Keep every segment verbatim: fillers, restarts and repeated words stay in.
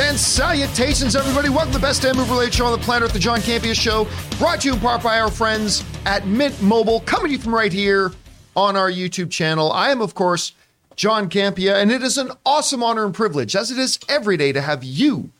and salutations, everybody. Welcome to the best damn movie-related show on the planet, the John Campea Show, brought to you in part by our friends at Mint Mobile, coming to you from right here on our YouTube channel. I am, of course, John Campea, and it is an awesome honor and privilege, as it is every day, to have you,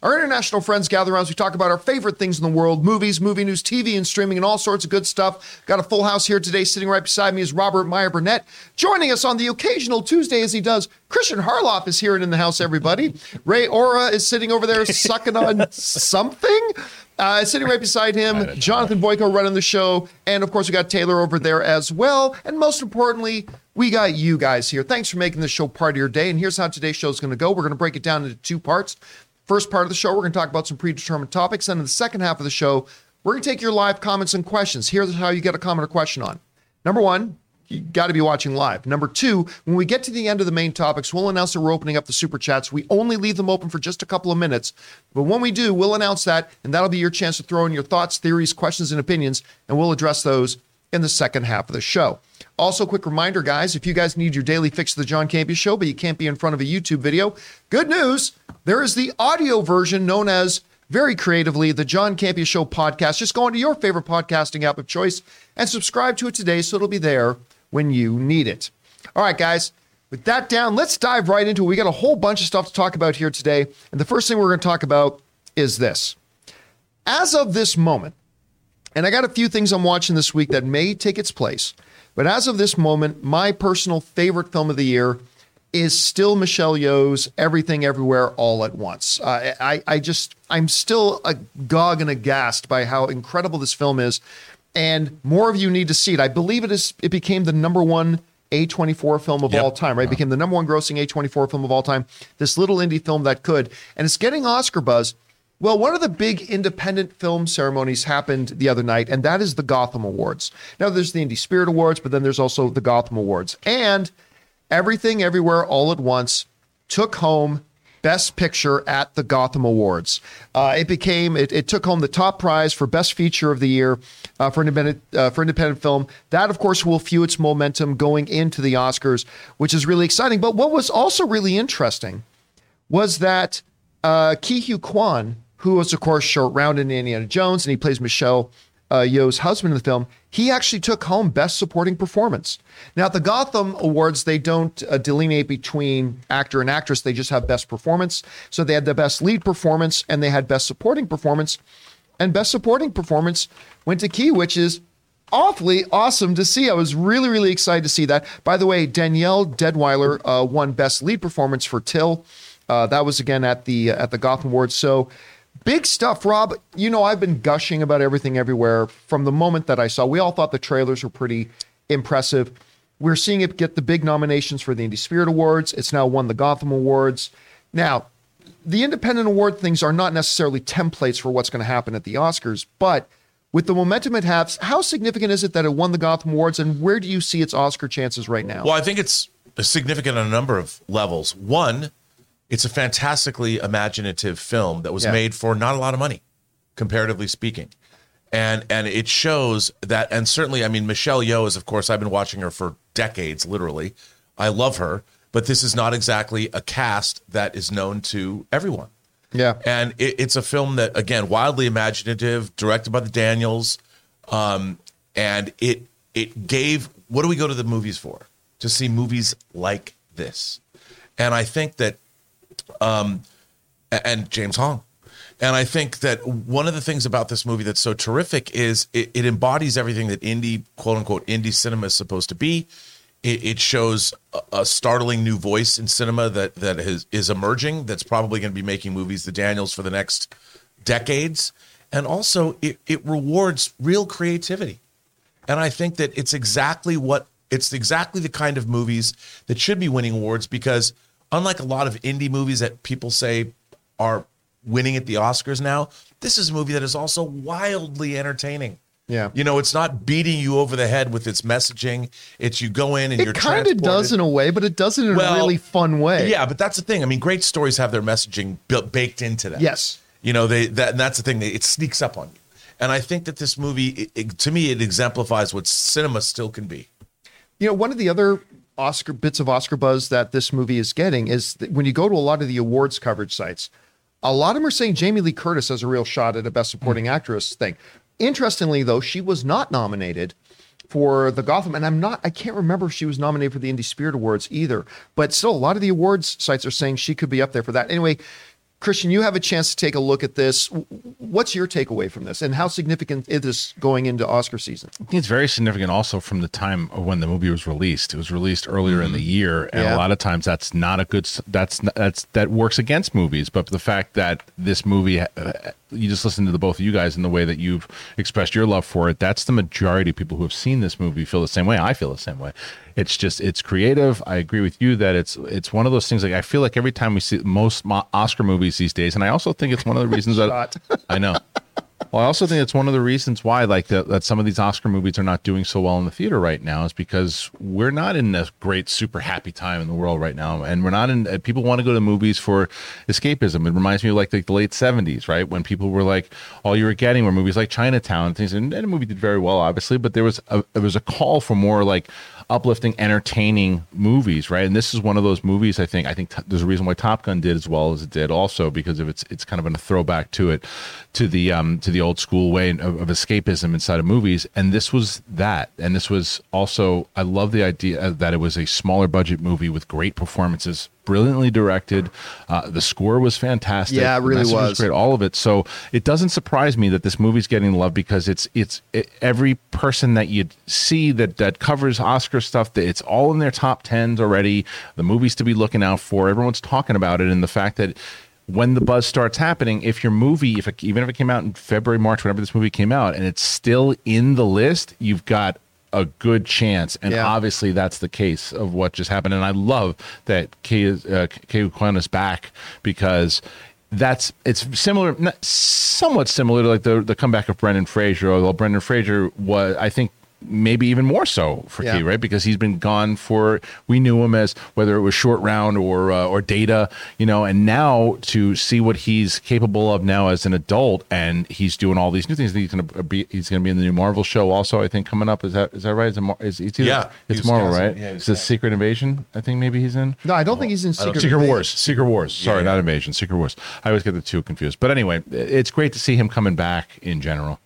our international friends, gather around as we talk about our favorite things in the world: movies, movie news, T V, and streaming, and all sorts of good stuff. Got a full house here today. Sitting right beside me is Robert Meyer Burnett. Joining us on the occasional Tuesday, as he does, Christian Harloff is here and in the house, everybody. Ray Aura is sitting over there sucking on something. Uh, sitting right beside him, Jonathan Voico running the show. And, of course, we got Taylor over there as well. And most importantly, we got you guys here. Thanks for making this show part of your day. And here's how today's show is going to go. We're going to break it down into two parts. First part of the show, we're going to talk about some predetermined topics. And in the second half of the show, we're going to take your live comments and questions. Here's how you get a comment or question on. Number one, you got to be watching live. Number two, when we get to the end of the main topics, we'll announce that we're opening up the Super Chats. We only leave them open for just a couple of minutes. But when we do, we'll announce that, and that'll be your chance to throw in your thoughts, theories, questions, and opinions, and we'll address those in the second half of the show. Also, quick reminder, guys, if you guys need your daily fix of the John Campea Show, but you can't be in front of a YouTube video, good news, there is the audio version known as, very creatively, the John Campea Show podcast. Just go into your favorite podcasting app of choice and subscribe to it today so it'll be there when you need it. All right, guys, with that down, let's dive right into it. We got a whole bunch of stuff to talk about here today. And the first thing we're going to talk about is this. As of this moment, and I got a few things I'm watching this week that may take its place, but as of this moment, my personal favorite film of the year is still Michelle Yeoh's Everything, Everywhere, All at Once. Uh, I, I just, I'm still agog and aghast by how incredible this film is, and more of you need to see it. I believe it is. It became the number one A twenty-four film of yep. all time, right? It became the number one grossing A twenty-four film of all time, this little indie film that could, and it's getting Oscar buzz. Well, one of the big independent film ceremonies happened the other night, and that is the Gotham Awards. Now, there's the Indie Spirit Awards, but then there's also the Gotham Awards. And Everything, Everywhere, All at Once took home Best Picture at the Gotham Awards. Uh, it became, it, it took home the top prize for Best Feature of the Year uh, for independent uh, for independent film. That, of course, will fuel its momentum going into the Oscars, which is really exciting. But what was also really interesting was that uh, Ke Huy Quan, who was, of course, Short Round in Indiana Jones, and he plays Michelle uh, Yeoh's husband in the film, he actually took home Best Supporting Performance. Now, at the Gotham Awards, they don't uh, delineate between actor and actress. They just have Best Performance. So they had the Best Lead Performance, and they had Best Supporting Performance. And Best Supporting Performance went to Ke, which is awfully awesome to see. I was really, really excited to see that. By the way, Danielle Deadwyler uh, won Best Lead Performance for Till. Uh, that was, again, at the, at the Gotham Awards. So big stuff, Rob. You know, I've been gushing about Everything Everywhere from the moment that I saw. We all thought the trailers were pretty impressive. We're seeing it get the big nominations for the Indie Spirit Awards. It's now won the Gotham Awards. Now, the independent award things are not necessarily templates for what's going to happen at the Oscars, but with the momentum it has, how significant is it that it won the Gotham Awards, and where do you see its Oscar chances right now? Well, I think it's significant on a number of levels. One, it's a fantastically imaginative film that was yeah. made for not a lot of money, comparatively speaking. And and it shows that, and certainly, I mean, Michelle Yeoh is, of course, I've been watching her for decades, literally. I love her, but this is not exactly a cast that is known to everyone. Yeah. And it, it's a film that, again, wildly imaginative, directed by the Daniels. Um, and it it gave, what do we go to the movies for? To see movies like this. And I think that, Um, and James Hong. And I think that one of the things about this movie that's so terrific is it, it embodies everything that indie, quote unquote, indie cinema is supposed to be. It, it shows a, a startling new voice in cinema that, that is, is emerging, that's probably going to be making movies, the Daniels, for the next decades. And also it, it rewards real creativity. And I think that it's exactly what, it's exactly the kind of movies that should be winning awards, because unlike a lot of indie movies that people say are winning at the Oscars now, this is a movie that is also wildly entertaining. Yeah. You know, it's not beating you over the head with its messaging. It's you go in and it you're transported. It kind of does in a way, but it does it in well, a really fun way. Yeah, but that's the thing. I mean, great stories have their messaging built, baked into them. Yes. You know, they that and that's the thing. They, it sneaks up on you. And I think that this movie, it, it, to me, it exemplifies what cinema still can be. You know, one of the other Oscar bits of Oscar buzz that this movie is getting is that when you go to a lot of the awards coverage sites, A lot of them are saying Jamie Lee Curtis has a real shot at a Best Supporting mm-hmm. Actress thing. Interestingly, though, she was not nominated for the Gotham, and I'm not, I can't remember if she was nominated for the Indie Spirit Awards either, but still a lot of the awards sites are saying she could be up there for that. Anyway, Christian, you have a chance to take a look at this. What's your takeaway from this, and how significant is this going into Oscar season? I think it's very significant also from the time of when the movie was released. It was released earlier mm-hmm. in the year, and yeah. a lot of times that's not a good, that's that's that works against movies. But the fact that this movie, uh, you just listen to the both of you guys and the way that you've expressed your love for it, that's the majority of people who have seen this movie feel the same way. I feel the same way. It's just, it's creative. I agree with you that it's it's one of those things. Like, I feel like every time we see most Oscar movies these days, and I also think it's one of the reasons that I know. Well, I also think it's one of the reasons why, like, the, that some of these Oscar movies are not doing so well in the theater right now is because we're not in a great, super happy time in the world right now, and we're not in. People want to go to movies for escapism. It reminds me of like the, the late seventies, right, when people were like, all you were getting were movies like Chinatown and things, and, and the movie did very well, obviously, but there was a, there was a call for more like uplifting, entertaining movies, right? And this is one of those movies. I think I think t- there's a reason why Top Gun did as well as it did, also because of its it's kind of a throwback to it, to the um to the old school way of, of escapism inside of movies. And this was that. And this was also, I love the idea that it was a smaller budget movie with great performances. Brilliantly directed. Uh, the score was fantastic. Yeah, it really was. was great, all of it. So it doesn't surprise me that this movie's getting love, because it's it's it, every person that you see that that covers Oscar stuff, that it's all in their top tens already. The movies to be looking out for. Everyone's talking about it, and the fact that when the buzz starts happening, if your movie, if it, even if it came out in February, March, whenever this movie came out, and it's still in the list, you've got a good chance, and yeah. obviously that's the case of what just happened. And I love that Ke, uh, Ke Huy Quan is back, because that's it's similar, not, somewhat similar to like the the comeback of Brendan Fraser. Although Brendan Fraser was, I think, maybe even more so for yeah. Ke, right? Because he's been gone for, we knew him as whether it was Short Round or uh, or Data, you know, and now to see what he's capable of now as an adult, and he's doing all these new things. He's gonna be he's gonna be in the new Marvel show also, I think, coming up. Is that is that right? Is it, is it, yeah, it's Marvel, right? Yeah, it's the Secret Invasion. I think maybe he's in. No, I don't well, think he's in Secret, Secret Wars. Secret Wars. Sorry, yeah, yeah. not Invasion. Secret Wars. I always get the two confused. But anyway, it's great to see him coming back in general.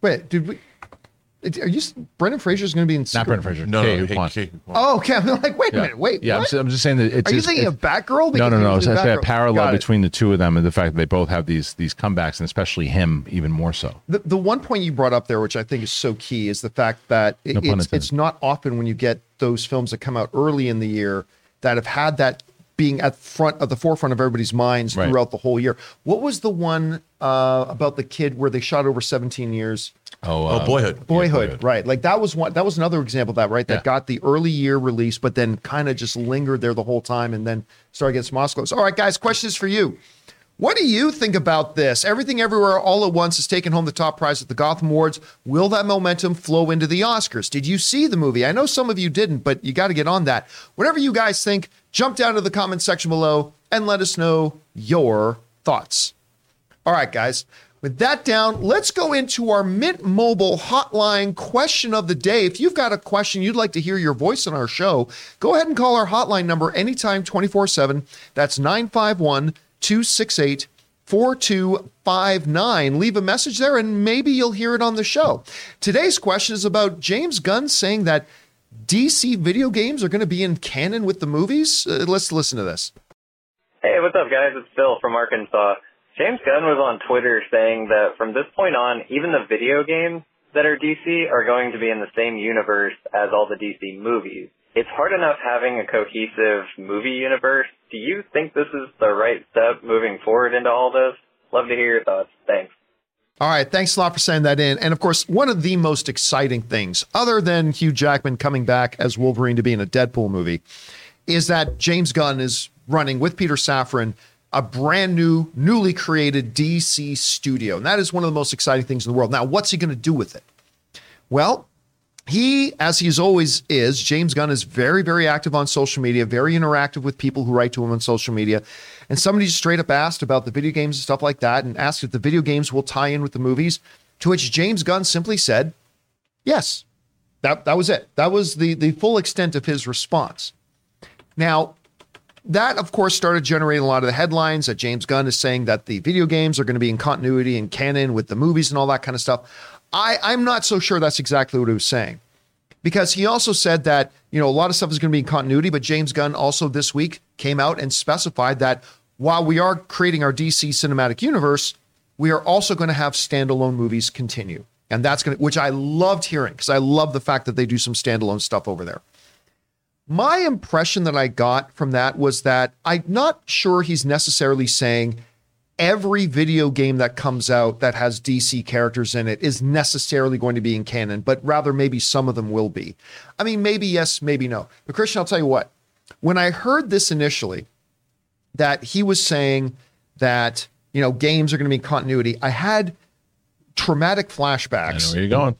Wait, did we? Are you Brendan Fraser's going to be in? Secret? Not Brendan Fraser. No, K. no K. K. Oh, okay. I'm like, wait yeah. a minute, wait. Yeah, what? I'm just saying that. It's, Are you it's, thinking it's, of Batgirl? No, no, no. It's actually a parallel between the two of them, and the fact that they both have these these comebacks, and especially him, even more so. The the one point you brought up there, which I think is so key, is the fact that it, no it's it's not often when you get those films that come out early in the year that have had that being at front of the forefront of everybody's minds right. throughout the whole year. What was the one uh, about the kid where they shot over seventeen years? Oh, uh, oh boyhood. boyhood, yeah, Boyhood, right? Like that was one. That was another example of that, right? That yeah. got the early year release, but then kind of just lingered there the whole time, and then started against Moscow. So, all right, guys, question is for you. What do you think about this? Everything, Everywhere, All at Once is taking home the top prize at the Gotham Awards. Will that momentum flow into the Oscars? Did you see the movie? I know some of you didn't, but you got to get on that. Whatever you guys think, jump down to the comment section below and let us know your thoughts. All right, guys. With that down, let's go into our Mint Mobile hotline question of the day. If you've got a question, you'd like to hear your voice on our show, go ahead and call our hotline number anytime, twenty-four seven. That's nine five one, two six eight, four two five nine. Leave a message there, and maybe you'll hear it on the show. Today's question is about James Gunn saying that D C video games are going to be in canon with the movies. Uh, let's listen to this. Hey, what's up, guys? It's Phil from Arkansas. James Gunn was on Twitter saying that from this point on, even the video games that are D C are going to be in the same universe as all the D C movies. It's hard enough having a cohesive movie universe. Do you think this is the right step moving forward into all this? Love to hear your thoughts. Thanks. All right. Thanks a lot for sending that in. And of course, one of the most exciting things, other than Hugh Jackman coming back as Wolverine to be in a Deadpool movie, is that James Gunn is running with Peter Safran a brand new, newly created D C studio. And that is one of the most exciting things in the world. Now, what's he going to do with it? Well, he, as he always is, James Gunn is very, very active on social media, very interactive with people who write to him on social media. And somebody just straight up asked about the video games and stuff like that, and asked if the video games will tie in with the movies, to which James Gunn simply said, yes. That that was it. That was the, the full extent of his response. Now, that, of course, started generating a lot of the headlines that James Gunn is saying that the video games are going to be in continuity and canon with the movies and all that kind of stuff. I, I'm not so sure that's exactly what he was saying, because he also said that, you know, a lot of stuff is going to be in continuity, but James Gunn also this week came out and specified that while we are creating our D C cinematic universe, we are also going to have standalone movies continue. And that's going to, which I loved hearing, because I love the fact that they do some standalone stuff over there. My impression that I got from that was that I'm not sure he's necessarily saying every video game that comes out that has D C characters in it is necessarily going to be in canon, but rather maybe some of them will be. I mean, maybe yes, maybe no. But Christian, I'll tell you what, when I heard this initially, that he was saying that, you know, games are going to be in continuity, I had traumatic flashbacks. I know where you're going.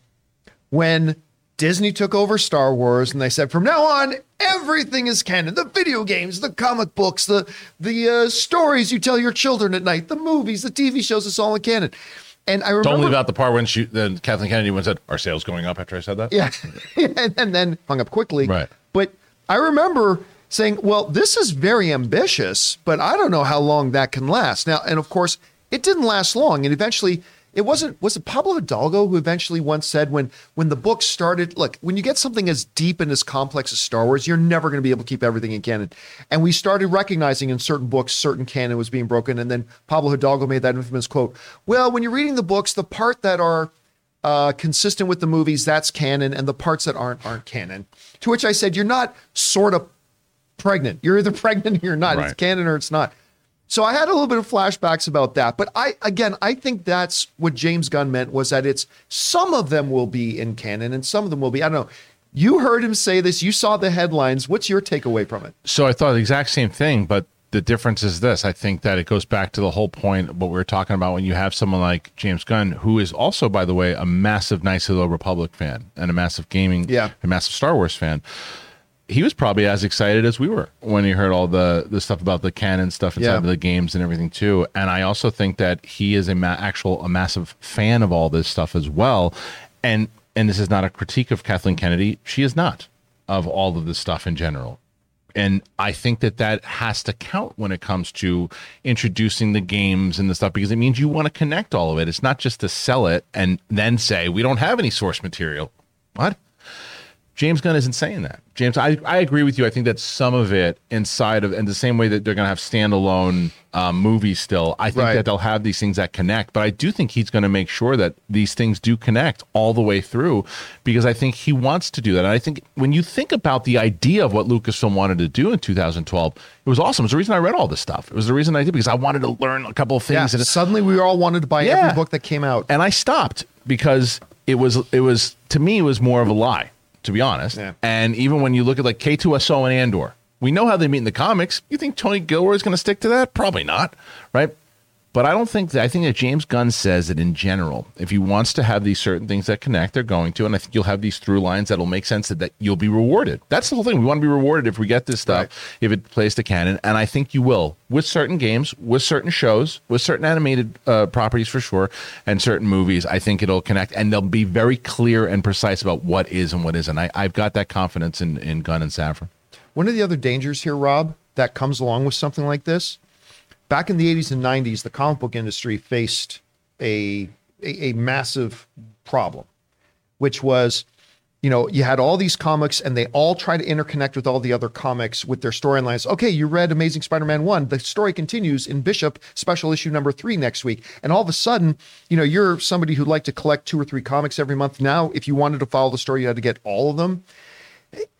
When Disney took over Star Wars and they said, from now on, everything is canon. The video games, the comic books, the the uh, stories you tell your children at night, the movies, the T V shows, it's all in canon. And I remember... Don't leave out the part when she, then Kathleen Kennedy went and said, are sales going up after I said that? Yeah. and, and then hung up quickly. Right. But I remember saying, well, this is very ambitious, but I don't know how long that can last. Now, and of course, it didn't last long. And eventually... It wasn't, was it Pablo Hidalgo who eventually once said when, when the book started, look, when you get something as deep and as complex as Star Wars, you're never going to be able to keep everything in canon. And we started recognizing in certain books, certain canon was being broken. And then Pablo Hidalgo made that infamous quote, well, when you're reading the books, the part that are uh, consistent with the movies, that's canon. And the parts that aren't, aren't canon. To which I said, you're not sort of pregnant. You're either pregnant or you're not. Right. It's canon or it's not. So I had a little bit of flashbacks about that. But I, again, I think that's what James Gunn meant, was that it's some of them will be in canon and some of them will be, I don't know. You heard him say this. You saw the headlines. What's your takeaway from it? So I thought the exact same thing, but the difference is this. I think that it goes back to the whole point of what we were talking about when you have someone like James Gunn, who is also, by the way, a massive Knights of the Old Republic fan and a massive gaming, yeah. a massive Star Wars fan. He was probably as excited as we were when he heard all the, the stuff about the canon stuff inside yeah. of the games and everything too. And I also think that he is a ma- actual a massive fan of all this stuff as well. And and this is not a critique of Kathleen Kennedy. She is not of all of this stuff in general. And I think that that has to count when it comes to introducing the games and the stuff, because it means you want to connect all of it. It's not just to sell it and then say, we don't have any source material. What? James Gunn isn't saying that. James, I, I agree with you. I think that some of it inside of, and the same way that they're going to have standalone um, movies still, I think right. that they'll have these things that connect. But I do think he's going to make sure that these things do connect all the way through, because I think he wants to do that. And I think when you think about the idea of what Lucasfilm wanted to do in two thousand twelve, it was awesome. It's the reason I read all this stuff. It was the reason I did, because I wanted to learn a couple of things. Yeah, and it, suddenly we all wanted to buy yeah. every book that came out. And I stopped because it was, it was to me, it was more of a lie. To be honest. Yeah. And even when you look at like K two S O and Andor, we know how they meet in the comics. You think Tony Gilroy is going to stick to that? Probably not. Right. But I don't think that, I think that James Gunn says that in general, if he wants to have these certain things that connect, they're going to. And I think you'll have these through lines that'll make sense, that, that you'll be rewarded. That's the whole thing. We want to be rewarded if we get this stuff, right. if it plays to canon. And I think you will, with certain games, with certain shows, with certain animated uh, properties for sure, and certain movies. I think it'll connect, and they'll be very clear and precise about what is and what isn't. I, I've got that confidence in, in Gunn and Safran. One of the other dangers here, Rob, that comes along with something like this, back in the eighties and nineties, the comic book industry faced a, a a massive problem, which was, you know, you had all these comics and they all try to interconnect with all the other comics with their storylines. Okay, you read Amazing Spider-Man one. The story continues in Bishop special issue number three next week. And all of a sudden, you know, you're somebody who'd like to collect two or three comics every month. Now, if you wanted to follow the story, you had to get all of them.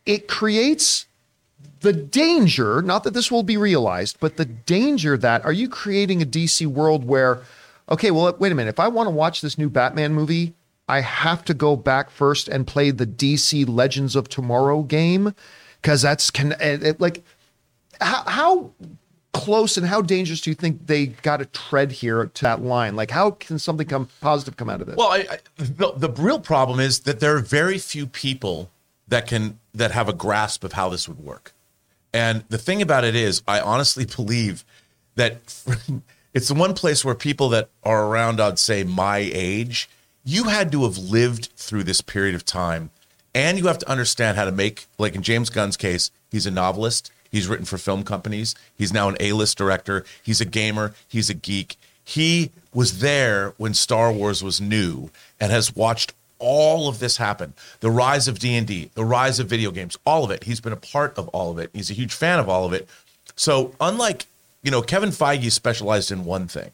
It creates... the danger, not that this will be realized, but the danger that, are you creating a D C world where, okay, well, wait a minute. If I want to watch this new Batman movie, I have to go back first and play the D C Legends of Tomorrow game, because that's can it, it, like how, how close and how dangerous do you think they got to tread here to that line? Like, how can something come positive come out of this? Well, I, I, the, the real problem is that there are very few people that can that have a grasp of how this would work. And the thing about it is, I honestly believe that it's the one place where people that are around, I'd say, my age, you had to have lived through this period of time, and you have to understand how to make, like in James Gunn's case, he's a novelist. He's written for film companies. He's now an A-list director. He's a gamer. He's a geek. He was there when Star Wars was new and has watched all of this happen. The rise of D and D, the rise of video games, all of it. He's been a part of all of it. He's a huge fan of all of it. So unlike, you know, Kevin Feige specialized in one thing,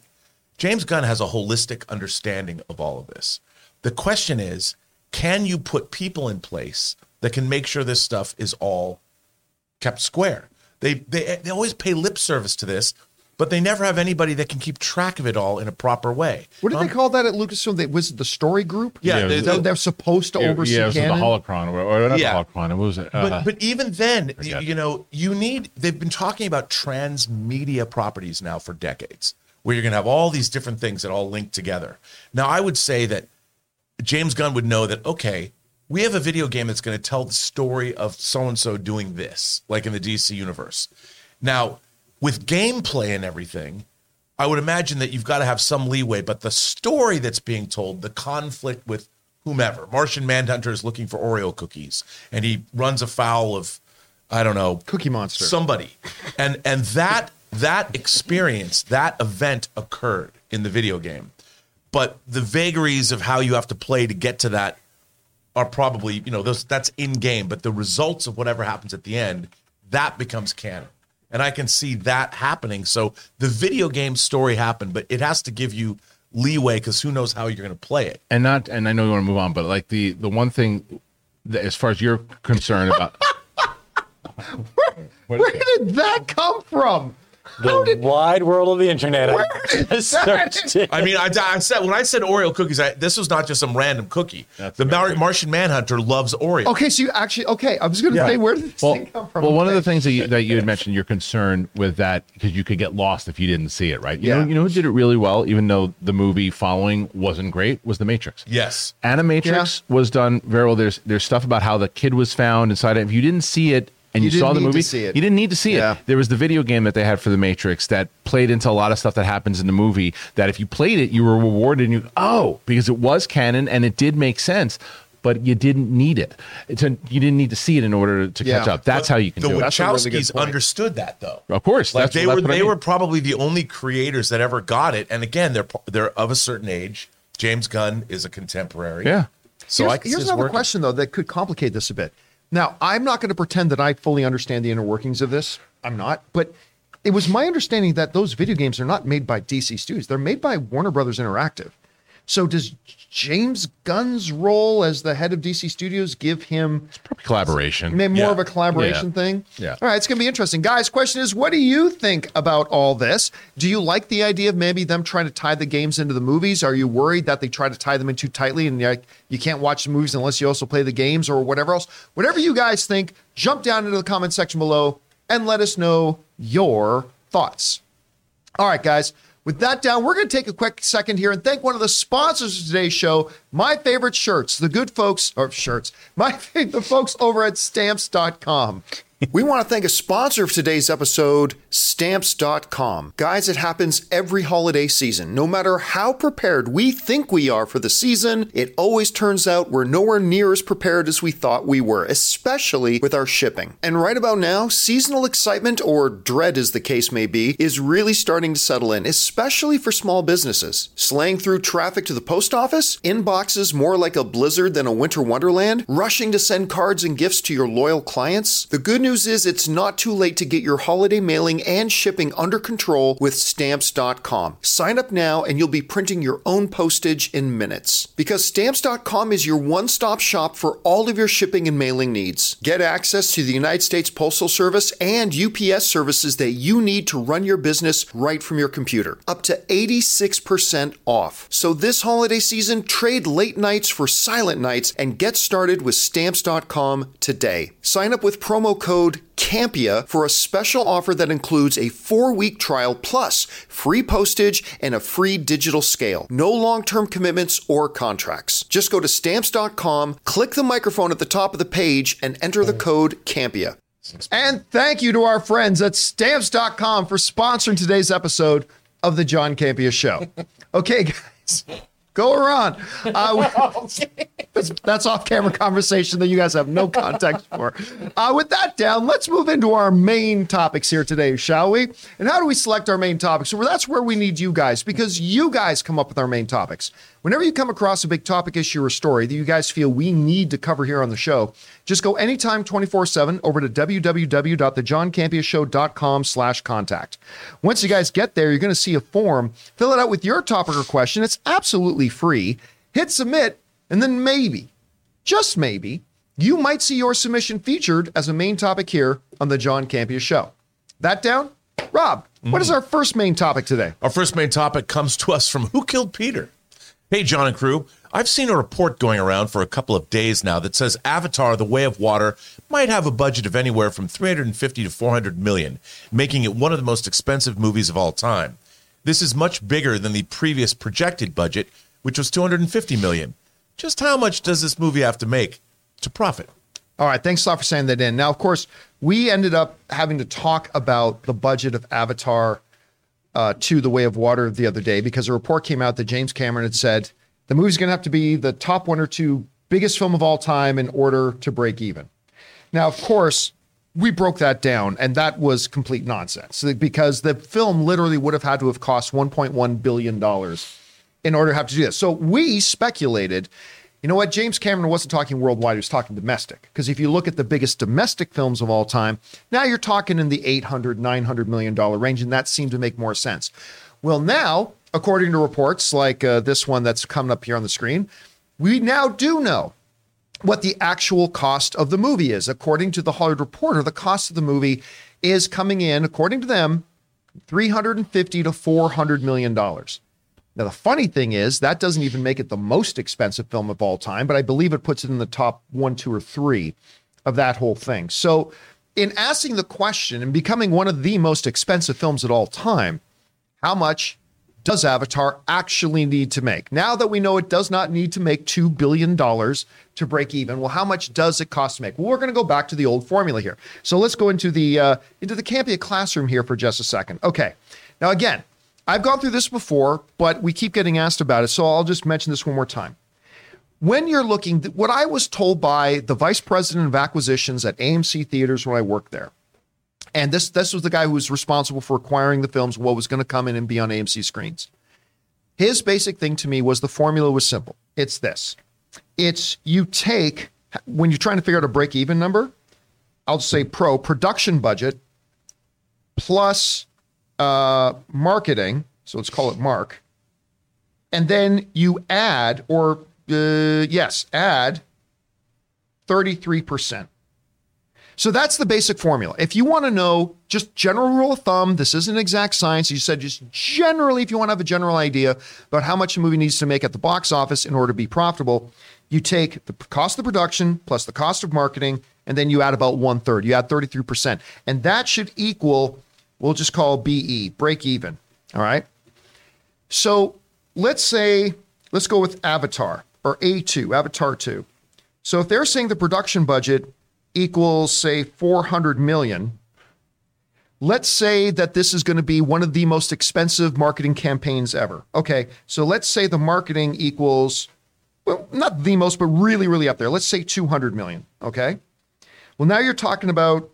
James Gunn has a holistic understanding of all of this. The question is, can you put people in place that can make sure this stuff is all kept square? They they they always pay lip service to this, but they never have anybody that can keep track of it all in a proper way. What did um, they call that at Lucasfilm? They, was it the story group? Yeah, yeah they, they, they're supposed to it, oversee yeah, it was canon. The holocron, or, or not yeah. the holocron. It was, uh, but but even then, you, you know, you need. They've been talking about transmedia properties now for decades, where you're going to have all these different things that all link together. Now, I would say that James Gunn would know that, okay, we have a video game that's going to tell the story of so-and-so doing this, like in the D C universe. Now, with gameplay and everything, I would imagine that you've got to have some leeway, but the story that's being told, the conflict with whomever, Martian Manhunter is looking for Oreo cookies, and he runs afoul of, I don't know, Cookie Monster, somebody. And and that that experience, that event occurred in the video game. But the vagaries of how you have to play to get to that are probably, you know, those that's in game, but the results of whatever happens at the end, that becomes canon. And I can see that happening. So the video game story happened, but it has to give you leeway because who knows how you're going to play it. And not, and I know you want to move on, but like the, the one thing that, as far as you're concerned about, where, where did that come from? The did, wide world of the internet. Where I, searched it. I mean, I, I said when I said Oreo cookies, I, this was not just some random cookie. That's the Mar- Martian Manhunter loves Oreo. Okay, so you actually okay. I was going to yeah. say where did this well, thing come from? Well, one of the things that you, that you had mentioned, you're concerned with that because you could get lost if you didn't see it, right? You yeah. know, you know who did it really well, even though the movie following wasn't great, was The Matrix. Yes, Animatrix yeah. was done very well. There's there's stuff about how the kid was found inside it. If you didn't see it. And you, you saw the movie, you didn't need to see yeah. it. There was the video game that they had for The Matrix that played into a lot of stuff that happens in the movie that if you played it, you were rewarded and you, oh, because it was canon and it did make sense, but you didn't need it. It's a, you didn't need to see it in order to yeah. catch up. That's but how you can do it. The Wachowskis really understood that, though. Of course. Like that's, they that's were, they I mean. were probably the only creators that ever got it. And again, they're they're of a certain age. James Gunn is a contemporary. Yeah. So here's, I here's another working. question, though, that could complicate this a bit. Now, I'm not going to pretend that I fully understand the inner workings of this. I'm not. But it was my understanding that those video games are not made by D C Studios. They're made by Warner Brothers Interactive. So does James Gunn's role as the head of D C Studios give him collaboration? More yeah. of a collaboration yeah. thing? Yeah. All right, it's going to be interesting. Guys, question is, what do you think about all this? Do you like the idea of maybe them trying to tie the games into the movies? Are you worried that they try to tie them in too tightly and like, you can't watch the movies unless you also play the games or whatever else? Whatever you guys think, jump down into the comment section below and let us know your thoughts. All right, guys. With that down, we're going to take a quick second here and thank one of the sponsors of today's show, my favorite shirts, the good folks, or shirts, my the folks over at Stamps dot com. We want to thank a sponsor of today's episode, Stamps dot com. Guys, it happens every holiday season. No matter how prepared we think we are for the season, it always turns out we're nowhere near as prepared as we thought we were, especially with our shipping. And right about now, seasonal excitement, or dread as the case may be, is really starting to settle in, especially for small businesses. Slaying through traffic to the post office, inboxes more like a blizzard than a winter wonderland, rushing to send cards and gifts to your loyal clients. The good news News is it's not too late to get your holiday mailing and shipping under control with Stamps dot com. Sign up now and you'll be printing your own postage in minutes. Because Stamps dot com is your one-stop shop for all of your shipping and mailing needs. Get access to the United States Postal Service and U P S services that you need to run your business right from your computer. Up to eighty-six percent off. So this holiday season, trade late nights for silent nights and get started with Stamps dot com today. Sign up with promo code Code Campea for a special offer that includes a four-week trial plus free postage and a free digital scale. No long-term commitments or contracts. Just go to Stamps dot com, click the microphone at the top of the page, and enter the code Campea. And thank you to our friends at Stamps dot com for sponsoring today's episode of the John Campea Show. Okay, guys, go around. Uh, That's off-camera conversation that you guys have no context for. Uh, with that down, let's move into our main topics here today, shall we? And how do we select our main topics? Well, that's where we need you guys, because you guys come up with our main topics. Whenever you come across a big topic, issue, or story that you guys feel we need to cover here on the show, just go anytime twenty-four seven over to w w w dot the john campea show dot com slash contact. Once you guys get there, you're going to see a form. Fill it out with your topic or question. It's absolutely free. Hit submit, and then maybe, just maybe, you might see your submission featured as a main topic here on the John Campea Show. That down? Rob, mm. what is our first main topic today? Our first main topic comes to us from Who Killed Peter? Hey, John and crew, I've seen a report going around for a couple of days now that says Avatar: The Way of Water might have a budget of anywhere from three hundred fifty to four hundred million, making it one of the most expensive movies of all time. This is much bigger than the previous projected budget, which was two hundred fifty million. Just how much does this movie have to make to profit? All right, thanks a lot for saying that in. Now, of course, we ended up having to talk about the budget of Avatar Uh, to The Way of Water the other day, because a report came out that James Cameron had said the movie's going to have to be the top one or two biggest film of all time in order to break even. Now, of course, we broke that down, and that was complete nonsense, because the film literally would have had to have cost one point one billion dollars in order to have to do this. So we speculated, you know what, James Cameron wasn't talking worldwide, he was talking domestic. Because if you look at the biggest domestic films of all time, now you're talking in the eight hundred, nine hundred million dollars range, and that seemed to make more sense. Well, now, according to reports like uh, this one that's coming up here on the screen, we now do know what the actual cost of the movie is. According to The Hollywood Reporter, the cost of the movie is coming in, according to them, three hundred fifty to four hundred million dollars. Now, the funny thing is that doesn't even make it the most expensive film of all time, but I believe it puts it in the top one, two, or three of that whole thing. So in asking the question and becoming one of the most expensive films at all time, how much does Avatar actually need to make? Now that we know it does not need to make two billion dollars to break even, well, how much does it cost to make? Well, we're going to go back to the old formula here. So let's go into the uh, into the Campea classroom here for just a second. Okay, now again, I've gone through this before, but we keep getting asked about it, so I'll just mention this one more time. When you're looking, what I was told by the vice president of acquisitions at A M C Theaters when I worked there, and this, this was the guy who was responsible for acquiring the films, what was going to come in and be on A M C screens. His basic thing to me was the formula was simple. It's this. It's you take, when you're trying to figure out a break-even number, I'll say pro, production budget, plus Uh, marketing, so let's call it Mark, and then you add, or uh, yes, add thirty-three percent. So that's the basic formula. If you want to know, just general rule of thumb, this isn't exact science, you said just generally, if you want to have a general idea about how much a movie needs to make at the box office in order to be profitable, you take the cost of the production plus the cost of marketing, and then you add about one third, you add thirty-three percent, and that should equal, we'll just call B E, break even, all right? So let's say, let's go with Avatar, or A two, Avatar two. So if they're saying the production budget equals, say, four hundred million dollars, let's say that this is going to be one of the most expensive marketing campaigns ever. Okay, so let's say the marketing equals, well, not the most, but really, really up there. Let's say two hundred million dollars, okay? Well, now you're talking about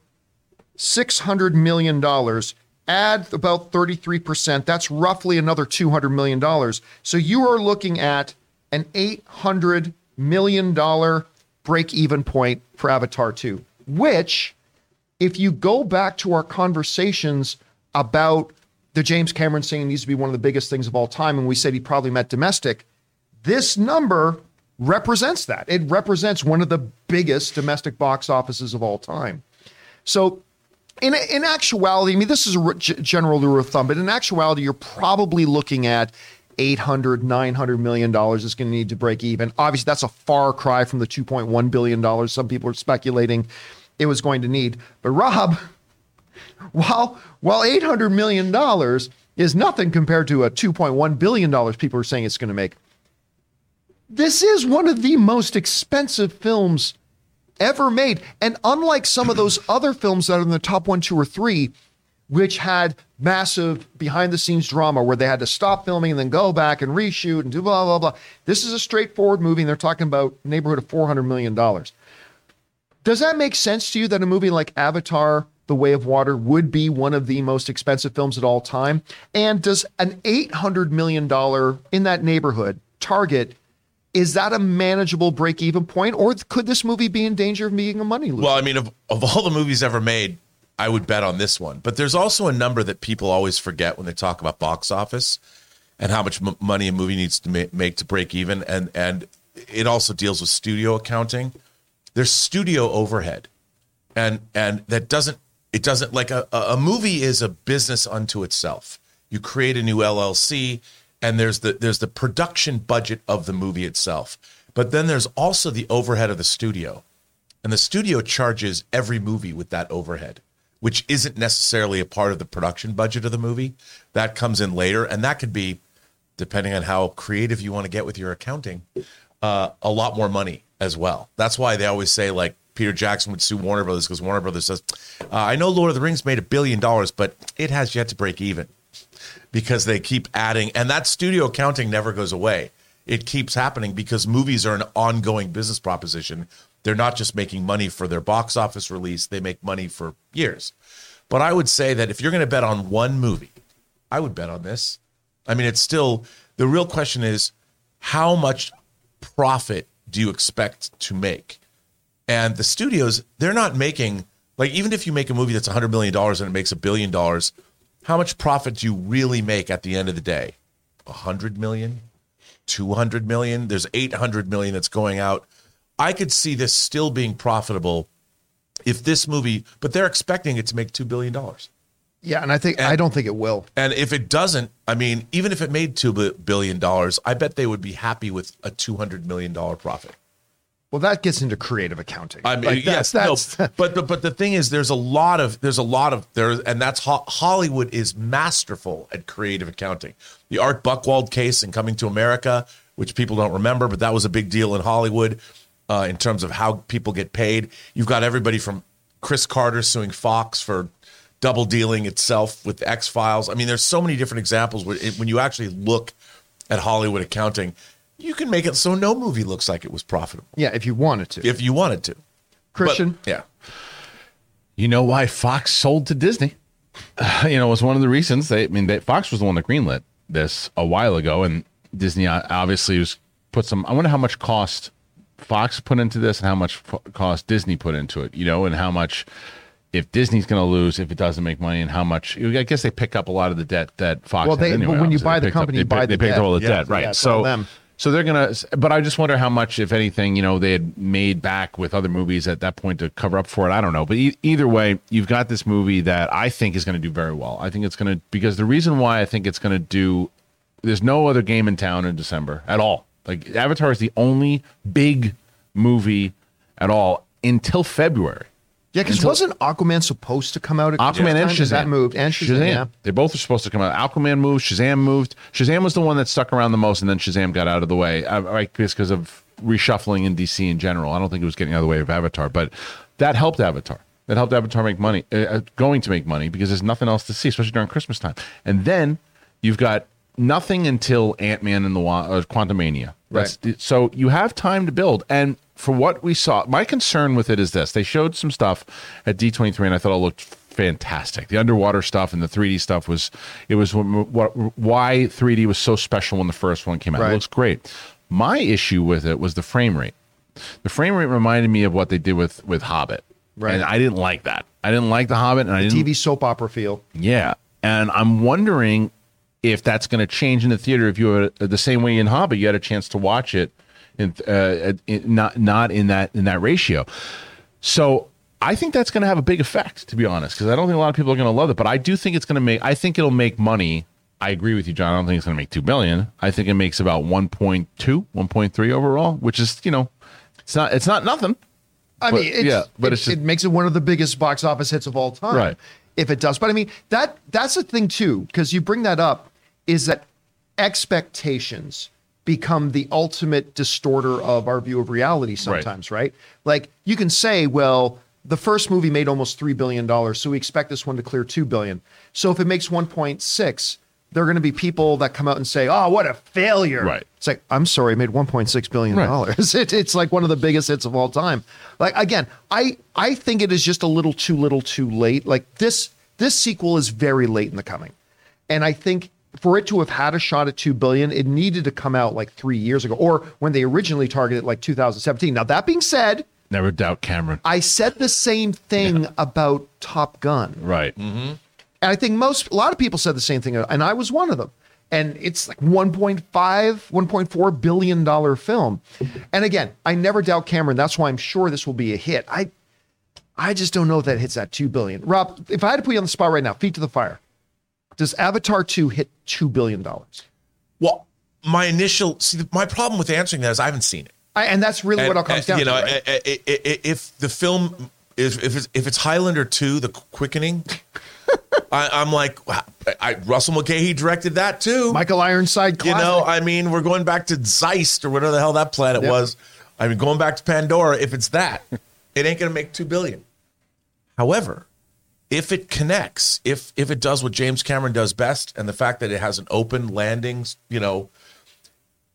six hundred million dollars, add about thirty-three percent, that's roughly another two hundred million dollars. So you are looking at an eight hundred million dollars break-even point for Avatar two, which, if you go back to our conversations about the James Cameron saying it needs to be one of the biggest things of all time, and we said he probably meant domestic, this number represents that. It represents one of the biggest domestic box offices of all time. So in, in actuality, I mean, this is a general rule of thumb, but in actuality, you're probably looking at eight hundred, nine hundred million dollars is going to need to break even. Obviously, that's a far cry from the two point one billion dollars some people are speculating it was going to need. But Rob, while, while eight hundred million dollars is nothing compared to a two point one billion dollars people are saying it's going to make, this is one of the most expensive films ever made. And unlike some of those other films that are in the top one, two, or three, which had massive behind-the-scenes drama where they had to stop filming and then go back and reshoot and do blah, blah, blah. This is a straightforward movie, and they're talking about neighborhood of four hundred million dollars. Does that make sense to you that a movie like Avatar, The Way of Water, would be one of the most expensive films at all time? And does an eight hundred million dollars in that neighborhood target, is that a manageable break-even point, or could this movie be in danger of being a money loser? Well, I mean, of, of all the movies ever made, I would bet on this one. But there's also a number that people always forget when they talk about box office and how much m- money a movie needs to ma- make to break even. And, and it also deals with studio accounting. There's studio overhead. And and that doesn't, it doesn't, like a, a movie is a business unto itself. You create a new L L C and there's the there's the production budget of the movie itself. But then there's also the overhead of the studio. And the studio charges every movie with that overhead, which isn't necessarily a part of the production budget of the movie. That comes in later, and that could be, depending on how creative you want to get with your accounting, uh, a lot more money as well. That's why they always say, like, Peter Jackson would sue Warner Brothers because Warner Brothers says, uh, I know Lord of the Rings made a billion dollars, but it has yet to break even because they keep adding. And that studio accounting never goes away. It keeps happening because movies are an ongoing business proposition. They're not just making money for their box office release. They make money for years. But I would say that if you're going to bet on one movie, I would bet on this. I mean, it's still, the real question is, how much profit do you expect to make? And the studios, they're not making, like, even if you make a movie that's one hundred million dollars and it makes a billion dollars, how much profit do you really make at the end of the day? one hundred million dollars? two hundred million dollars? There's eight hundred million dollars that's going out. I could see this still being profitable if this movie, but they're expecting it to make two billion dollars. Yeah, and I think and, I don't think it will. And if it doesn't, I mean, even if it made two billion dollars, I bet they would be happy with a two hundred million dollars profit. Well, that gets into creative accounting. I mean, like that's, yes, that's, no, but, but but the thing is, there's a lot of there's a lot of there, and that's ho- Hollywood is masterful at creative accounting. The Art Buchwald case in Coming to America, which people don't remember, but that was a big deal in Hollywood. Uh, in terms of how people get paid, you've got everybody from Chris Carter suing Fox for double dealing itself with X-Files. I mean, there's so many different examples where it, when you actually look at Hollywood accounting, you can make it so no movie looks like it was profitable. Yeah, if you wanted to. If you wanted to. Christian? But, yeah. You know why Fox sold to Disney? Uh, you know, it was one of the reasons. They, I mean, they, Fox was the one that greenlit this a while ago, and Disney obviously was put some, I wonder how much cost Fox put into this and how much cost Disney put into it, you know, and how much if Disney's going to lose if it doesn't make money, and how much I guess they pick up a lot of the debt that Fox. Well, they had anyway, when you buy the company, up, they, buy pick, the they picked all the yeah, debt, right? Yeah, so, them. so they're gonna. But I just wonder how much, if anything, you know, they had made back with other movies at that point to cover up for it. I don't know, but e- either way, you've got this movie that I think is going to do very well. I think it's going to because the reason why I think it's going to do. There's no other game in town in December at all. Like, Avatar is the only big movie at all until February. Yeah, because wasn't Aquaman supposed to come out? At Aquaman and Shazam. That moved. And Shazam. Shazam. Yeah. They both were supposed to come out. Aquaman moved. Shazam moved. Shazam was the one that stuck around the most, and then Shazam got out of the way. I, I guess because of reshuffling in D C in general. I don't think it was getting out of the way of Avatar, but that helped Avatar. That helped Avatar make money, uh, going to make money, because there's nothing else to see, especially during Christmas time. And then you've got nothing until Ant-Man and the uh, Quantumania. That's, right. So you have time to build. And for what we saw, my concern with it is this. They showed some stuff at D twenty-three, and I thought it looked fantastic. The underwater stuff and the three D stuff was, it was what, why three D was so special when the first one came out. Right. It looks great. My issue with it was the frame rate. The frame rate reminded me of what they did with, with Hobbit. Right. And I didn't like that. I didn't like the Hobbit. And the I didn't, T V soap opera feel. Yeah. And I'm wondering if that's going to change in the theater, if you were the same way in Hobbit, you had a chance to watch it, in, uh, in, not not in that in that ratio. So I think that's going to have a big effect, to be honest, because I don't think a lot of people are going to love it. But I do think it's going to make. I think it'll make money. I agree with you, John. I don't think it's going to make two billion. I think it makes about one point two, one point three overall, which is, you know, it's not it's not nothing. I but, mean, it's, yeah, but it, it's just, it makes it one of the biggest box office hits of all time, right? If it does. But I mean, that that's the thing too, because you bring that up. Is that expectations become the ultimate distorter of our view of reality sometimes, right? right? Like, you can say, well, The first movie made almost three billion dollars, so we expect this one to clear two billion dollars. So if it makes one point six, there are going to be people that come out and say, oh, what a failure. Right. It's like, I'm sorry, it made one point six billion dollars. Right. It, it's like one of the biggest hits of all time. Like, again, I, I think it is just a little too little too late. Like this, this sequel is very late in the coming. And I think for it to have had a shot at two billion dollars, it needed to come out like three years ago, or when they originally targeted like two thousand seventeen. Now, that being said, never doubt Cameron. I said the same thing yeah. about Top Gun. Right. Mm-hmm. And I think most, a lot of people said the same thing, and I was one of them. And it's like one point five, one point four billion dollar film. And again, I never doubt Cameron. That's why I'm sure this will be a hit. I, I just don't know if that hits that two billion dollars. Rob, if I had to put you on the spot right now, feet to the fire, does Avatar two hit two billion dollars? Well, my initial, see, my problem with answering that is I haven't seen it. I, and that's really and, what it comes down to. You know, to, right? I, I, I, if the film is, if it's, if it's Highlander two, The Quickening, I, I'm like, wow, I, Russell McKay directed that too. Michael Ironside, classic. You know, I mean, we're going back to Zeist or whatever the hell that planet yeah. was. I mean, going back to Pandora. If it's that, it ain't going to make two billion. However, if it connects, if if it does what James Cameron does best, and the fact that it has an open landing, you know.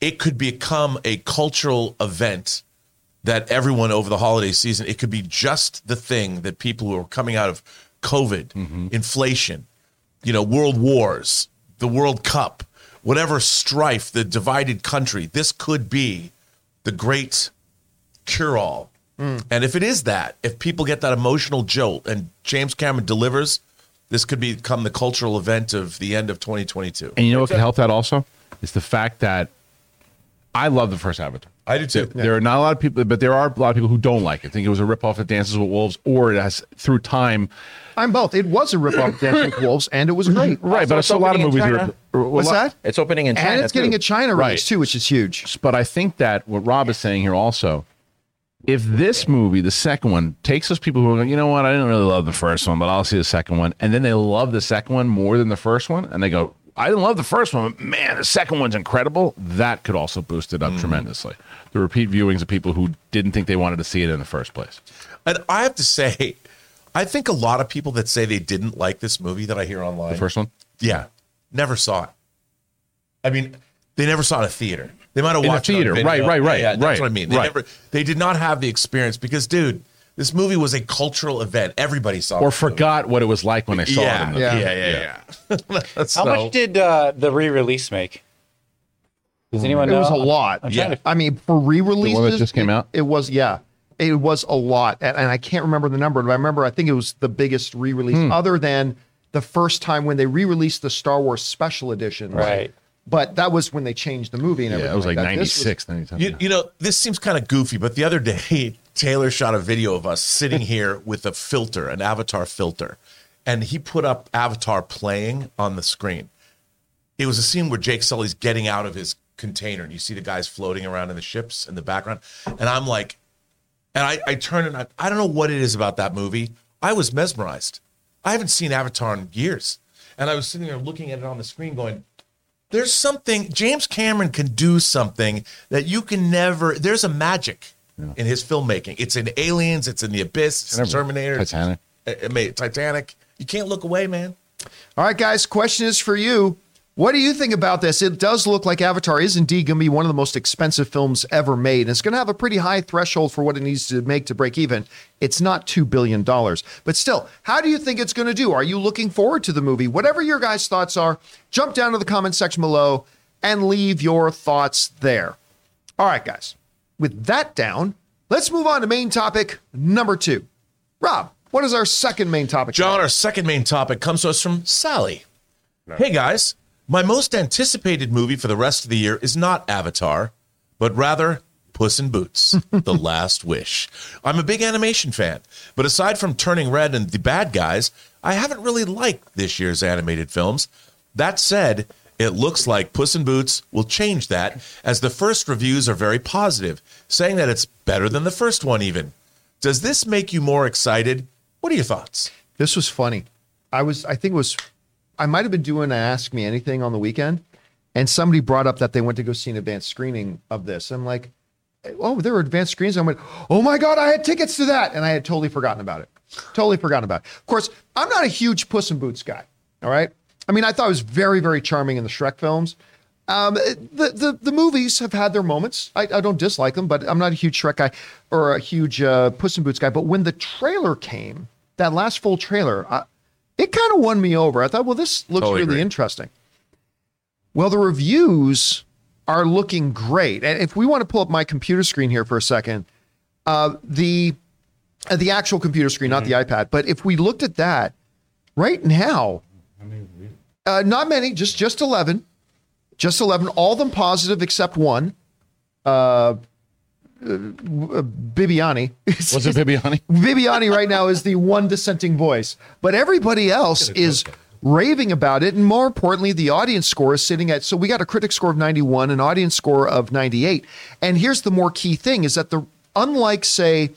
It could become a cultural event that everyone over the holiday season, it could be just the thing that people who are coming out of COVID, mm-hmm. inflation, you know, world wars, the World Cup, whatever strife, the divided country, this could be the great cure-all. Mm. And if it is that, if people get that emotional jolt and James Cameron delivers, this could become the cultural event of the end of twenty twenty-two. And you know what can help that also? It's the fact that I love the first Avatar. I do too. There, yeah. there are not a lot of people, but there are a lot of people who don't like it. Think it was a ripoff of Dances with Wolves, or it has through time. I'm both. It was a ripoff of Dances with Wolves, and it was great. Right, also, but I saw a lot of movies. Were, were, What's lot, that? It's opening in China, and it's getting too. a China right. release too, which is huge. But I think that what Rob is saying here also, if this movie, the second one, takes those people who are going, you know what, I didn't really love the first one, but I'll see the second one, and then they love the second one more than the first one, and they go, I didn't love the first one, but man, the second one's incredible. That could also boost it up mm. tremendously. The repeat viewings of people who didn't think they wanted to see it in the first place. And I have to say, I think a lot of people that say they didn't like this movie that I hear online. The first one? Yeah. Never saw it. I mean, they never saw it in a theater. They might have watched in a theater, it on video. Right, right, right. Yeah, yeah, that's right, what I mean. They, right. never, they did not have the experience because, dude, this movie was a cultural event. Everybody saw it. Or forgot movie. what it was like when they saw yeah, it. In the yeah, yeah, yeah, yeah. How so. much did uh, the re-release make? Does anyone it know? It was a lot. Yeah. To... I mean, for re-releases. The one that just came it, out? It was, yeah. It was a lot. And, and I can't remember the number, but I remember I think it was the biggest re-release hmm. other than the first time when they re-released the Star Wars Special Edition. Right. But that was when they changed the movie and yeah, everything. Yeah, it was like, like ninety-six. Was, you, you know, this seems kind of goofy, but the other day, Taylor shot a video of us sitting here with a filter, an Avatar filter, and he put up Avatar playing on the screen. It was a scene where Jake Sully's getting out of his container, and you see the guys floating around in the ships in the background. And I'm like, and I, I turn and I, I don't know what it is about that movie. I was mesmerized. I haven't seen Avatar in years. And I was sitting there looking at it on the screen going, there's something, James Cameron can do something that you can never, there's a magic yeah. in his filmmaking. It's in Aliens, it's in The Abyss, it's in Terminator. Titanic. It's, it made Titanic. You can't look away, man. All right, guys, question is for you. What do you think about this? It does look like Avatar is indeed going to be one of the most expensive films ever made. And it's going to have a pretty high threshold for what it needs to make to break even. It's not two billion dollars. But still, how do you think it's going to do? Are you looking forward to the movie? Whatever your guys' thoughts are, jump down to the comment section below and leave your thoughts there. All right, guys. With that down, let's move on to main topic number two. Rob, what is our second main topic? John, about? Our second main topic comes to us from Sally. No. Hey, guys. My most anticipated movie for the rest of the year is not Avatar, but rather Puss in Boots, The Last Wish. I'm a big animation fan, but aside from Turning Red and The Bad Guys, I haven't really liked this year's animated films. That said, it looks like Puss in Boots will change that, as the first reviews are very positive, saying that it's better than the first one even. Does this make you more excited? What are your thoughts? This was funny. I was, I think it was... I might have been doing Ask Me Anything on the weekend, and somebody brought up that they went to go see an advanced screening of this. I'm like, oh, there were advanced screens. I went, oh my God, I had tickets to that. And I had totally forgotten about it. Totally forgotten about it. Of course, I'm not a huge Puss in Boots guy. All right. I mean, I thought it was very, very charming in the Shrek films. Um, the, the, the movies have had their moments. I, I don't dislike them, but I'm not a huge Shrek guy or a huge uh, Puss in Boots guy. But when the trailer came, that last full trailer, I, it kind of won me over. I thought, well, this looks totally really agree. Interesting. Well, the reviews are looking great. And if we want to pull up my computer screen here for a second, uh, the uh, the actual computer screen, mm-hmm. not the iPad, but if we looked at that right now, uh, not many, just just eleven. Just eleven, all of them positive except one. Uh, uh, Bibiani. Was it Bibiani? Bibiani right now is the one dissenting voice. But everybody else is raving about it. And more importantly, the audience score is sitting at, so we got a critic score of ninety-one, an audience score of ninety-eight. And here's the more key thing is that the, unlike, say,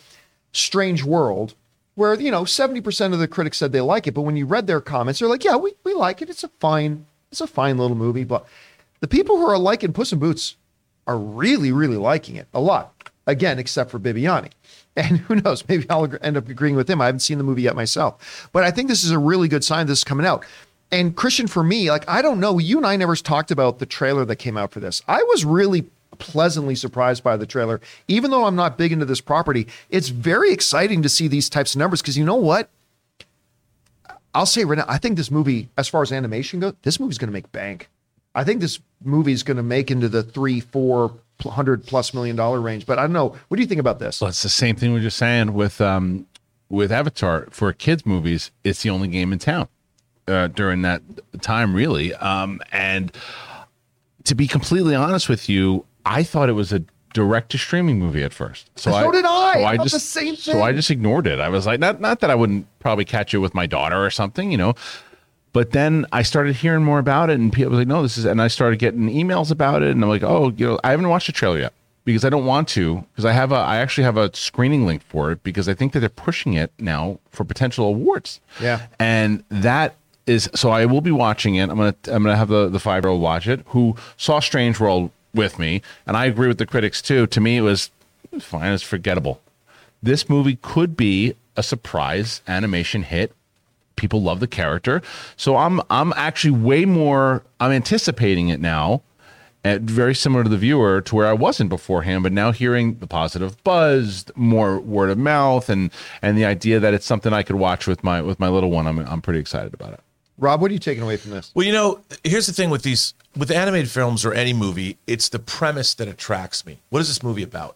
Strange World, where, you know, seventy percent of the critics said they like it. But when you read their comments, they're like, yeah, we, we like it. It's a fine, it's a fine little movie, but... The people who are liking Puss in Boots are really, really liking it a lot. Again, except for Bibiani. And who knows, maybe I'll end up agreeing with him. I haven't seen the movie yet myself. But I think this is a really good sign this is coming out. And Christian, for me, like, I don't know. You and I never talked about the trailer that came out for this. I was really pleasantly surprised by the trailer. Even though I'm not big into this property, it's very exciting to see these types of numbers. Because you know what? I'll say right now, I think this movie, as far as animation goes, this movie's going to make bank. I think this movie is going to make into the three, four hundred plus million dollar range. But I don't know. What do you think about this? Well, it's the same thing we were just saying with um, with Avatar for kids movies. It's the only game in town uh, during that time, really. Um, and to be completely honest with you, I thought it was a direct to streaming movie at first. So, so I, did I. So I just the same thing. So I just ignored it. I was like, not not that I wouldn't probably catch it with my daughter or something, you know. But then I started hearing more about it, and people were like, no, this is, and I started getting emails about it, and I'm like, oh, you know, I haven't watched the trailer yet because I don't want to, because I have a, I actually have a screening link for it because I think that they're pushing it now for potential awards. Yeah. And that is, so I will be watching it. I'm going to, I'm going to have the, the five-year-old watch it, who saw Strange World with me. And I agree with the critics too. To me, it was fine. It's forgettable. This movie could be a surprise animation hit. People love the character, so I'm I'm actually way more. I'm anticipating it now, at very similar to the viewer to where I wasn't beforehand. But now hearing the positive buzz, more word of mouth, and and the idea that it's something I could watch with my with my little one, I'm I'm pretty excited about it. Rob, what are you taking away from this? Well, you know, here's the thing with these with animated films or any movie, it's the premise that attracts me. What is this movie about?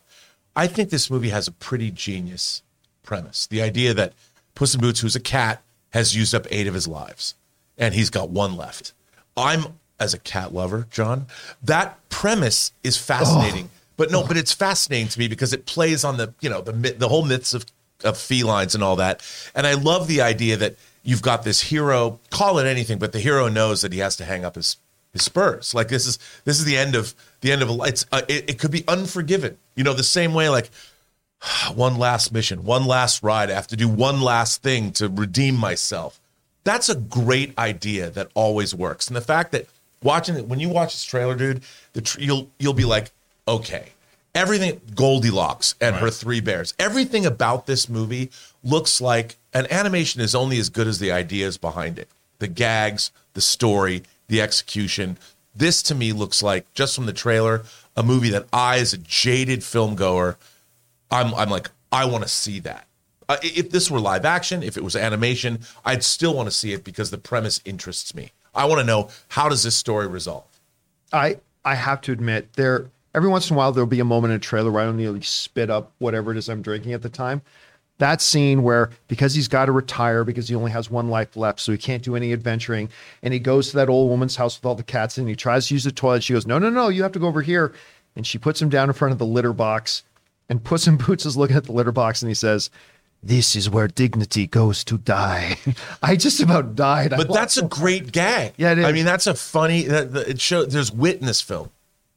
I think this movie has a pretty genius premise. The idea that Puss in Boots, who's a cat, has used up eight of his lives, and he's got one left. I'm, as a cat lover, John, that premise is fascinating. Oh. But no, but it's fascinating to me because it plays on the, you know, the the whole myths of, of felines and all that. And I love the idea that you've got this hero, call it anything, but the hero knows that he has to hang up his, his spurs. Like this is this is the end of the end of a, it's uh, it, it could be Unforgiven. You know, the same way like. One last mission, one last ride. I have to do one last thing to redeem myself. That's a great idea that always works. And the fact that watching it, when you watch this trailer, dude, the tr- you'll you'll be like, okay, everything. Goldilocks and right. her three bears. Everything about this movie looks like an animation is only as good as the ideas behind it. The gags, the story, the execution. This to me looks like, just from the trailer, a movie that I, as a jaded film goer, I'm I'm like, I want to see that. Uh, if this were live action, if it was animation, I'd still want to see it because the premise interests me. I want to know, how does this story resolve? I I have to admit, there every once in a while, there'll be a moment in a trailer where I don't nearly spit up whatever it is I'm drinking at the time. That scene where, because he's got to retire because he only has one life left, so he can't do any adventuring, and he goes to that old woman's house with all the cats, and he tries to use the toilet. She goes, no, no, no, you have to go over here. And she puts him down in front of the litter box. And Puss in Boots is looking at the litter box and he says, this is where dignity goes to die. I just about died. But that's a great gag. Yeah, it is. I mean, that's a funny, it shows, there's wit in this film.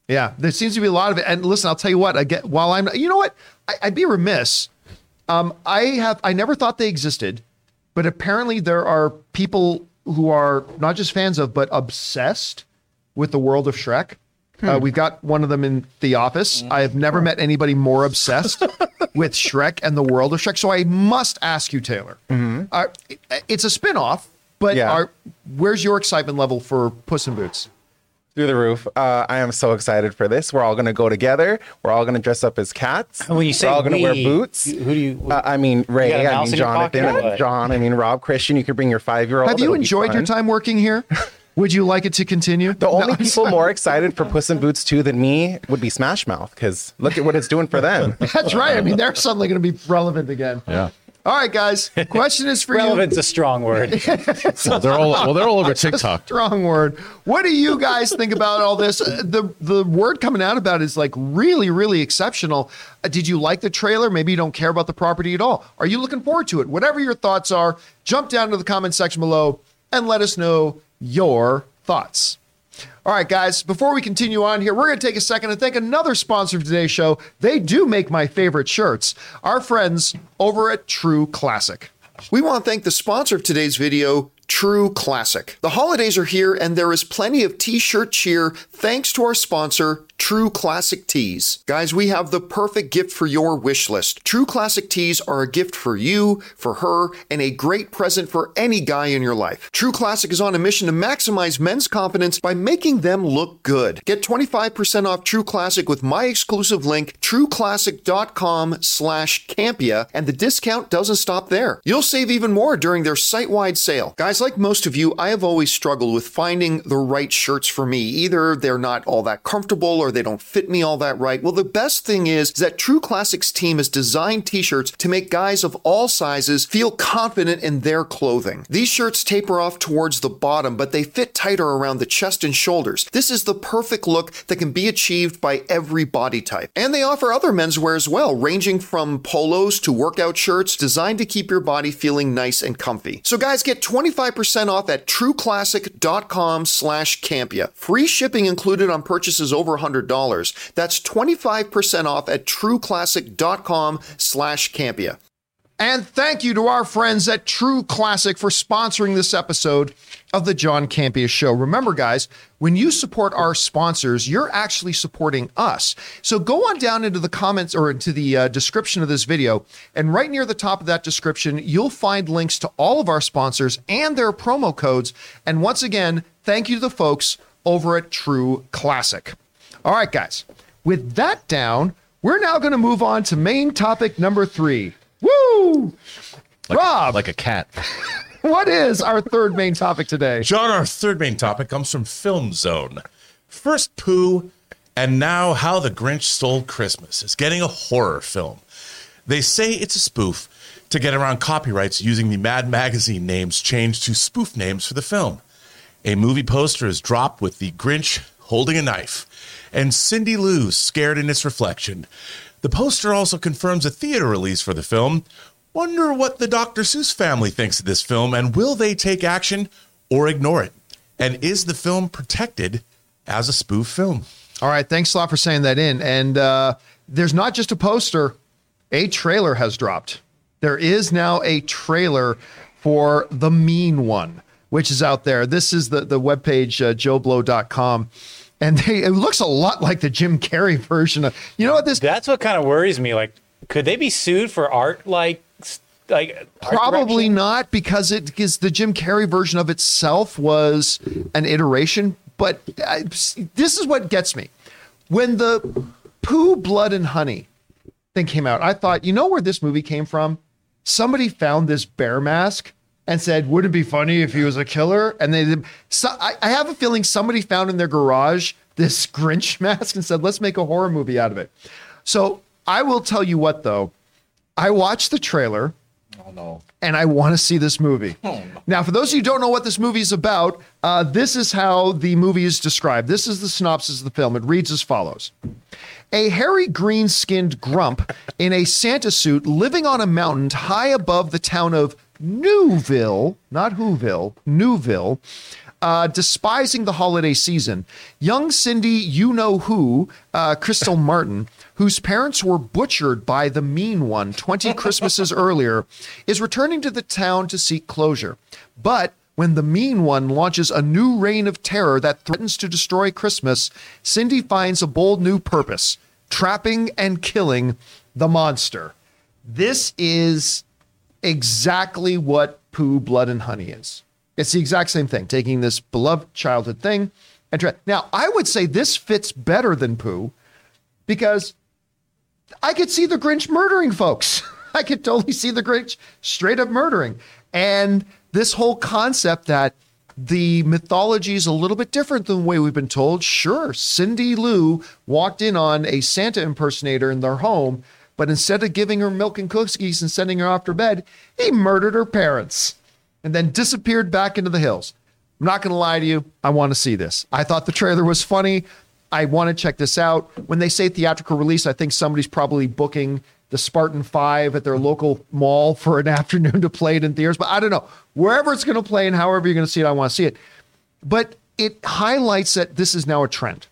Yeah, there seems to be a lot of it. And listen, I'll tell you what, I get, while I'm, you know what? I, I'd be remiss. Um, I have, I never thought they existed, but apparently there are people who are not just fans of, but obsessed with the world of Shrek. Hmm. Uh, we've got one of them in the office. I have never met anybody more obsessed with Shrek and the world of Shrek. So I must ask you, Taylor, mm-hmm. uh, it, it's a spinoff, but yeah. our, where's your excitement level for Puss in Boots? Through the roof. Uh, I am so excited for this. We're all going to go together. We're all going to dress up as cats. When you say we're all going to wear boots. Who do you? Who, uh, I mean, Ray, I mean, Jonathan, and John, I mean, Rob, Christian, you could bring your five-year-old. Have you enjoyed your time working here? Would you like it to continue? The only no, people sorry. more excited for Puss in Boots two than me would be Smash Mouth, because look at what it's doing for them. That's right. I mean, they're suddenly going to be relevant again. Yeah. All right, guys. Question is for Relevant's you. Relevant's a strong word. well, they're all, well, they're all over TikTok. Strong word. What do you guys think about all this? The the word coming out about it is like really, really exceptional. Uh, did you like the trailer? Maybe you don't care about the property at all. Are you looking forward to it? Whatever your thoughts are, jump down to the comment section below and let us know your thoughts. All right, guys, before we continue on here, we're going to take a second and thank another sponsor of today's show. They do make my favorite shirts. Our friends over at True Classic. We want to thank the sponsor of today's video, True Classic. The holidays are here and there is plenty of t-shirt cheer thanks to our sponsor, True Classic Tees. Guys, we have the perfect gift for your wish list. True Classic Tees are a gift for you, for her, and a great present for any guy in your life. True Classic is on a mission to maximize men's confidence by making them look good. Get twenty-five percent off True Classic with my exclusive link, true classic dot com slash Campea, and the discount doesn't stop there. You'll save even more during their site-wide sale. Guys, like most of you, I have always struggled with finding the right shirts for me. Either they're not all that comfortable or they don't fit me all that right. Well, the best thing is, is that True Classic's team has designed t-shirts to make guys of all sizes feel confident in their clothing. These shirts taper off towards the bottom, but they fit tighter around the chest and shoulders. This is the perfect look that can be achieved by every body type. And they offer other menswear as well, ranging from polos to workout shirts designed to keep your body feeling nice and comfy. So guys, get twenty-five percent off at true classic dot com slash Campea. Free shipping included on purchases over one hundred dollars. That's twenty-five percent off at true classic dot com slash Campea. And thank you to our friends at True Classic for sponsoring this episode of the John Campea Show. Remember, guys, when you support our sponsors, you're actually supporting us. So go on down into the comments or into the uh, description of this video. And right near the top of that description, you'll find links to all of our sponsors and their promo codes. And once again, thank you to the folks over at True Classic. All right, guys, with that down, we're now going to move on to main topic number three. Woo! Like, Rob! Like a cat. What is our third main topic today? John, our third main topic comes from Film Zone. First Pooh, and now How the Grinch Stole Christmas is getting a horror film. They say it's a spoof to get around copyrights using the Mad Magazine names changed to spoof names for the film. A movie poster is dropped with the Grinch holding a knife, and Cindy Lou scared in its reflection. The poster also confirms a theater release for the film. Wonder what the Doctor Seuss family thinks of this film, and will they take action or ignore it? And is the film protected as a spoof film? All right, thanks a lot for saying that in. And uh, there's not just a poster. A trailer has dropped. There is now a trailer for The Mean One, which is out there. This is the, the webpage, uh, joe blow dot com. And they, it looks a lot like the Jim Carrey version of, you know what this... That's what kind of worries me. Like, could they be sued for art, like... like art Probably direction? Not, because it is the Jim Carrey version of itself was an iteration. But I, this is what gets me. When the Pooh, Blood and Honey thing came out, I thought, you know where this movie came from? Somebody found this bear mask and said, wouldn't it be funny if he was a killer? And they, so I, I have a feeling somebody found in their garage this Grinch mask and said, let's make a horror movie out of it. So I will tell you what, though. I watched the trailer, oh, no. and I want to see this movie. Oh, no. Now, for those of you who don't know what this movie is about, uh, this is how the movie is described. This is the synopsis of the film. It reads as follows. A hairy, green-skinned grump in a Santa suit living on a mountain high above the town of Newville, not Whoville, Newville, uh, despising the holiday season. Young Cindy, you know who, uh, Crystal Martin, whose parents were butchered by the Mean One twenty Christmases earlier, is returning to the town to seek closure. But when the Mean One launches a new reign of terror that threatens to destroy Christmas, Cindy finds a bold new purpose, trapping and killing the monster. This is exactly what Pooh, Blood and Honey is. It's the exact same thing, taking this beloved childhood thing and tra- Now, I would say this fits better than Pooh because I could see the Grinch murdering folks. I could totally see the Grinch straight up murdering. And this whole concept that the mythology is a little bit different than the way we've been told. Sure, Cindy Lou walked in on a Santa impersonator in their home, but instead of giving her milk and cookies and sending her off to bed, he murdered her parents and then disappeared back into the hills. I'm not going to lie to you. I want to see this. I thought the trailer was funny. I want to check this out. When they say theatrical release, I think somebody's probably booking the Spartan Five at their local mall for an afternoon to play it in theaters. But I don't know, wherever it's going to play and however you're going to see it, I want to see it. But it highlights that this is now a trend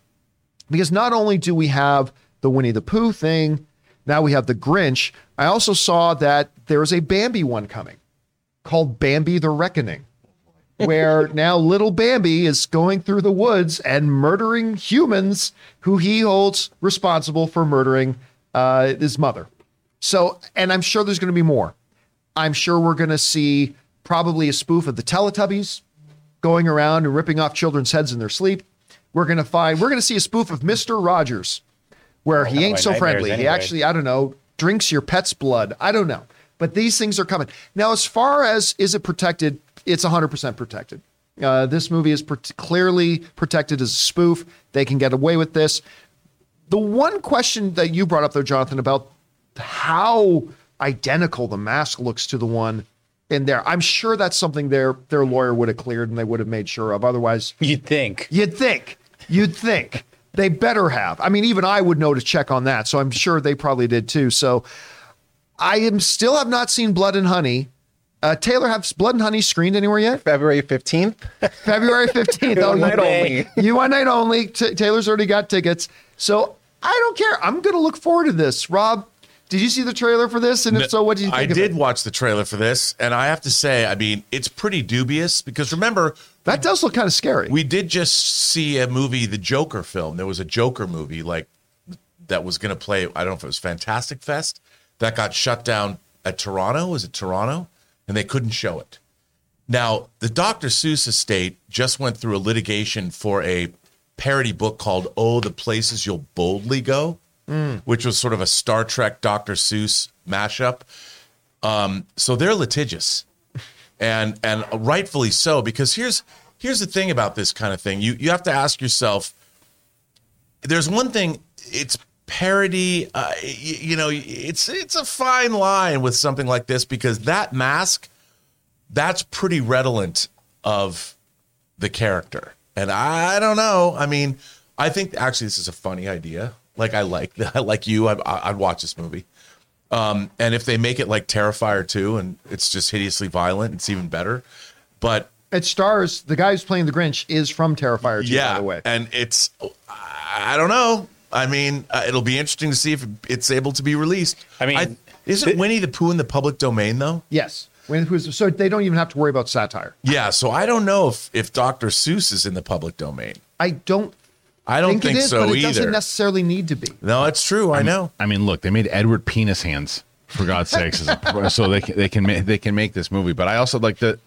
because not only do we have the Winnie the Pooh thing, now we have the Grinch. I also saw that there is a Bambi one coming called Bambi the Reckoning, where now little Bambi is going through the woods and murdering humans who he holds responsible for murdering uh, his mother. So, and I'm sure there's going to be more. I'm sure we're going to see probably a spoof of the Teletubbies going around and ripping off children's heads in their sleep. We're going to find, we're going to see a spoof of Mister Rogers where he ain't so friendly. Anyway. He actually, I don't know, drinks your pet's blood. I don't know. But these things are coming. Now, as far as is it protected, it's one hundred percent protected. Uh, this movie is per- clearly protected as a spoof. They can get away with this. The one question that you brought up, though, Jonathan, about how identical the mask looks to the one in there. I'm sure that's something their their lawyer would have cleared and they would have made sure of. Otherwise, you'd think. You'd think. You'd think. They better have. I mean, even I would know to check on that. So I'm sure they probably did too. So I am still have not seen Blood and Honey. Uh, Taylor, have Blood and Honey screened anywhere yet? February fifteenth. February fifteenth. One night only. You one night only. T- Taylor's already got tickets. So I don't care. I'm going to look forward to this. Rob, did you see the trailer for this? And if no, so, what did you think I of did it? Watch the trailer for this. And I have to say, I mean, it's pretty dubious because remember... That does look kind of scary. We did just see a movie, the Joker film. There was a Joker movie like that was going to play, I don't know if it was Fantastic Fest, that got shut down at Toronto. Was it Toronto? And they couldn't show it. Now, the Doctor Seuss estate just went through a litigation for a parody book called Oh, the Places You'll Boldly Go. Mm. Which was sort of a Star Trek Doctor Seuss mashup. Um, so they're litigious, and and rightfully so, because here's here's the thing about this kind of thing. You you have to ask yourself. There's one thing. It's parody. Uh, you, you know, it's it's a fine line with something like this because that mask, that's pretty redolent of the character, and I don't know. I mean, I think actually this is a funny idea. Like I like I like you. I'd, I'd watch this movie, um, and if they make it like Terrifier two, and it's just hideously violent, it's even better. But it stars the guy who's playing the Grinch is from Terrifier two, yeah, by the way. And it's I don't know. I mean, uh, it'll be interesting to see if it's able to be released. I mean, I, isn't it, Winnie the Pooh in the public domain though? Yes, Winnie the Pooh. So they don't even have to worry about satire. Yeah. So I don't know if if Doctor Seuss is in the public domain. I don't. I don't think, think is, so but it either. It doesn't necessarily need to be. No, it's true. I, I mean, know. I mean, look, they made Edward Penis Hands for God's sakes, as a, so they can, they can make, they can make this movie. But I also like the.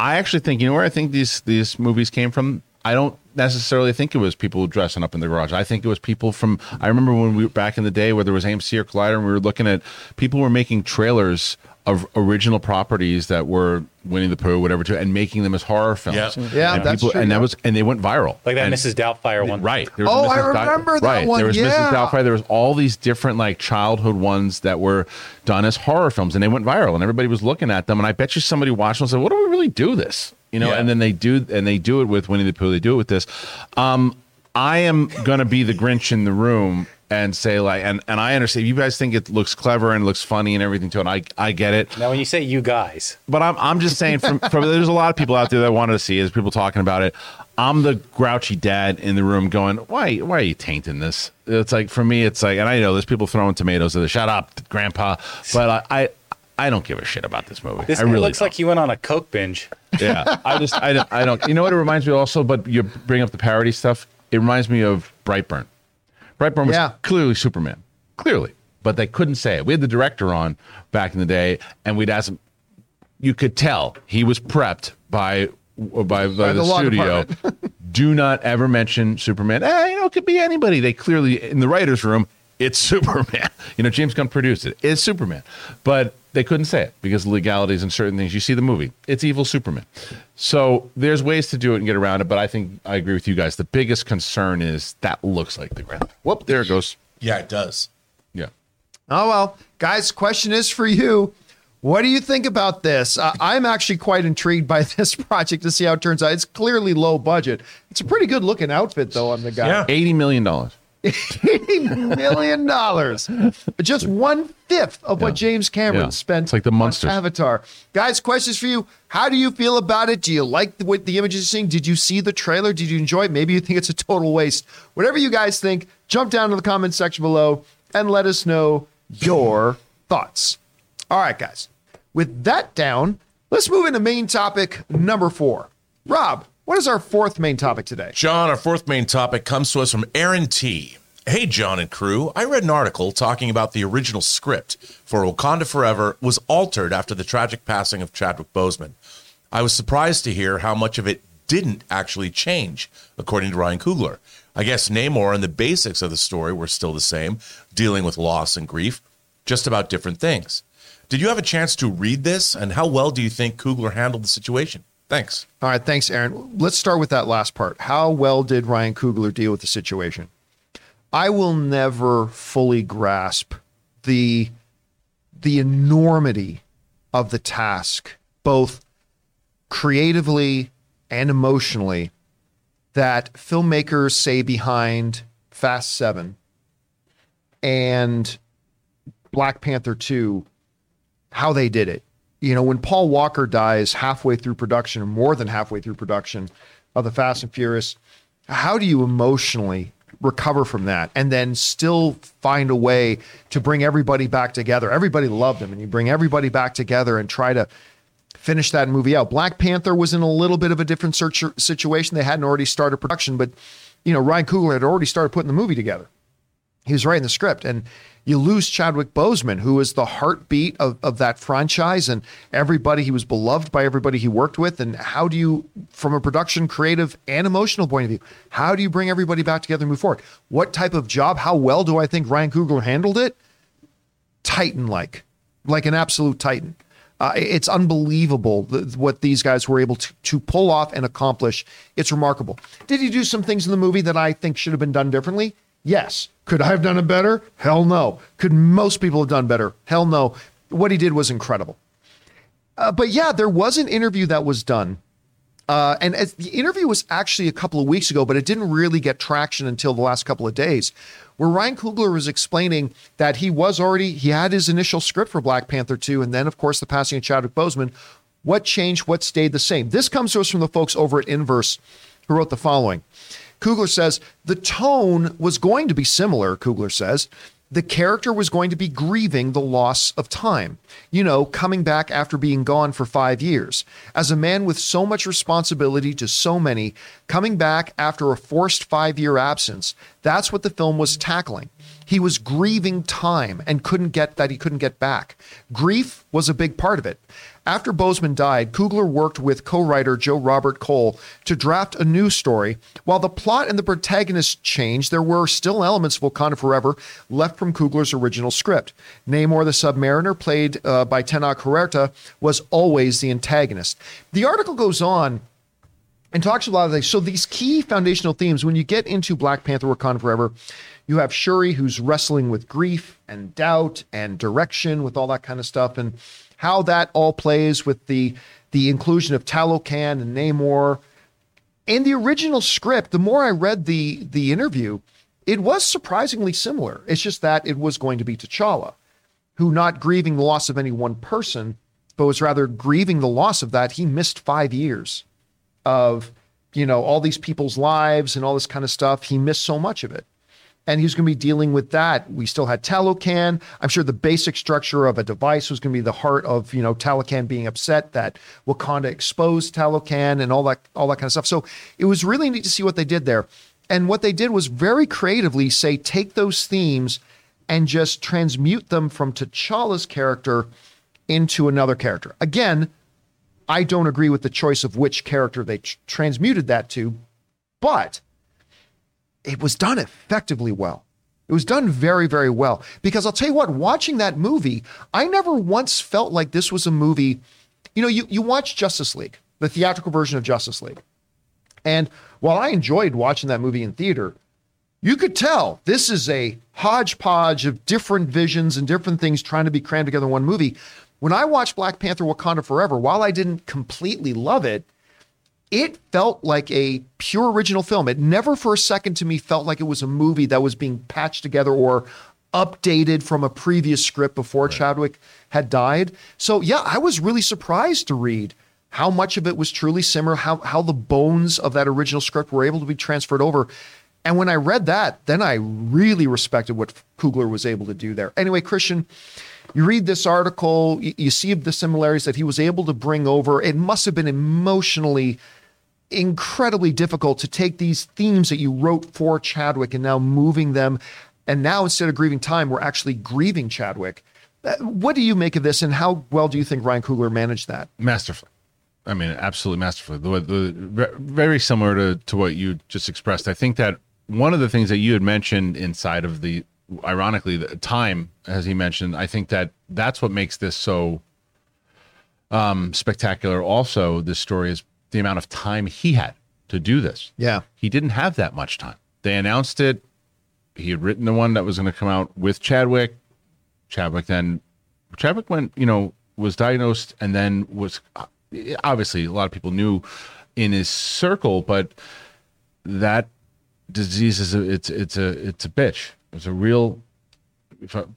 I actually think you know where I think these these movies came from. I don't necessarily think it was people dressing up in the garage. I think it was people from. I remember when we were back in the day where there was A M C or Collider, and we were looking at people were making trailers of original properties that were Winnie the Pooh, whatever, too, and making them as horror films. Yeah, yeah and that's people, true. And that was, and they went viral. Like that and, Missus Doubtfire one, right? Oh, I remember that right. one. There was yeah. Missus Doubtfire. There was all these different like childhood ones that were done as horror films, and they went viral, and everybody was looking at them. And I bet you somebody watched them and said, "What do we really do this?" You know, yeah. And then they do, and they do it with Winnie the Pooh. They do it with this. Um, I am gonna be the Grinch in the room. And say like, and, and I understand you guys think it looks clever and looks funny and everything too, and I I get it. Now when you say you guys, but I'm I'm just saying from, from there's a lot of people out there that wanted to see it. There's people talking about it. I'm the grouchy dad in the room going, why why are you tainting this? It's like for me, it's like, and I know there's people throwing tomatoes at the shut up, Grandpa, but I. I I don't give a shit about this movie. This I really looks don't. Like he went on a coke binge. Yeah, I just I don't I don't. You know what it reminds me also? But you bring up the parody stuff. It reminds me of Brightburn. Brightburn was yeah. clearly Superman, clearly, but they couldn't say it. We had the director on back in the day, and we'd ask him. You could tell he was prepped by by, by, by the, the studio. Do not ever mention Superman. Eh, you know, it could be anybody. They clearly in the writers' room. It's Superman. You know, James Gunn produced it. It's Superman. But they couldn't say it because of legalities and certain things. You see the movie. It's evil Superman. So there's ways to do it and get around it. But I think I agree with you guys. The biggest concern is that looks like the ground. Whoop, there it goes. Yeah, it does. Yeah. Oh, well, guys, question is for you. What do you think about this? Uh, I'm actually quite intrigued by this project to see how it turns out. It's clearly low budget. It's a pretty good looking outfit, though, on the guy. Yeah. eighty million dollars. eighty million dollars. Just one-fifth of yeah. what James Cameron yeah. spent it's like the monsters. On Avatar. Guys, questions for you. How do you feel about it? Do you like the, what the images you're seeing? Did you see the trailer? Did you enjoy it? Maybe you think it's a total waste. Whatever you guys think, jump down to the comment section below and let us know your thoughts. All right, guys. With that down, let's move into main topic number four. Rob, what is our fourth main topic today? John, our fourth main topic comes to us from Aaron T. Hey, John and crew. I read an article talking about the original script for Wakanda Forever was altered after the tragic passing of Chadwick Boseman. I was surprised to hear how much of it didn't actually change, according to Ryan Coogler. I guess Namor and the basics of the story were still the same, dealing with loss and grief, just about different things. Did you have a chance to read this, and how well do you think Coogler handled the situation? Thanks. All right. Thanks, Aaron. Let's start with that last part. How well did Ryan Coogler deal with the situation? I will never fully grasp the, the enormity of the task, both creatively and emotionally, that filmmakers say behind Fast Seven and Black Panther two, how they did it. You know, when Paul Walker dies halfway through production or more than halfway through production of the Fast and Furious, how do you emotionally recover from that and then still find a way to bring everybody back together? Everybody loved him, and you bring everybody back together and try to finish that movie out. Black Panther was in a little bit of a different search situation. They hadn't already started production, but, you know, Ryan Coogler had already started putting the movie together. He was writing the script, and you lose Chadwick Boseman, who is the heartbeat of, of that franchise and everybody. He was beloved by everybody he worked with. And how do you, from a production, creative, and emotional point of view, how do you bring everybody back together and move forward? What type of job? How well do I think Ryan Coogler handled it? Titan-like, like an absolute Titan. Uh, it's unbelievable th- what these guys were able to, to pull off and accomplish. It's remarkable. Did he do some things in the movie that I think should have been done differently? Yes. Could I have done it better? Hell no. Could most people have done better? Hell no. What he did was incredible. Uh, but yeah, there was an interview that was done. Uh, and as the interview was actually a couple of weeks ago, but it didn't really get traction until the last couple of days, where Ryan Coogler was explaining that he was already, he had his initial script for Black Panther two, and then, of course, the passing of Chadwick Boseman. What changed? What stayed the same? This comes to us from the folks over at Inverse, who wrote the following. Coogler says, the tone was going to be similar, Coogler says. The character was going to be grieving the loss of time, you know, coming back after being gone for five years. As a man with so much responsibility to so many, coming back after a forced five-year absence, that's what the film was tackling. He was grieving time and couldn't get that he couldn't get back. Grief was a big part of it. After Boseman died, Coogler worked with co-writer Joe Robert Cole to draft a new story. While the plot and the protagonist changed, there were still elements of Wakanda Forever left from Coogler's original script. Namor the Submariner, played uh, by Tenoch Huerta, was always the antagonist. The article goes on and talks a lot of things. So these key foundational themes, when you get into Black Panther Wakanda Forever, you have Shuri, who's wrestling with grief and doubt and direction with all that kind of stuff, and how that all plays with the, the inclusion of Talocan and Namor. In the original script, the more I read the, the interview, it was surprisingly similar. It's just that it was going to be T'Challa, who, not grieving the loss of any one person, but was rather grieving the loss of that. He missed five years of, you know, all these people's lives and all this kind of stuff. He missed so much of it. and he's going to be dealing with that. We still had Talocan. I'm sure the basic structure of a device was going to be the heart of, you know, Talocan being upset that Wakanda exposed Talocan and all that, all that kind of stuff. So it was really neat to see what they did there. And what they did was very creatively say, take those themes and just transmute them from T'Challa's character into another character. Again, I don't agree with the choice of which character they ch- transmuted that to, but it was done effectively well. It was done very, very well. Because I'll tell you what, watching that movie, I never once felt like this was a movie. You know, you, you watch Justice League, the theatrical version of Justice League. And while I enjoyed watching that movie in theater, you could tell this is a hodgepodge of different visions and different things trying to be crammed together in one movie. When I watched Black Panther: Wakanda Forever, while I didn't completely love it, it felt like a pure original film. It never for a second to me felt like it was a movie that was being patched together or updated from a previous script before right. Chadwick had died. So yeah, I was really surprised to read how much of it was truly similar, how, how the bones of that original script were able to be transferred over. And when I read that, then I really respected what Coogler was able to do there. Anyway, Christian, you read this article, you, you see the similarities that he was able to bring over. It must have been emotionally incredibly difficult to take these themes that you wrote for Chadwick and now moving them. And now instead of grieving time, we're actually grieving Chadwick. What do you make of this, and how well do you think Ryan Coogler managed that? Masterfully. I mean, absolutely masterfully. The, the, very similar to, to what you just expressed. I think that one of the things that you had mentioned inside of the, ironically, the time, as he mentioned, I think that that's what makes this so um, spectacular. Also, this story is the amount of time he had to do this. Yeah. He didn't have that much time. They announced it. He had written the one that was going to come out with Chadwick. Chadwick then, Chadwick went, you know, was diagnosed and then was, obviously a lot of people knew in his circle, but that disease is, a, it's, it's a, it's a bitch. It's a real,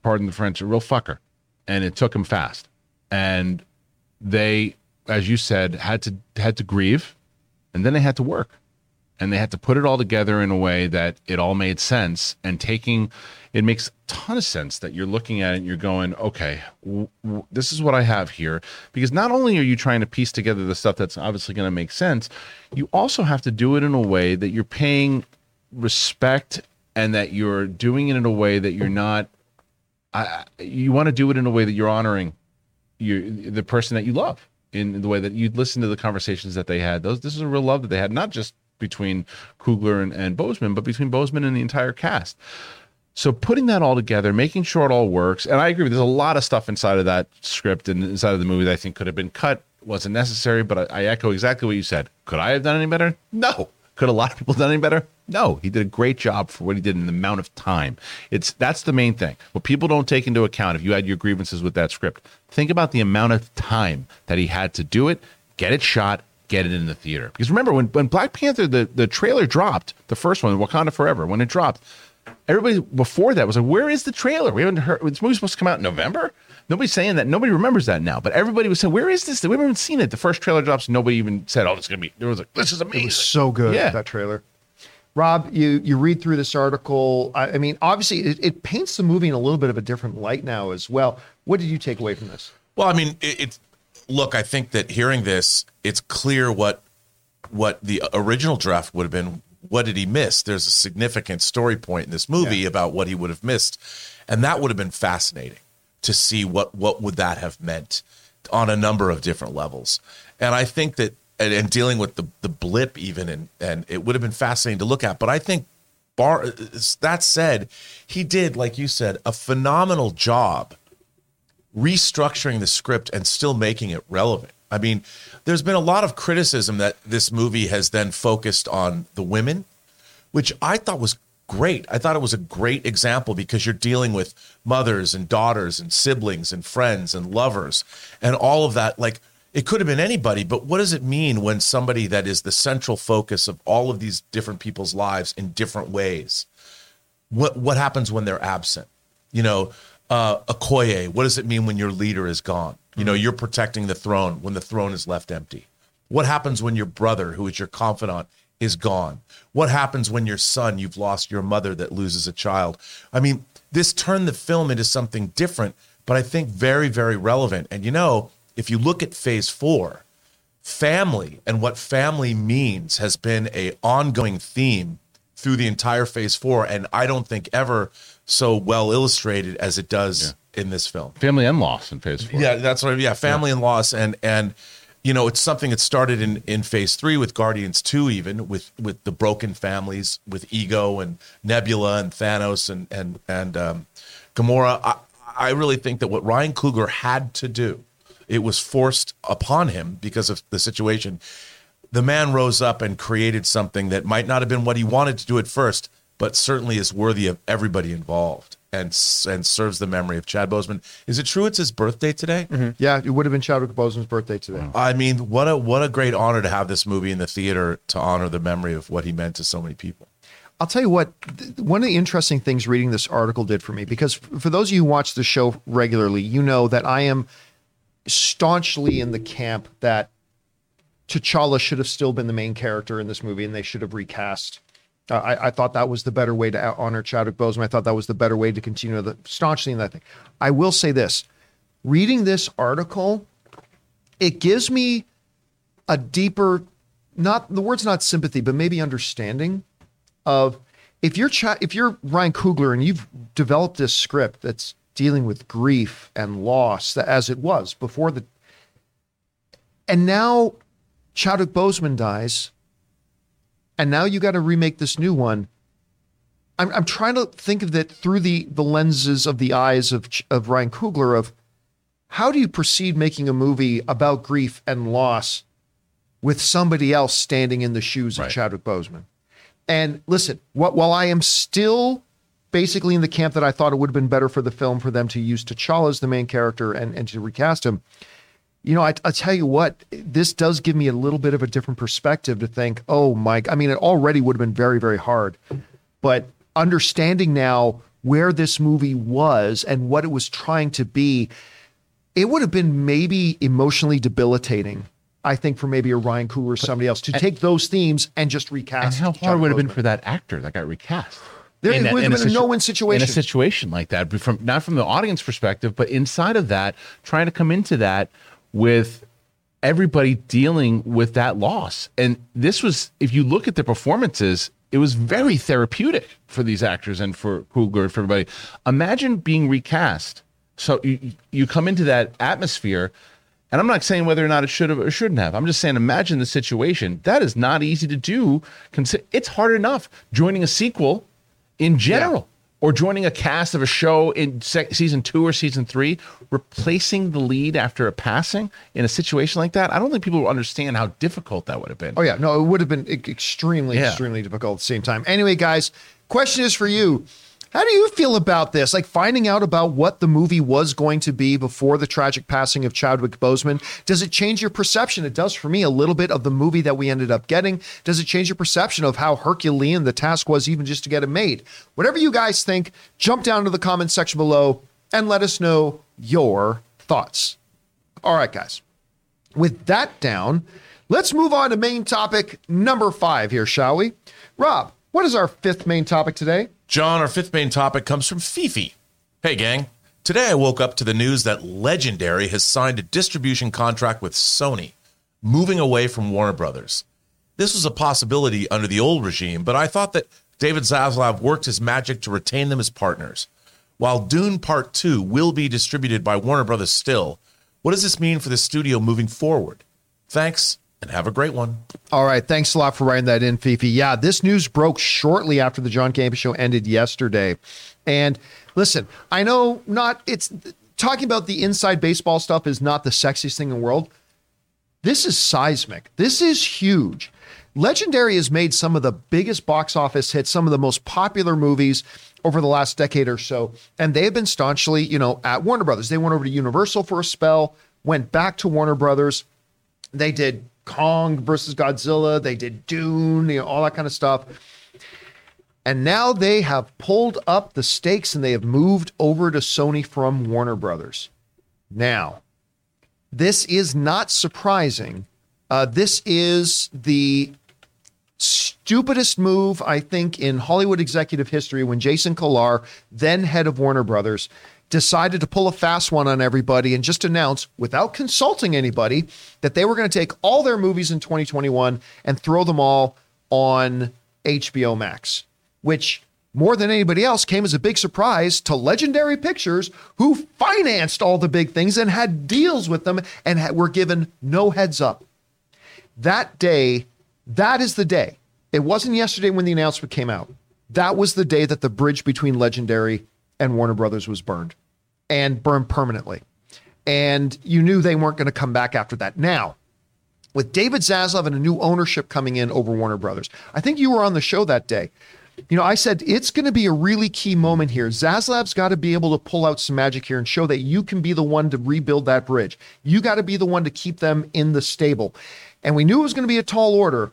pardon the French, a real fucker. And it took him fast. And they, as you said, had to had to grieve, and then they had to work, and they had to put it all together in a way that it all made sense. And taking, it makes a ton of sense that you're looking at it and you're going, okay, w- w- this is what I have here. Because not only are you trying to piece together the stuff that's obviously going to make sense, you also have to do it in a way that you're paying respect and that you're doing it in a way that you're not, I, you want to do it in a way that you're honoring you, the person that you love. In the way that you'd listen to the conversations that they had. Those, this is a real love that they had, not just between Coogler and, and Boseman, but between Boseman and the entire cast. So putting that all together, making sure it all works. And I agree, there's a lot of stuff inside of that script and inside of the movie that I think could have been cut, wasn't necessary, but I, I echo exactly what you said. Could I have done any better? No. Could a lot of people have done any better? No. He did a great job for what he did in the amount of time. It's that's the main thing. What people don't take into account, if you had your grievances with that script, think about the amount of time that he had to do it, get it shot, get it in the theater. Because remember, when, when Black Panther, the, the trailer dropped, the first one, Wakanda Forever, when it dropped, everybody before that was like, where is the trailer? We haven't heard, this movie's supposed to come out in November? Nobody's saying that. Nobody remembers that now. But everybody was saying, where is this? We haven't even seen it. The first trailer drops. Nobody even said, oh, it's going to be, there was like, this is amazing. It was so good, yeah. That trailer. Rob, you you read through this article. I, I mean, obviously, it, it paints the movie in a little bit of a different light now as well. What did you take away from this? Well, I mean, it, it's, look, I think that hearing this, it's clear what what the original draft would have been. What did he miss? There's a significant story point in this movie yeah. about what he would have missed. And that would have been fascinating to see what, what would that have meant on a number of different levels. And I think that, and, and dealing with the, the blip even, and, and it would have been fascinating to look at. But I think bar, that said, he did, like you said, a phenomenal job restructuring the script and still making it relevant. I mean, there's been a lot of criticism that this movie has then focused on the women, which I thought was great. I thought it was a great example because you're dealing with mothers and daughters and siblings and friends and lovers and all of that. Like, it could have been anybody, but what does it mean when somebody that is the central focus of all of these different people's lives in different ways? What what happens when they're absent? You know, uh, Okoye, what does it mean when your leader is gone? You know, you're protecting the throne when the throne is left empty. What happens when your brother, who is your confidant, is gone? What happens when your son, you've lost your mother that loses a child? I mean, this turned the film into something different, but I think very, very relevant. And, you know, if you look at phase four, family and what family means has been an ongoing theme through the entire phase four. And I don't think ever so well illustrated as it does yeah. in this film. Family and loss in phase four. Yeah, that's right. Yeah. Family yeah. and loss. And, and, you know, it's something that started in, in phase three with Guardians two, even with, with the broken families, with Ego and Nebula and Thanos and, and, and, um, Gamora. I, I really think that what Ryan Coogler had to do, it was forced upon him because of the situation. The man rose up and created something that might not have been what he wanted to do at first, but certainly is worthy of everybody involved and and serves the memory of Chad Boseman. Is it true it's his birthday today? Mm-hmm. Yeah, it would have been Chadwick Boseman's birthday today. Wow. I mean, what a what a great honor to have this movie in the theater to honor the memory of what he meant to so many people. I'll tell you what, th- one of the interesting things reading this article did for me, because f- for those of you who watch the show regularly, you know that I am staunchly in the camp that T'Challa should have still been the main character in this movie and they should have recast. Uh, I, I thought that was the better way to honor Chadwick Boseman. I thought that was the better way to continue the staunchly in that thing. I will say this, reading this article, it gives me a deeper, not the word's not sympathy, but maybe understanding of if you're Ch- if you're Ryan Coogler and you've developed this script that's dealing with grief and loss as it was before the, and now Chadwick Boseman dies, and now you got to remake this new one. I'm I'm trying to think of that through the the lenses of the eyes of of Ryan Coogler of how do you proceed making a movie about grief and loss with somebody else standing in the shoes right. of Chadwick Boseman. And listen, what, while I am still basically in the camp that I thought it would have been better for the film for them to use T'Challa as the main character and, and to recast him, you know, I, I tell you what, this does give me a little bit of a different perspective to think, oh, Mike, I mean, it already would have been very, very hard. But understanding now where this movie was and what it was trying to be, it would have been maybe emotionally debilitating, I think, for maybe a Ryan Coogler or somebody else to and, take those themes and just recast. And how hard would it have been for that actor that got recast? There in, would have been a, a no-win situation. In a situation like that, from not from the audience perspective, but inside of that, trying to come into that with everybody dealing with that loss. And this was, if you look at the performances, it was very therapeutic for these actors and for Coogler and for everybody. Imagine being recast. So you, you come into that atmosphere, and I'm not saying whether or not it should have or shouldn't have. I'm just saying, imagine the situation. That is not easy to do. It's hard enough joining a sequel in general. Yeah. Or joining a cast of a show in se- season two or season three, replacing the lead after a passing in a situation like that, I don't think people will understand how difficult that would have been. Oh, yeah. No, it would have been extremely, yeah. extremely difficult at the same time. Anyway, guys, question is for you. How do you feel about this? Like finding out about what the movie was going to be before the tragic passing of Chadwick Boseman. Does it change your perception? It does for me a little bit of the movie that we ended up getting. Does it change your perception of how Herculean the task was even just to get it made? Whatever you guys think, jump down to the comment section below and let us know your thoughts. All right, guys. With that down, let's move on to main topic number five here, shall we? Rob, what is our fifth main topic today? John, our fifth main topic comes from Fifi. Hey, gang. Today I woke up to the news that Legendary has signed a distribution contract with Sony, moving away from Warner Brothers. This was a possibility under the old regime, but I thought that David Zaslav worked his magic to retain them as partners. While Dune Part two will be distributed by Warner Brothers still, what does this mean for the studio moving forward? Thanks. And have a great one. All right. Thanks a lot for writing that in, Fifi. Yeah, this news broke shortly after the John Campea show ended yesterday. And listen, I know not it's talking about the inside baseball stuff is not the sexiest thing in the world. This is seismic. This is huge. Legendary has made some of the biggest box office hits, some of the most popular movies over the last decade or so. And they have been staunchly, you know, at Warner Brothers. They went over to Universal for a spell, went back to Warner Brothers. They did Kong versus Godzilla, they did Dune, you know, all that kind of stuff. And now they have pulled up the stakes and they have moved over to Sony from Warner Brothers. Now, this is not surprising. Uh, this is the stupidest move, I think, in Hollywood executive history when Jason Kolar, then head of Warner Brothers, decided to pull a fast one on everybody and just announce, without consulting anybody, that they were going to take all their movies in twenty twenty-one and throw them all on H B O Max, which more than anybody else came as a big surprise to Legendary Pictures, who financed all the big things and had deals with them and were given no heads up. That day, that is the day. It wasn't yesterday when the announcement came out. That was the day that the bridge between Legendary and Warner Brothers was burned, and burned permanently. And you knew they weren't going to come back after that. Now, with David Zaslav and a new ownership coming in over Warner Brothers, I think you were on the show that day. You know, I said, it's going to be a really key moment here. Zaslav's got to be able to pull out some magic here and show that you can be the one to rebuild that bridge. You got to be the one to keep them in the stable. And we knew it was going to be a tall order.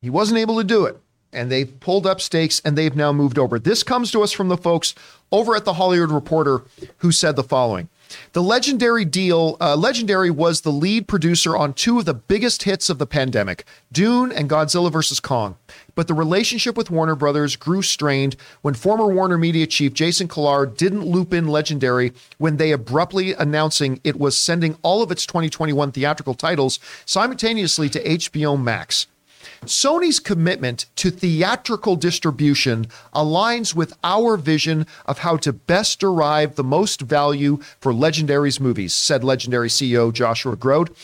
He wasn't able to do it. And they've pulled up stakes, and they've now moved over. This comes to us from the folks over at the Hollywood Reporter, who said the following. The Legendary deal, uh, Legendary was the lead producer on two of the biggest hits of the pandemic, Dune and Godzilla versus Kong. But the relationship with Warner Brothers grew strained when former Warner Media chief Jason Kolar didn't loop in Legendary when they abruptly announcing it was sending all of its twenty twenty-one theatrical titles simultaneously to H B O Max. Sony's commitment to theatrical distribution aligns with our vision of how to best derive the most value for Legendary's movies, said Legendary C E O Joshua Grote.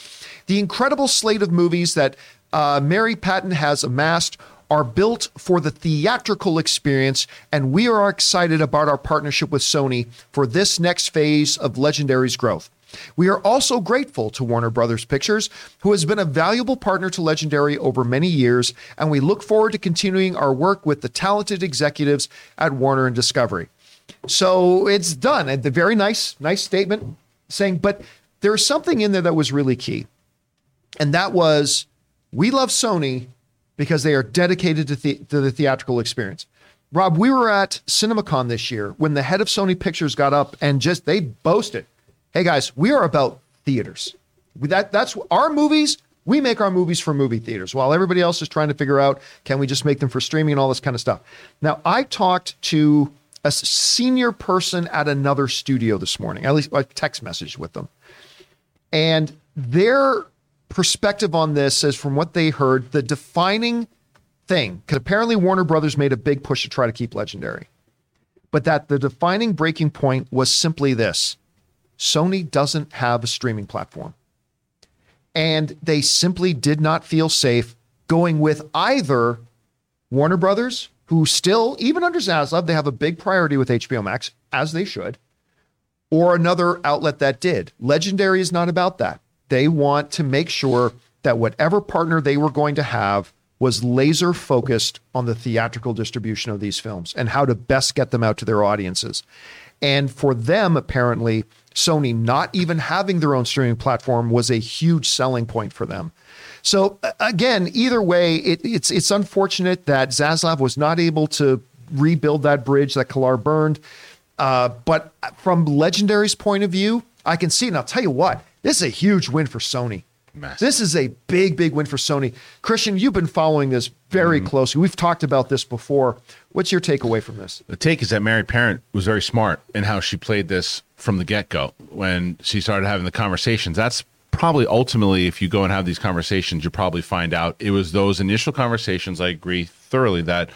The incredible slate of movies that uh, Mary Parent has amassed are built for the theatrical experience, and we are excited about our partnership with Sony for this next phase of Legendary's growth. We are also grateful to Warner Brothers Pictures, who has been a valuable partner to Legendary over many years, and we look forward to continuing our work with the talented executives at Warner and Discovery. So it's done. A very nice, nice statement saying, but there's something in there that was really key. And that was, we love Sony because they are dedicated to the, to the theatrical experience. Rob, we were at CinemaCon this year when the head of Sony Pictures got up and just, they boasted, hey guys, we are about theaters. That, that's our movies. We make our movies for movie theaters while everybody else is trying to figure out, can we just make them for streaming and all this kind of stuff. Now, I talked to a senior person at another studio this morning, at least a text message with them. And their perspective on this is, from what they heard, the defining thing, because apparently Warner Brothers made a big push to try to keep Legendary, but that the defining breaking point was simply this. Sony doesn't have a streaming platform, and they simply did not feel safe going with either Warner Brothers, who still, even under Zaslav, they have a big priority with H B O Max, as they should, or another outlet that did. Legendary is not about that. They want to make sure that whatever partner they were going to have was laser focused on the theatrical distribution of these films and how to best get them out to their audiences. And for them, apparently, Sony not even having their own streaming platform was a huge selling point for them. So again, either way, it, it's it's unfortunate that Zaslav was not able to rebuild that bridge that Kolar burned. Uh, but from Legendary's point of view, I can see, and I'll tell you what, this is a huge win for Sony. Massive. This is a big, big win for Sony. Christian, you've been following this very mm. closely. We've talked about this before. What's your takeaway from this? The take is that Mary Parent was very smart in how she played this from the get-go when she started having the conversations. That's probably ultimately, if you go and have these conversations, you'll probably find out it was those initial conversations. I agree thoroughly that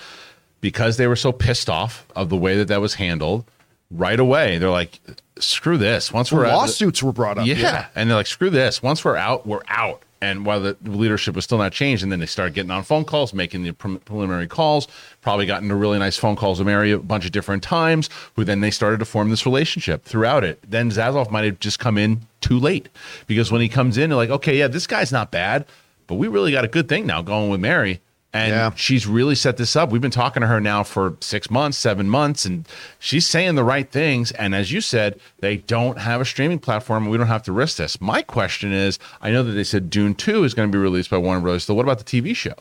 because they were so pissed off of the way that that was handled, right away they're like, screw this. Once we're lawsuits out, were brought up. Yeah. yeah. And they're like, screw this. Once we're out, we're out. And while the leadership was still not changed, and then they started getting on phone calls, making the preliminary calls, probably got into really nice phone calls with Mary a bunch of different times, who then they started to form this relationship throughout it. Then Zaslav might have just come in too late, because when he comes in, they're like, okay, yeah, this guy's not bad, but we really got a good thing now going with Mary. And yeah. she's really set this up. We've been talking to her now for six months, seven months, and she's saying the right things. And as you said, they don't have a streaming platform, and we don't have to risk this. My question is, I know that they said Dune two is going to be released by Warner Brothers. So what about the T V show?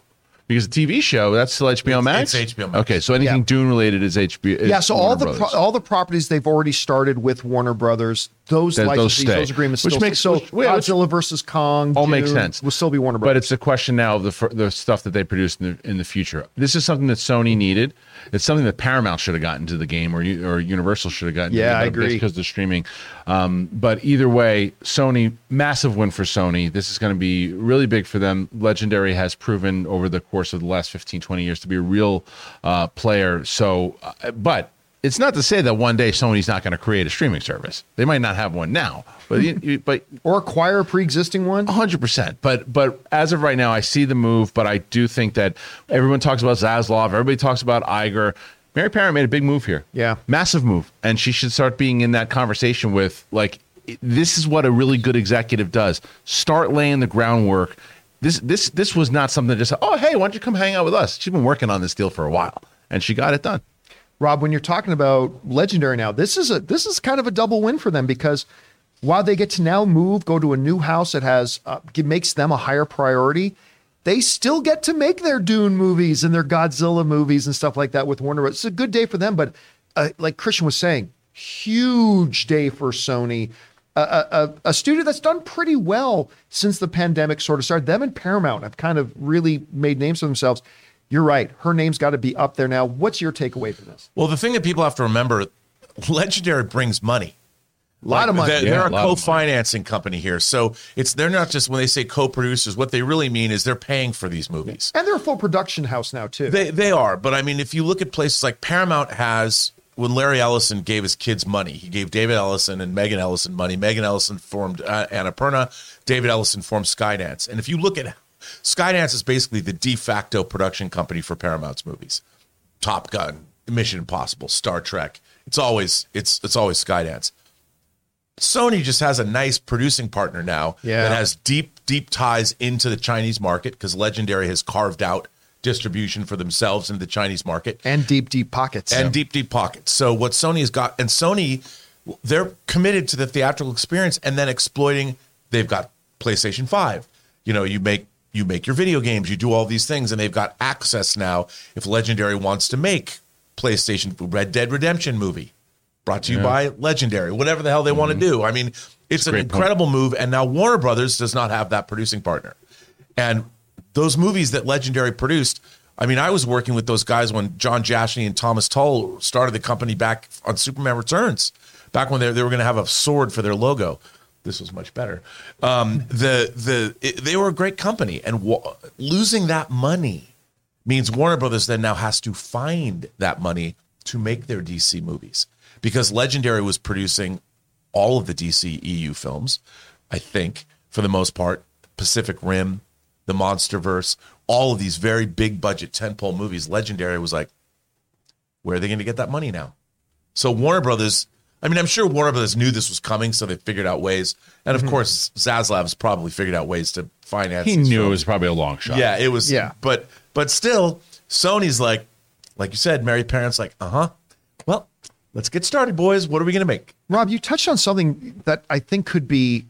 Because the T V show, that's still H B O Max? It's H B O Max. Okay, so anything yeah. Dune related is H B O. Is yeah, so all the, pro- all the properties they've already started with Warner Brothers, those that, licenses, those, those agreements, which still makes so well, Godzilla versus Kong all dude, makes sense. Will still be Warner Brothers. But it's a question now of the the stuff that they produce in the, in the future. This is something that Sony needed. It's something that Paramount should have gotten to the game, or or Universal should have gotten. Yeah, to the I agree because they're streaming. Um, but either way, Sony, massive win for Sony. This is going to be really big for them. Legendary has proven over the course of the last fifteen, twenty years to be a real uh, player. So, uh, but. It's not to say that one day Sony's not going to create a streaming service. They might not have one now, but you, but or acquire a pre-existing one. one hundred percent. But but as of right now, I see the move. But I do think that everyone talks about Zaslav. Everybody talks about Iger. Mary Parent made a big move here. Yeah, massive move, and she should start being in that conversation with like, this is what a really good executive does. Start laying the groundwork. This this this was not something that just oh hey why don't you come hang out with us? She's been working on this deal for a while, and she got it done. Rob, when you're talking about Legendary now, this is a this is kind of a double win for them because while they get to now move, go to a new house that has uh, makes them a higher priority, they still get to make their Dune movies and their Godzilla movies and stuff like that with Warner Bros. It's a good day for them, but uh, like Christian was saying, huge day for Sony, uh, a, a studio that's done pretty well since the pandemic sort of started. Them and Paramount have kind of really made names for themselves. You're right. Her name's got to be up there now. What's your takeaway from this? Well, the thing that people have to remember, Legendary brings money. A lot like, of money. They're, yeah, they're a, a co-financing company here. So it's they're not just, when they say co-producers, what they really mean is they're paying for these movies. And they're a full production house now, too. They they are. But, I mean, if you look at places like Paramount has, when Larry Ellison gave his kids money, he gave David Ellison and Megan Ellison money. Megan Ellison formed uh, Annapurna. David Ellison formed Skydance. And if you look at Skydance is basically the de facto production company for Paramount's movies. Top Gun, Mission Impossible, Star Trek. It's always it's it's always Skydance. Sony just has a nice producing partner now yeah. that has deep, deep ties into the Chinese market because Legendary has carved out distribution for themselves in the Chinese market. And deep, deep pockets. And yeah. deep, deep pockets. So what Sony has got, and Sony, they're committed to the theatrical experience and then exploiting, they've got PlayStation five. You know, you make You make your video games, you do all these things, and they've got access now. If Legendary wants to make PlayStation Red Dead Redemption movie, brought to yeah. you by Legendary, whatever the hell they mm-hmm. want to do. I mean, it's, it's an incredible point. move, and now Warner Brothers does not have that producing partner. And those movies that Legendary produced, I mean, I was working with those guys when John Jashni and Thomas Tull started the company back on Superman Returns, back when they, they were going to have a sword for their logo. This was much better. Um, the the it, they were a great company, and wa- losing that money means Warner Brothers then now has to find that money to make their D C movies because Legendary was producing all of the D C E U films, I think, for the most part, Pacific Rim, the Monsterverse, all of these very big budget tentpole movies. Legendary was like, where are they going to get that money now? So Warner Brothers. I mean, I'm sure Warner Brothers knew this was coming, so they figured out ways. And, of mm-hmm. course, Zaslav's probably figured out ways to finance it. He knew it was probably a long shot. Yeah, it was. Yeah. But but still, Sony's like, like you said, Mary Parent's like, uh-huh. Well, let's get started, boys. What are we going to make? Rob, you touched on something that I think could be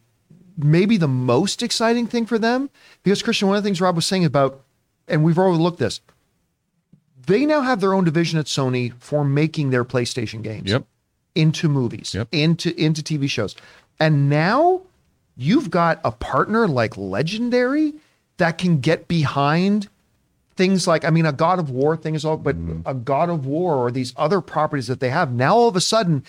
maybe the most exciting thing for them. Because, Christian, one of the things Rob was saying about, and we've overlooked this, they now have their own division at Sony for making their PlayStation games. Yep. into movies, yep. into into T V shows. And now you've got a partner like Legendary that can get behind things like, I mean, a God of War thing is all, but mm-hmm. a God of War or these other properties that they have. Now, all of a sudden,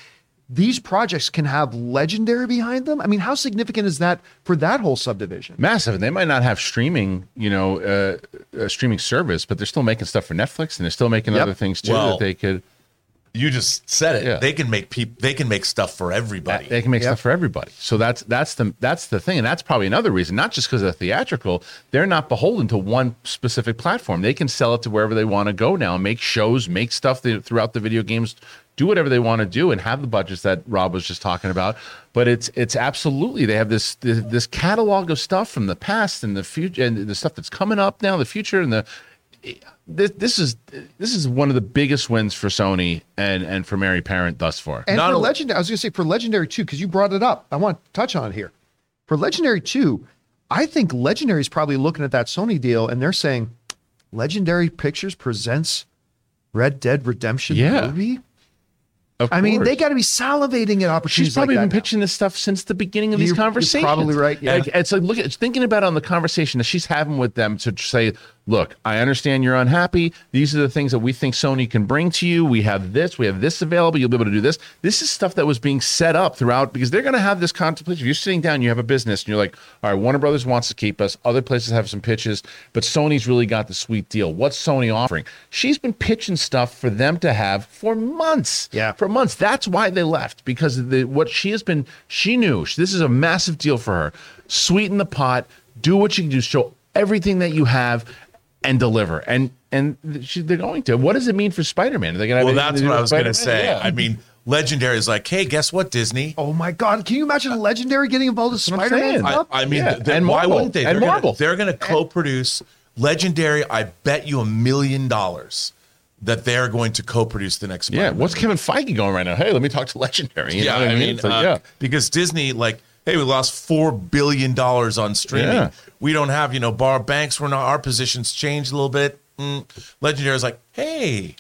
these projects can have Legendary behind them. I mean, how significant is that for that whole subdivision? Massive. And they might not have streaming, you know, uh, a streaming service, but they're still making stuff for Netflix and they're still making yep. other things too well, that they could... You just said it. Yeah. They can make people. They can make stuff for everybody. They can make yep. stuff for everybody. So that's that's the that's the thing, and that's probably another reason. Not just because of the theatrical, they're not beholden to one specific platform. They can sell it to wherever they want to go now. Make shows, make stuff throughout the video games. Do whatever they want to do, and have the budgets that Rob was just talking about. But it's it's absolutely they have this this catalog of stuff from the past and the future, and the stuff that's coming up now, the future, and the. This, this is this is one of the biggest wins for Sony and, and for Mary Parent thus far. And Not for a- Legendary, I was going to say for Legendary too, because you brought it up. I want to touch on it here. For Legendary two, I think Legendary is probably looking at that Sony deal and they're saying, Legendary Pictures presents Red Dead Redemption yeah. movie? Of I course. mean, they got to be salivating at opportunities. She's probably like been that pitching now. this stuff since the beginning of you, these conversations. You're probably right. Yeah. Like, it's like look, it's thinking about on the conversation that she's having with them to say, "Look, I understand you're unhappy. These are the things that we think Sony can bring to you. We have this. We have this available. You'll be able to do this." This is stuff that was being set up throughout because they're going to have this contemplation. You're sitting down, you have a business, and you're like, "All right, Warner Brothers wants to keep us. Other places have some pitches, but Sony's really got the sweet deal. What's Sony offering?" She's been pitching stuff for them to have for months. Yeah. For months. That's why they left, because the, what she has been, she knew this is a massive deal for her. Sweeten the pot, do what you can do, show everything that you have, and deliver. And and she, they're going to. What does it mean for Spider-Man? Are they gonna well, that's what I was going to say. Yeah. I mean, Legendary is like, hey, guess what, Disney? Oh my God! Can you imagine Legendary getting involved with Spider-Man? I, I mean, yeah. then why wouldn't they? They're and gonna, Marvel. They're going to co-produce Legendary. I bet you a million dollars that they're going to co-produce the next Spider-Man. Yeah, what's Kevin Feige going right now? Hey, let me talk to Legendary. You yeah, know what I mean, like, uh, yeah, because Disney, like, hey, we lost four billion dollars on streaming. Yeah. We don't have, you know, bar banks. We're not. Our positions changed a little bit. Mm. Legendary's like, hey,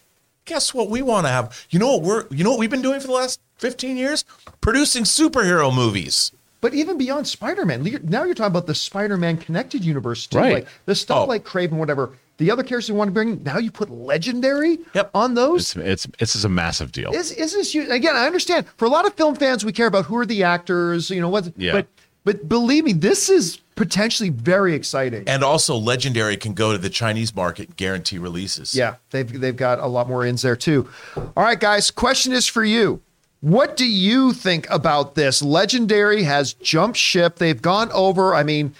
guess what? We want to have. You know what we're. You know what we've been doing for the last fifteen years? Producing superhero movies. But even beyond Spider-Man, now you're talking about the Spider-Man connected universe too. Right. Like the stuff oh. like Kraven, whatever. The other characters you want to bring, now you put Legendary yep. on those. It's, it's this is a massive deal. Is is this you again? I understand for a lot of film fans, we care about who are the actors, you know what. Yeah. But but believe me, this is potentially very exciting. And also, Legendary can go to the Chinese market and guarantee releases. Yeah, they've they've got a lot more ins there too. All right, guys. Question is for you. What do you think about this? Legendary has jumped ship. They've gone over. I mean,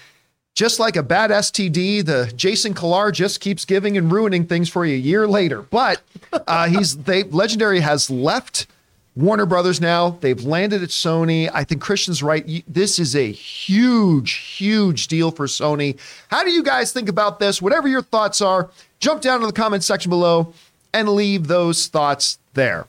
just like a bad S T D, the Jason Kilar just keeps giving and ruining things for you a year later. But uh, he's they Legendary has left Warner Brothers now. They've landed at Sony. I think Christian's right. This is a huge, huge deal for Sony. How do you guys think about this? Whatever your thoughts are, jump down to the comment section below and leave those thoughts there.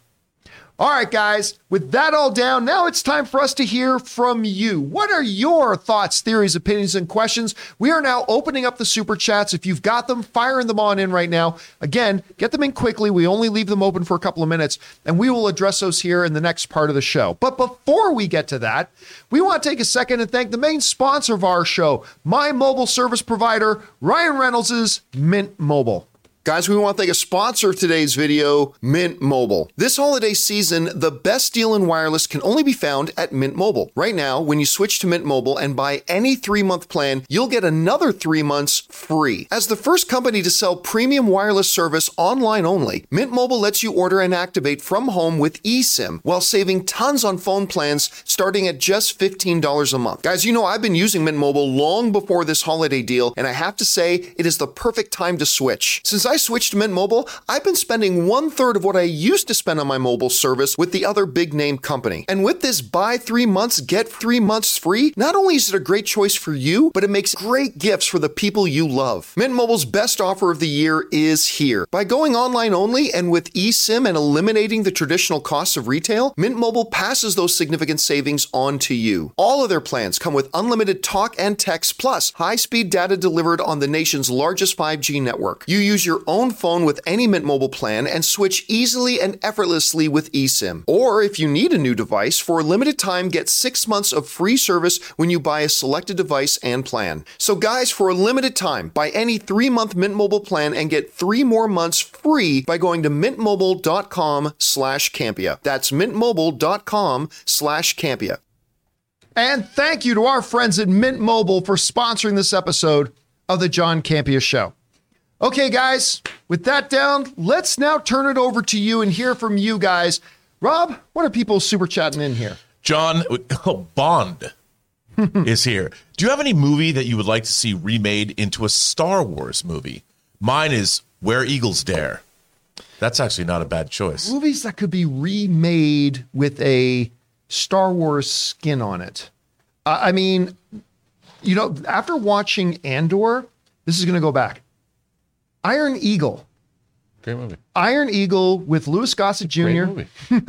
All right, guys, with that all down, now it's time for us to hear from you. What are your thoughts, theories, opinions, and questions? We are now opening up the Super Chats. If you've got them, firing them on in right now. Again, get them in quickly. We only leave them open for a couple of minutes, and we will address those here in the next part of the show. But before we get to that, we want to take a second and thank the main sponsor of our show, my mobile service provider, Ryan Reynolds' Mint Mobile. Guys, we want to thank a sponsor of today's video, Mint Mobile. This holiday season, the best deal in wireless can only be found at Mint Mobile. Right now, when you switch to Mint Mobile and buy any three-month plan, you'll get another three months free. As the first company to sell premium wireless service online only, Mint Mobile lets you order and activate from home with eSIM while saving tons on phone plans starting at just fifteen dollars a month. Guys, you know I've been using Mint Mobile long before this holiday deal, and I have to say it is the perfect time to switch. Since I I switched to Mint Mobile, I've been spending one third of what I used to spend on my mobile service with the other big name company. And with this buy three months, get three months free, not only is it a great choice for you, but it makes great gifts for the people you love. Mint Mobile's best offer of the year is here. By going online only and with eSIM and eliminating the traditional costs of retail, Mint Mobile passes those significant savings on to you. All of their plans come with unlimited talk and text, plus high-speed data delivered on the nation's largest five G network. You use your own phone with any Mint Mobile plan and switch easily and effortlessly with eSIM. Or if you need a new device, for a limited time, get six months of free service when you buy a selected device and plan. So guys, for a limited time, buy any three-month Mint Mobile plan and get three more months free by going to mintmobile.com slash Campea. That's mintmobile.com slash Campea. And thank you to our friends at Mint Mobile for sponsoring this episode of the John Campea Show. Okay, guys, with that down, let's now turn it over to you and hear from you guys. Rob, what are people super chatting in here? John oh, Bond is here. Do you have any movie that you would like to see remade into a Star Wars movie? Mine is Where Eagles Dare. That's actually not a bad choice. Movies that could be remade with a Star Wars skin on it. Uh, I mean, you know, after watching Andor, this is going to go back. Iron Eagle. Great movie. Iron Eagle with Louis Gossett Junior Great movie.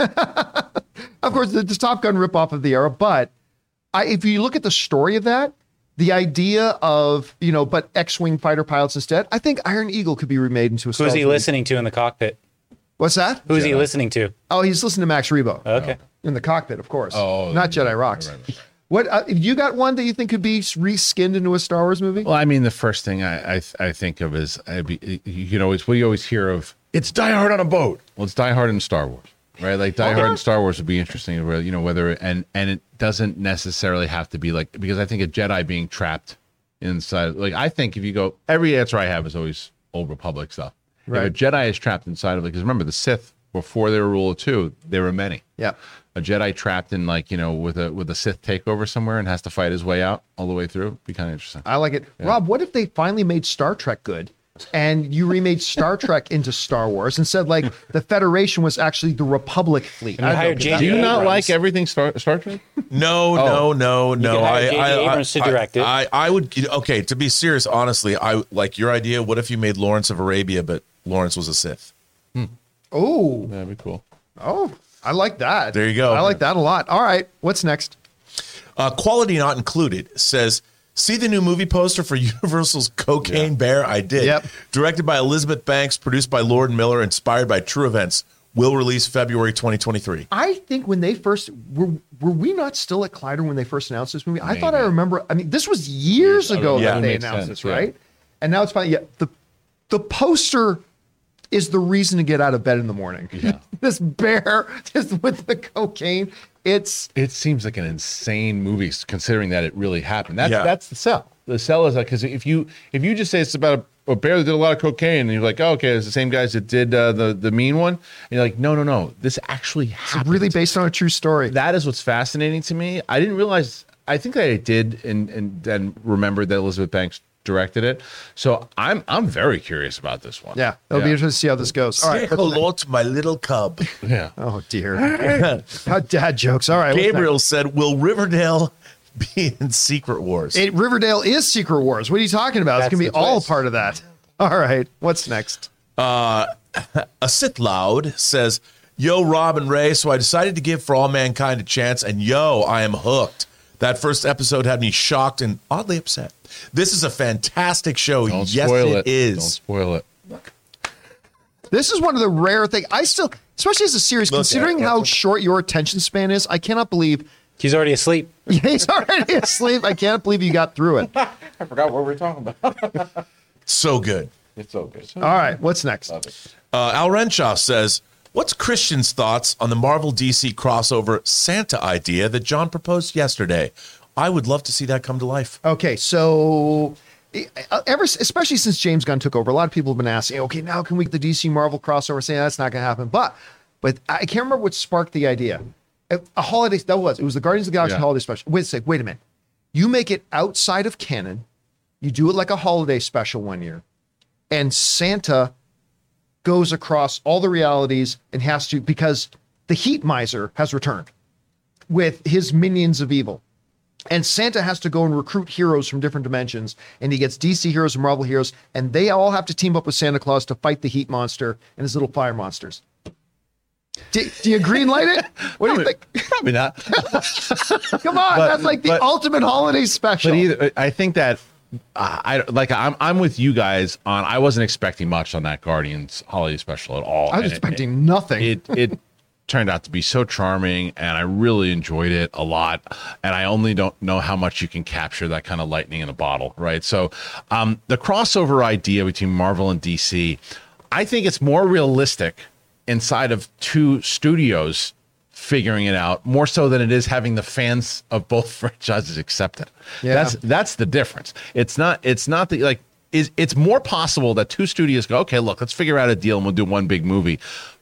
Of course, the, the Top Gun ripoff of the era, but I, if you look at the story of that, the idea of, you know, but X-Wing fighter pilots instead, I think Iron Eagle could be remade into a Star Wars. Who's he listening to in the cockpit? What's that? Who's Jedi. He listening to? Oh, he's listening to Max Rebo. Okay. In the cockpit, of course. Oh. Not Jedi Rocks. Right, right. What uh, you got one that you think could be reskinned into a Star Wars movie? Well, I mean, the first thing I I, I think of is be, you can always we always hear of it's Die Hard on a boat. Well, it's Die Hard in Star Wars, right? Like Die Hard in Star Wars would be interesting, where you know whether and and it doesn't necessarily have to be like because I think a Jedi being trapped inside like I think if you go every answer I have is always Old Republic stuff. Right. If a Jedi is trapped inside of like because remember the Sith before they were rule of two, there were many. Yeah. A Jedi trapped in like, you know, with a with a Sith takeover somewhere and has to fight his way out all the way through. It'd be kind of interesting. I like it. Yeah. Rob, what if they finally made Star Trek good and you remade Star Trek into Star Wars and said like the Federation was actually the Republic fleet? And I do you not Abrams. Like everything Star, Star Trek? No, oh. no, no, no. I, I, Abrams I, to direct it. I, I, I would. Okay. To be serious, honestly, I like your idea. What if you made Lawrence of Arabia, but Lawrence was a Sith? Hmm. Oh, that'd be cool. Oh. I like that. There you go. I like that a lot. All right. What's next? Uh, Quality Not Included says, see the new movie poster for Universal's Cocaine yeah. Bear? I did. Yep. Directed by Elizabeth Banks, produced by Lord Miller, inspired by true events. Will release February twenty twenty-three. I think when they first, were were we not still at Collider when they first announced this movie? Maybe. I thought I remember, I mean, this was years yeah. ago yeah. that they announced sense. This, right? Yeah. And now it's finally, yeah, the, the poster is the reason to get out of bed in the morning. Yeah. This bear just with the cocaine. It's It seems like an insane movie considering that it really happened. That's yeah. that's the sell. The sell is like, because if you if you just say it's about a, a bear that did a lot of cocaine and you're like, oh, okay, it's the same guys that did uh, the, the mean one. And you're like, no, no, no. This actually happened. It's really based on a true story. That is what's fascinating to me. I didn't realize, I think that I did and and then remembered that Elizabeth Banks directed it. So I'm I'm very curious about this one. Yeah. It'll yeah. be interesting to see how this goes. All right. Hello to my little cub. Yeah. Oh dear. How dad jokes. All right. Gabriel said, will Riverdale be in Secret Wars? It, Riverdale is Secret Wars. What are you talking about? That's it's gonna be all part of that. All right. What's next? Uh a Sith Loud says, yo, Rob and Ray. So I decided to give For All Mankind a chance, and yo, I am hooked. That first episode had me shocked and oddly upset. This is a fantastic show. Don't yes, spoil it. It is. Don't spoil it. Look. This is one of the rare things. I still, especially as a series, look considering how short your attention span is, I cannot believe. He's already asleep. He's already asleep. I can't believe you got through it. I forgot what we were talking about. So good. It's so good. All right. What's next? Uh, Al Renshaw says, what's Christian's thoughts on the Marvel D C crossover Santa idea that John proposed yesterday? I would love to see that come to life. Okay, so ever, especially since James Gunn took over, a lot of people have been asking, okay, now can we get the D C Marvel crossover? Saying that's not going to happen, but but I can't remember what sparked the idea. A, a holiday that was it was the Guardians of the Galaxy yeah. holiday special. Wait a sec, wait a minute. You make it outside of canon. You do it like a holiday special one year, and Santa goes across all the realities and has to because the Heat Miser has returned with his minions of evil. And Santa has to go and recruit heroes from different dimensions, and he gets D C heroes and Marvel heroes, and they all have to team up with Santa Claus to fight the heat monster and his little fire monsters. Do, do you green light it? What do you think? Probably not. Come on, but, that's like the but, ultimate holiday special. But either, I think that I like I'm I'm with you guys on. I wasn't expecting much on that Guardians holiday special at all. I was and expecting it, nothing. It it. Turned out to be so charming, and I really enjoyed it a lot. And I only don't know how much you can capture that kind of lightning in a bottle, right? So um, the crossover idea between Marvel and D C, I think it's more realistic inside of two studios figuring it out more so than it is having the fans of both franchises accept it. Yeah. That's that's the difference. It's not it's not the like is it's more possible that two studios go, okay, look, let's figure out a deal and we'll do one big movie.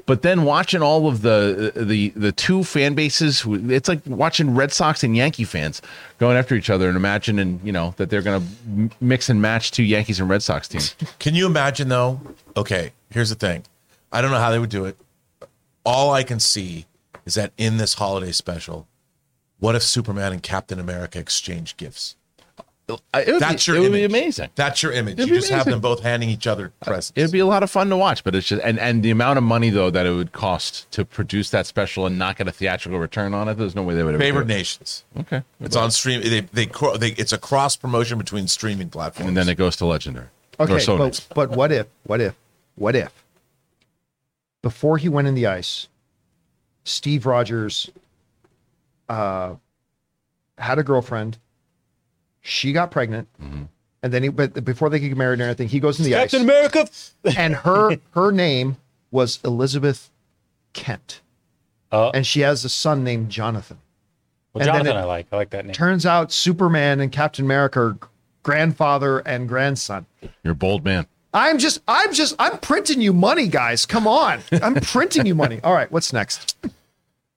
But then watching all of the the the two fan bases, it's like watching Red Sox and Yankee fans going after each other and imagining, you know, that they're going to mix and match two Yankees and Red Sox teams. Can you imagine, though? Okay, here's the thing. I don't know how they would do it. All I can see is that in this holiday special, what if Superman and Captain America exchange gifts? It would That's be, your it image. Would be amazing. That's your image. You just amazing. Have them both handing each other presents. It'd be a lot of fun to watch, but it's just and, and the amount of money though that it would cost to produce that special and not get a theatrical return on it. There's no way they would. Ever Favored Nations. Okay, Good it's luck. On stream. They, they they it's a cross promotion between streaming platforms, and then it goes to Legendary. Okay, but, but what if? What if? What if? before he went in the ice, Steve Rogers uh, had a girlfriend. She got pregnant. Mm-hmm. And then he, but before they could get married or anything, he goes in the Captain ice. America. And her, her name was Elizabeth Kent. Uh, and she has a son named Jonathan. Well, Jonathan, it, I like. I like that name. Turns out Superman and Captain America are grandfather and grandson. You're a bold man. I'm just, I'm just, I'm printing you money, guys. Come on. I'm printing you money. All right, what's next?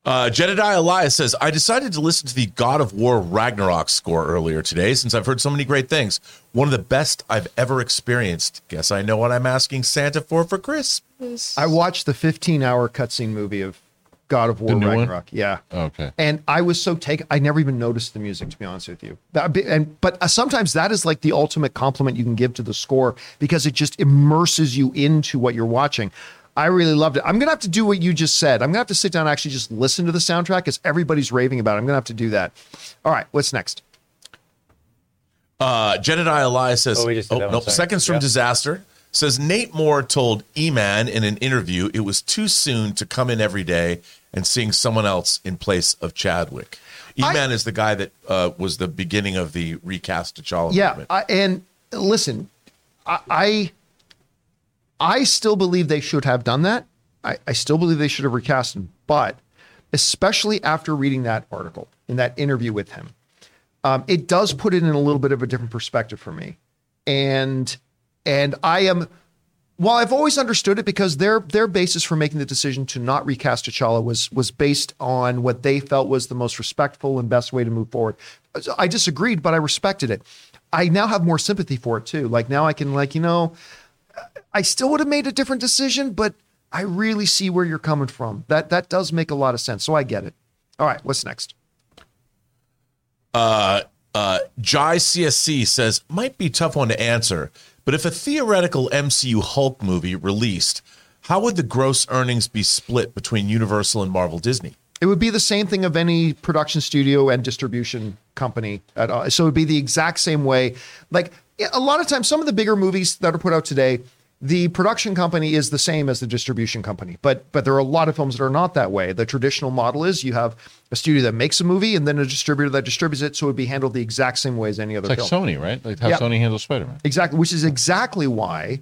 Uh, Jedediah Elias says, I decided to listen to the God of War Ragnarok score earlier today since I've heard so many great things. One of the best I've ever experienced. Guess I know what I'm asking Santa for for Christmas. I watched the fifteen-hour cutscene movie of God of War Ragnarok. One? Yeah. Okay. And I was so taken. I never even noticed the music, to be honest with you. Be, and But sometimes that is like the ultimate compliment you can give to the score because it just immerses you into what you're watching. I really loved it. I'm going to have to do what you just said. I'm going to have to sit down and actually just listen to the soundtrack because everybody's raving about it. I'm going to have to do that. All right. What's next? Uh, Jedediah Elias says, oh, oh no, nope. Seconds from yeah. Disaster. Says Nate Moore told E-Man in an interview it was too soon to come in every day and seeing someone else in place of Chadwick. E-Man I, is the guy that uh, was the beginning of the recast T'Challa yeah, movement. Yeah, and listen, I, I I still believe they should have done that. I, I still believe they should have recast him, but especially after reading that article in that interview with him, um, it does put it in a little bit of a different perspective for me. And... And I am, well, I've always understood it because their their basis for making the decision to not recast T'Challa was was based on what they felt was the most respectful and best way to move forward. I disagreed, but I respected it. I now have more sympathy for it too. Like now I can like, you know, I still would have made a different decision, but I really see where you're coming from. That that does make a lot of sense. So I get it. All right, what's next? Uh, uh, Jai C S C says, might be a tough one to answer. But if a theoretical M C U Hulk movie released, how would the gross earnings be split between Universal and Marvel Disney? It would be the same thing of any production studio and distribution company at all. So it would be the exact same way. Like a lot of times, some of the bigger movies that are put out today, the production company is the same as the distribution company. But but there are a lot of films that are not that way. The traditional model is you have a studio that makes a movie and then a distributor that distributes it. So it would be handled the exact same way as any other film. It's like film. Sony, right? Like how yep. Sony handles Spider-Man. Exactly, which is exactly why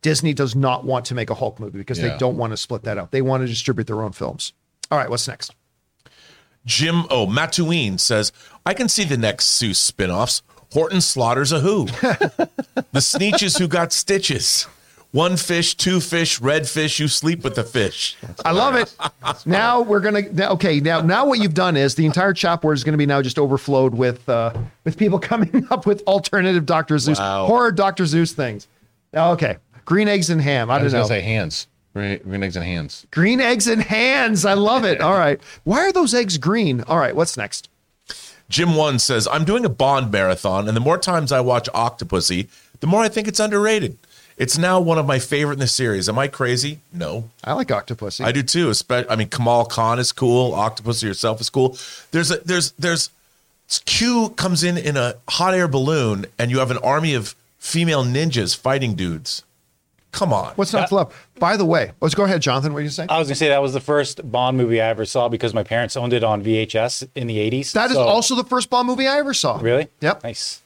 Disney does not want to make a Hulk movie because yeah. they don't want to split that up. They want to distribute their own films. All right, what's next? Jim O. Matuine says, I can see the next Seuss spinoffs. Horton slaughters a who. The Sneetches who got stitches. One fish, two fish, red fish, you sleep with the fish. I love it. Now we're going to, okay, now now what you've done is the entire chat board is going to be now just overflowed with uh, with people coming up with alternative Doctor Seuss, wow. horror Doctor Seuss things. Okay, green eggs and ham. I, I don't know. I was going to say hands. Green, green eggs and hands. Green eggs and hands. I love it. All right. Why are those eggs green? All right, what's next? Jim One says, I'm doing a Bond marathon, and the more times I watch Octopussy, the more I think it's underrated. It's now one of my favorite in the series. Am I crazy? No. I like Octopussy. I do too. Especially, I mean, Kamal Khan is cool. Octopussy herself is cool. There's a, there's there's Q comes in in a hot air balloon, and you have an army of female ninjas fighting dudes. Come on. What's not to love? By the way, let's go ahead, Jonathan. What did you say? I was going to say that was the first Bond movie I ever saw because my parents owned it on V H S in the eighties. That so. is also the first Bond movie I ever saw. Really? Yep. Nice.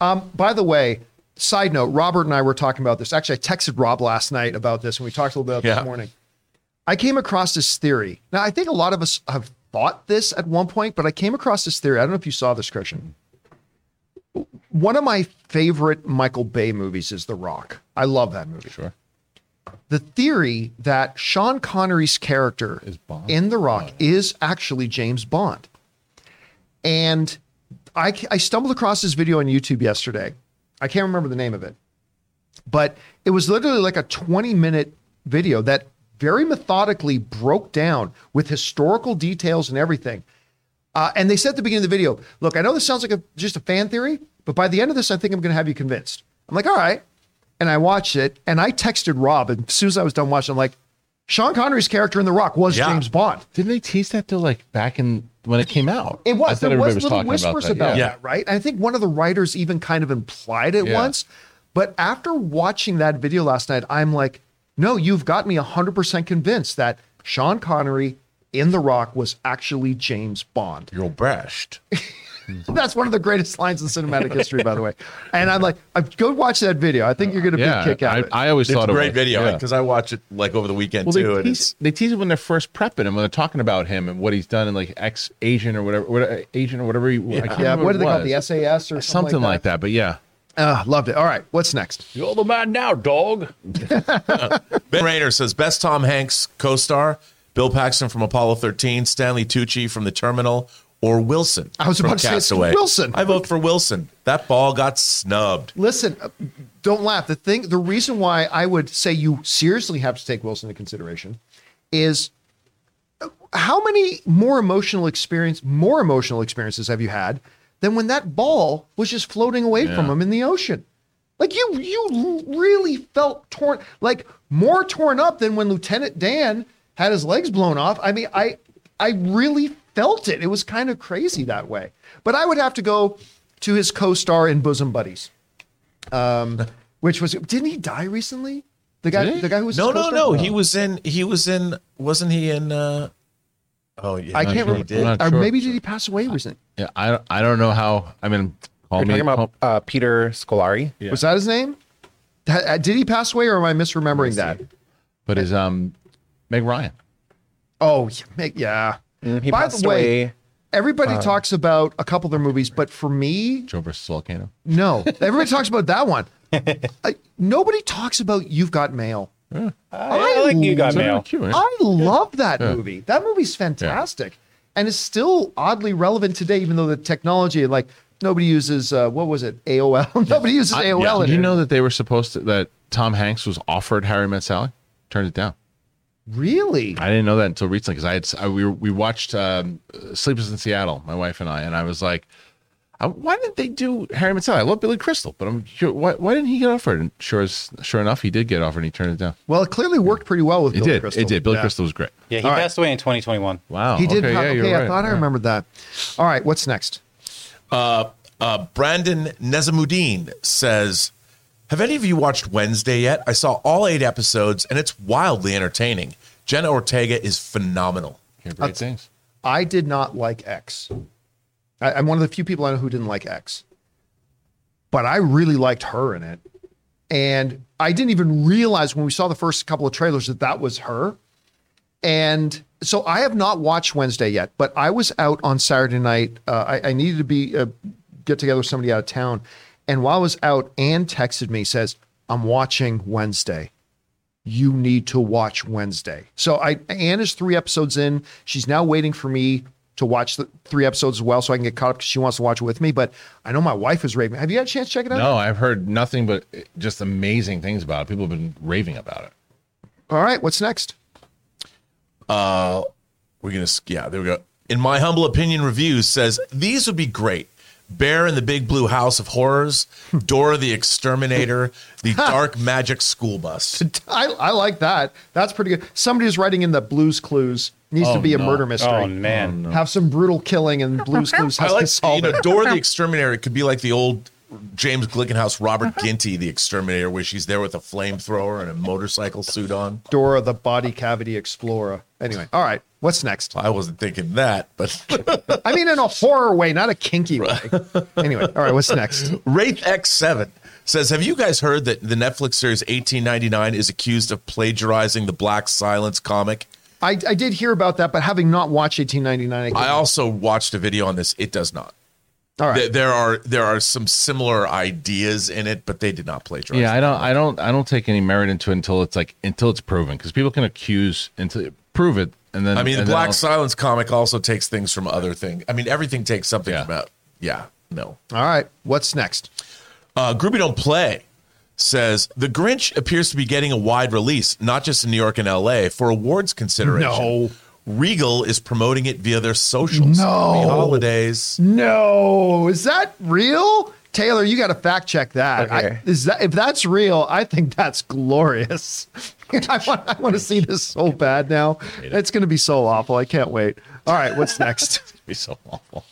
Um, by the way, side note, Robert and I were talking about this. Actually, I texted Rob last night about this, and we talked a little bit about yeah. this morning. I came across this theory. Now, I think a lot of us have thought this at one point, but I came across this theory. I don't know if you saw this, Christian. One of my favorite Michael Bay movies is The Rock. I love that movie. Sure. The theory that Sean Connery's character in The Rock oh, yeah. is actually James Bond. And I, I stumbled across this video on YouTube yesterday. I can't remember the name of it, but it was literally like a twenty minute video that very methodically broke down with historical details and everything. Uh, and they said at the beginning of the video, look, I know this sounds like a, just a fan theory, but by the end of this, I think I'm going to have you convinced. I'm like, all right. And I watched it and I texted Rob. And as soon as I was done watching, I'm like, Sean Connery's character in The Rock was yeah. James Bond. Didn't they tease that till like back in when it came out? It was. I thought there was little was whispers about that, about yeah. that right? And I think one of the writers even kind of implied it yeah. once. But after watching that video last night, I'm like, no, you've got me one hundred percent convinced that Sean Connery in The Rock was actually James Bond. You're bashed. That's one of the greatest lines in cinematic history, by the way. And I'm like, go watch that video. I think you're going to yeah, be a kick out I, of it. I always it's thought it was a great video because yeah. I watch it like over the weekend well, too. They, and tease, it's... they tease it when they're first prepping him, when they're talking about him and what he's done and like ex Asian or whatever, what, Asian or whatever. He, yeah, I can't yeah what do they call it, the S A S or something, something like, that. like that? But yeah, uh, loved it. All right, what's next? You're the man now, dog. Ben Rainer says best Tom Hanks co-star: Bill Paxton from Apollo thirteen, Stanley Tucci from The Terminal, or Wilson. I was about to say it's Wilson. I vote for Wilson. That ball got snubbed. Listen, don't laugh. The thing, the reason why I would say you seriously have to take Wilson into consideration is how many more emotional experience, more emotional experiences have you had than when that ball was just floating away yeah. from him in the ocean? Like you, you really felt torn, like more torn up than when Lieutenant Dan had his legs blown off. I mean, I, I really felt it. It was kind of crazy that way. But I would have to go to his co-star in Bosom Buddies, um, which was didn't he die recently? The guy, the guy who was no, no, no. Oh. He was in. He was in. Wasn't he in? Uh... Oh yeah, I can't remember. Sure. Or sure. Maybe did he pass away recently? Yeah, I don't, I don't know how. I mean, call You're me, talking about uh, Peter Scolari. Yeah. Was that his name? Did he pass away, or am I misremembering that? But his um, Meg Ryan. Oh yeah. yeah. He By the way, away. everybody uh, talks about a couple of their movies, but for me... Joe versus Volcano. No. Everybody talks about that one. I, nobody talks about You've Got Mail. Yeah. I, I like You've Got Mail. Cute, right? I love that yeah. movie. That movie's fantastic. Yeah. And it's still oddly relevant today, even though the technology, like, nobody uses, uh, what was it, A O L? Nobody uses I, A O L. Yeah. Did you know that they were supposed to, that Tom Hanks was offered Harry Met Sally? Turned it down. Really? I didn't know that until recently because I had I, we were, we watched um, Sleepless in Seattle, my wife and I, and I was like, I, why didn't they do Harry Met Sally? I love Billy Crystal, but I'm sure why, why didn't he get offered? And sure as sure enough, he did get offered, and he turned it down. Well, it clearly worked pretty well with it Billy did. Crystal. It did. Billy yeah. Crystal was great. Yeah, he All passed right. away in twenty twenty-one. Wow, he did. Okay, yeah, okay right. I thought yeah. I remembered that. All right, what's next? Uh, uh, Brandon Nezamuddin says, have any of you watched Wednesday yet? I saw all eight episodes, and it's wildly entertaining. Jenna Ortega is phenomenal. Great uh, things. I did not like X. I, I'm one of the few people I know who didn't like X. But I really liked her in it. And I didn't even realize when we saw the first couple of trailers that that was her. And so I have not watched Wednesday yet, but I was out on Saturday night. Uh, I, I needed to be uh, get together with somebody out of town. And while I was out, Ann texted me, says, I'm watching Wednesday. You need to watch Wednesday. So I, Ann is three episodes in. She's now waiting for me to watch the three episodes as well so I can get caught up because she wants to watch it with me. But I know my wife is raving. Have you had a chance to check it out? No, I've heard nothing but just amazing things about it. People have been raving about it. All right, what's next? Uh, we're going to, yeah, there we go. In My Humble Opinion Review says, these would be great. Bear in the Big Blue House of Horrors, Dora the Exterminator, The Dark Magic School Bus. I, I like that. That's pretty good. Somebody who's writing in the Blues Clues needs oh, to be no. a murder mystery. Oh, man. Oh, no. Have some brutal killing and Blues Clues has I like, to solve you know, it. Dora the Exterminator could be like the old James Glickenhaus, Robert Ginty, The Exterminator, where she's there with a flamethrower and a motorcycle suit on. Dora the Body Cavity Explorer. Anyway, all right. What's next? I wasn't thinking that, but... I mean, in a horror way, not a kinky way. Anyway, all right, what's next? Wraith X seven says, have you guys heard that the Netflix series eighteen ninety-nine is accused of plagiarizing the Black Silence comic? I, I did hear about that, but having not watched eighteen ninety-nine... I, I also watched a video on this. It does not. All right. There, there are there are some similar ideas in it, but they did not plagiarize. Yeah, I don't, I don't, I don't take any merit into it until it's like until it's proven, because people can accuse until prove it. And then, I mean, the Black Silence comic also takes things from other things. I mean, everything takes something yeah. from out. Yeah, no. All right, what's next? Uh, Groupie Don't Play says, The Grinch appears to be getting a wide release, not just in New York and L A, for awards consideration. No. Regal is promoting it via their socials. No. Happy holidays. No. Is that real? Taylor, you got to fact check that. Okay. I, is that if that's real, I think that's glorious. I want, I want to see this so bad now. It's going to be so awful. I can't wait. All right, what's next? It's going to be so awful.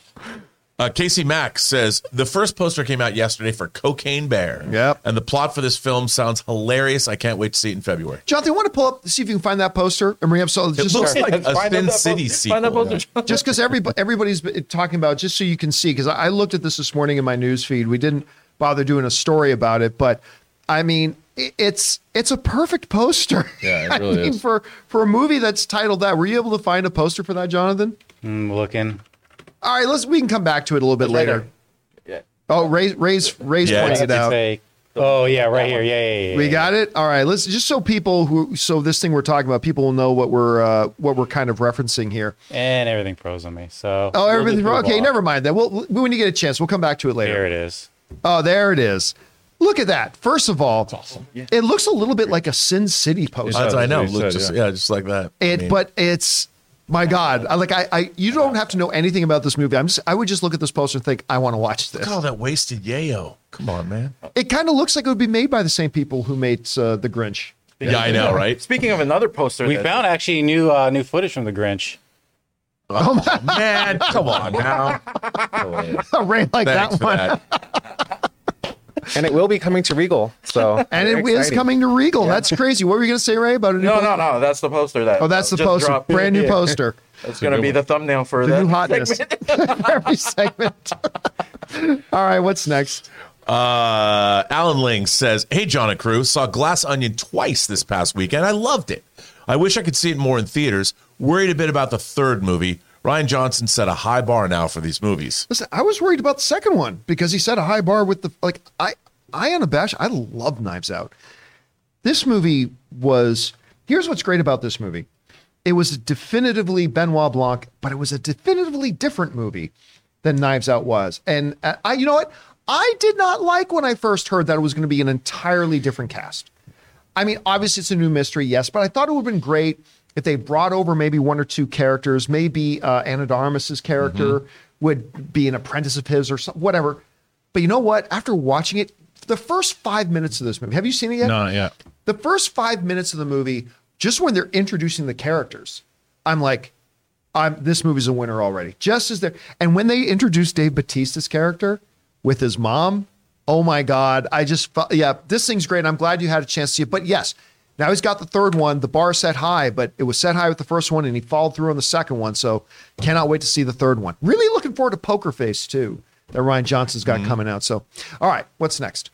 Uh, Casey Max says, the first poster came out yesterday for Cocaine Bear. Yep. And the plot for this film sounds hilarious. I can't wait to see it in February. Jonathan, you want to pull up, see if you can find that poster? And we have so, it just looks like a Sin City sequel. Yeah. Just because everybody, everybody's been talking about it, just so you can see, because I, I looked at this this morning in my news feed. We didn't bother doing a story about it, but I mean, it's it's a perfect poster. Yeah, it really I mean, is. For, for a movie that's titled that, were you able to find a poster for that, Jonathan? Mm, looking. All right, let's. We can come back to it a little bit later. later. Oh, Ray's Ray's Ray's yeah, pointing it out. A, oh yeah, right here. Yeah, yeah, yeah. We yeah. got it. All right, let's just so people who so this thing we're talking about, people will know what we're uh, what we're kind of referencing here. And everything froze on me. So oh, everything. We'll okay, never mind that. We'll when you get a chance, we'll come back to it later. There it is. Oh, there it is. Look at that. First of all, that's awesome. Yeah. It looks a little bit like a Sin City poster. That's what I know. Said, just, yeah. yeah, just like that. It, I mean. But it's. My God, I, like I, I, you don't have to know anything about this movie. I'm just, I would just look at this poster and think, I want to watch this. Look at all that wasted yayo. Come on, man. It kind of looks like it would be made by the same people who made uh, The Grinch. Yeah, yeah, I know, right? Speaking of another poster, we that... found actually new uh, new footage from The Grinch. Oh, oh my... man, come on now. Oh, Ray, like Thanks that one. That. And it will be coming to Regal. So and it exciting. Is coming to Regal. Yeah. That's crazy. What were you going to say, Ray, about it? No, poster? no, no. That's the poster. That. Oh, that's the poster. Dropped. Brand new poster. That's going to be the thumbnail for the new hotness. Segment. Every segment. All right. What's next? Uh, Alan Ling says, hey, John and crew. Saw Glass Onion twice this past weekend. I loved it. I wish I could see it more in theaters. Worried a bit about the third movie. Ryan Johnson set a high bar now for these movies. Listen, I was worried about the second one because he set a high bar with the, like, I, I unabashed, I love Knives Out. This movie was, here's what's great about this movie. It was definitively Benoit Blanc, but it was a definitively different movie than Knives Out was. And I, you know what? I did not like when I first heard that it was going to be an entirely different cast. I mean, obviously it's a new mystery, yes, but I thought it would have been great if they brought over maybe one or two characters, maybe uh, Ana de Armas' character mm-hmm. would be an apprentice of his or some, whatever. But you know what? After watching it, the first five minutes of this movie, have you seen it yet? No, not yet. The first five minutes of the movie, just when they're introducing the characters, I'm like, I'm, this movie's a winner already. Just as they're, and when they introduced Dave Bautista's character with his mom, oh my God, I just, yeah, this thing's great. I'm glad you had a chance to see it. But yes, now he's got the third one. The bar set high, but it was set high with the first one, and he followed through on the second one. So cannot wait to see the third one. Really looking forward to Poker Face, too, that Ryan Johnson's got mm-hmm. coming out. So, all right, what's next?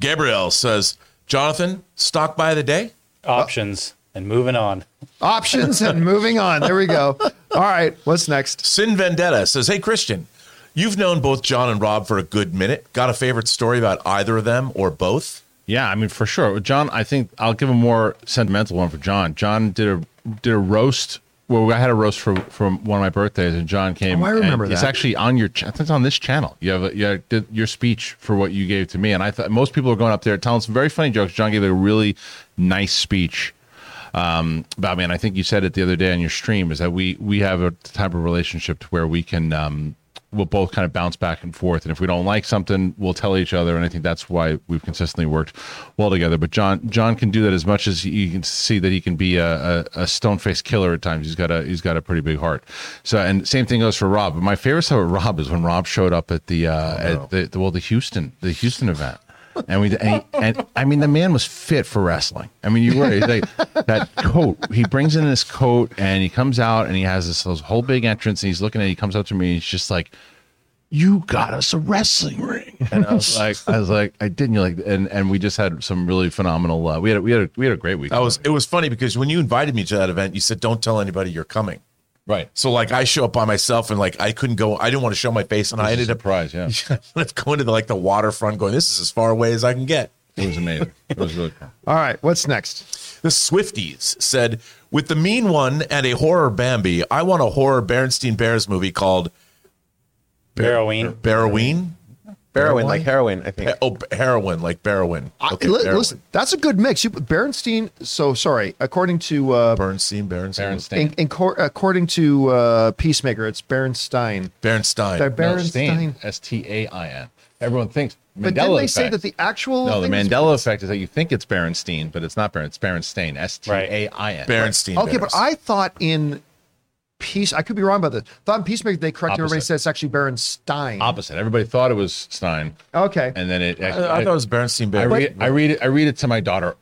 Gabriel says, Jonathan, stock by the day? Options uh, and moving on. Options and moving on. There we go. All right, what's next? Sin Vendetta says, hey, Christian, you've known both John and Rob for a good minute. Got a favorite story about either of them or both? Yeah, I mean, for sure. John, I think I'll give a more sentimental one for John. John did a did a roast. Well, I had a roast for, for one of my birthdays, and John came. Oh, I remember that. It's actually on your. It's on this channel. You have a, you have did your speech for what you gave to me, and I thought most people are going up there telling some very funny jokes. John gave a really nice speech um, about me, and I think you said it the other day on your stream is that we we have a type of relationship to where we can. Um, we'll both kind of bounce back and forth. And if we don't like something, we'll tell each other. And I think that's why we've consistently worked well together. But John John can do that as much as you can see that he can be a, a, a stone-faced killer at times. He's got a he's got a pretty big heart. So, and same thing goes for Rob. But my favorite stuff with Rob is when Rob showed up at the, uh, oh, no. at the, the well, the Houston, the Houston event. And we and, he, and I mean the man was fit for wrestling. I mean you were like that coat. He brings in this coat and he comes out and he has this, this whole big entrance and he's looking at it, he comes up to me and he's just like, "You got us a wrestling ring." And I was like, I was like, I didn't. You're like, and and we just had some really phenomenal. Uh, we had a, we had a, we had a great week. I was it was funny because when you invited me to that event, you said, "Don't tell anybody you're coming." Right. So like I show up by myself and like I couldn't go. I didn't want to show my face and I ended up surprised. Yeah. Let's go into the, like the waterfront going. This is as far away as I can get. It was amazing. It was really cool. All right. What's next? The Swifties said with the Mean One and a horror Bambi. I want a horror Berenstain Bears movie called. Barroween. Barroween. Barroween like heroin. I think. Oh, heroin like Barroween. Okay, I, listen, that's a good mix. You Berenstain. So sorry. According to uh, Berenstain, Berenstain. Berenstain. In, in cor- according to uh, Peacemaker, it's Berenstain. Berenstain. The Berenstain. S T A I N. Everyone thinks. Mandela but didn't they effect. Say that the actual? No, the Mandela is- effect is that you think it's Berenstain, but it's not Berenstain. It's Berenstain. S T A I N. Berenstain. Okay, Berenstain. But I thought in Peace. I could be wrong about this. Thought in Peacemaker they corrected. Opposite. Everybody said it's actually Berenstein. Opposite. Everybody thought it was Stein. Okay. And then it. Actually, I, I thought it was Berenstein. I read, I read it. I read it to my daughter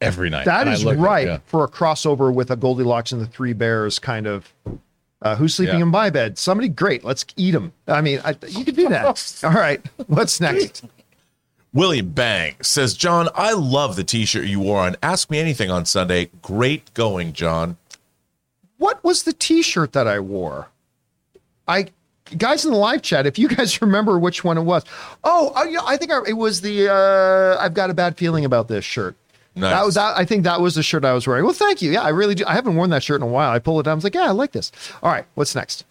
every night. That is right yeah. for a crossover with a Goldilocks and the Three Bears kind of. Uh, who's sleeping yeah. in my bed? Somebody great. Let's eat them. I mean, I, you could do that. All right. What's next? William Bang says, John, I love the T-shirt you wore on Ask Me Anything on Sunday. Great going, John. What was the T-shirt that I wore? I guys in the live chat, if you guys remember which one it was. Oh, I, I think I, it was the uh, I've got a bad feeling about this shirt. Nice. That was that. I think that was the shirt I was wearing. Well, thank you. Yeah, I really do. I haven't worn that shirt in a while. I pulled it down. I was like, yeah, I like this. All right, what's next?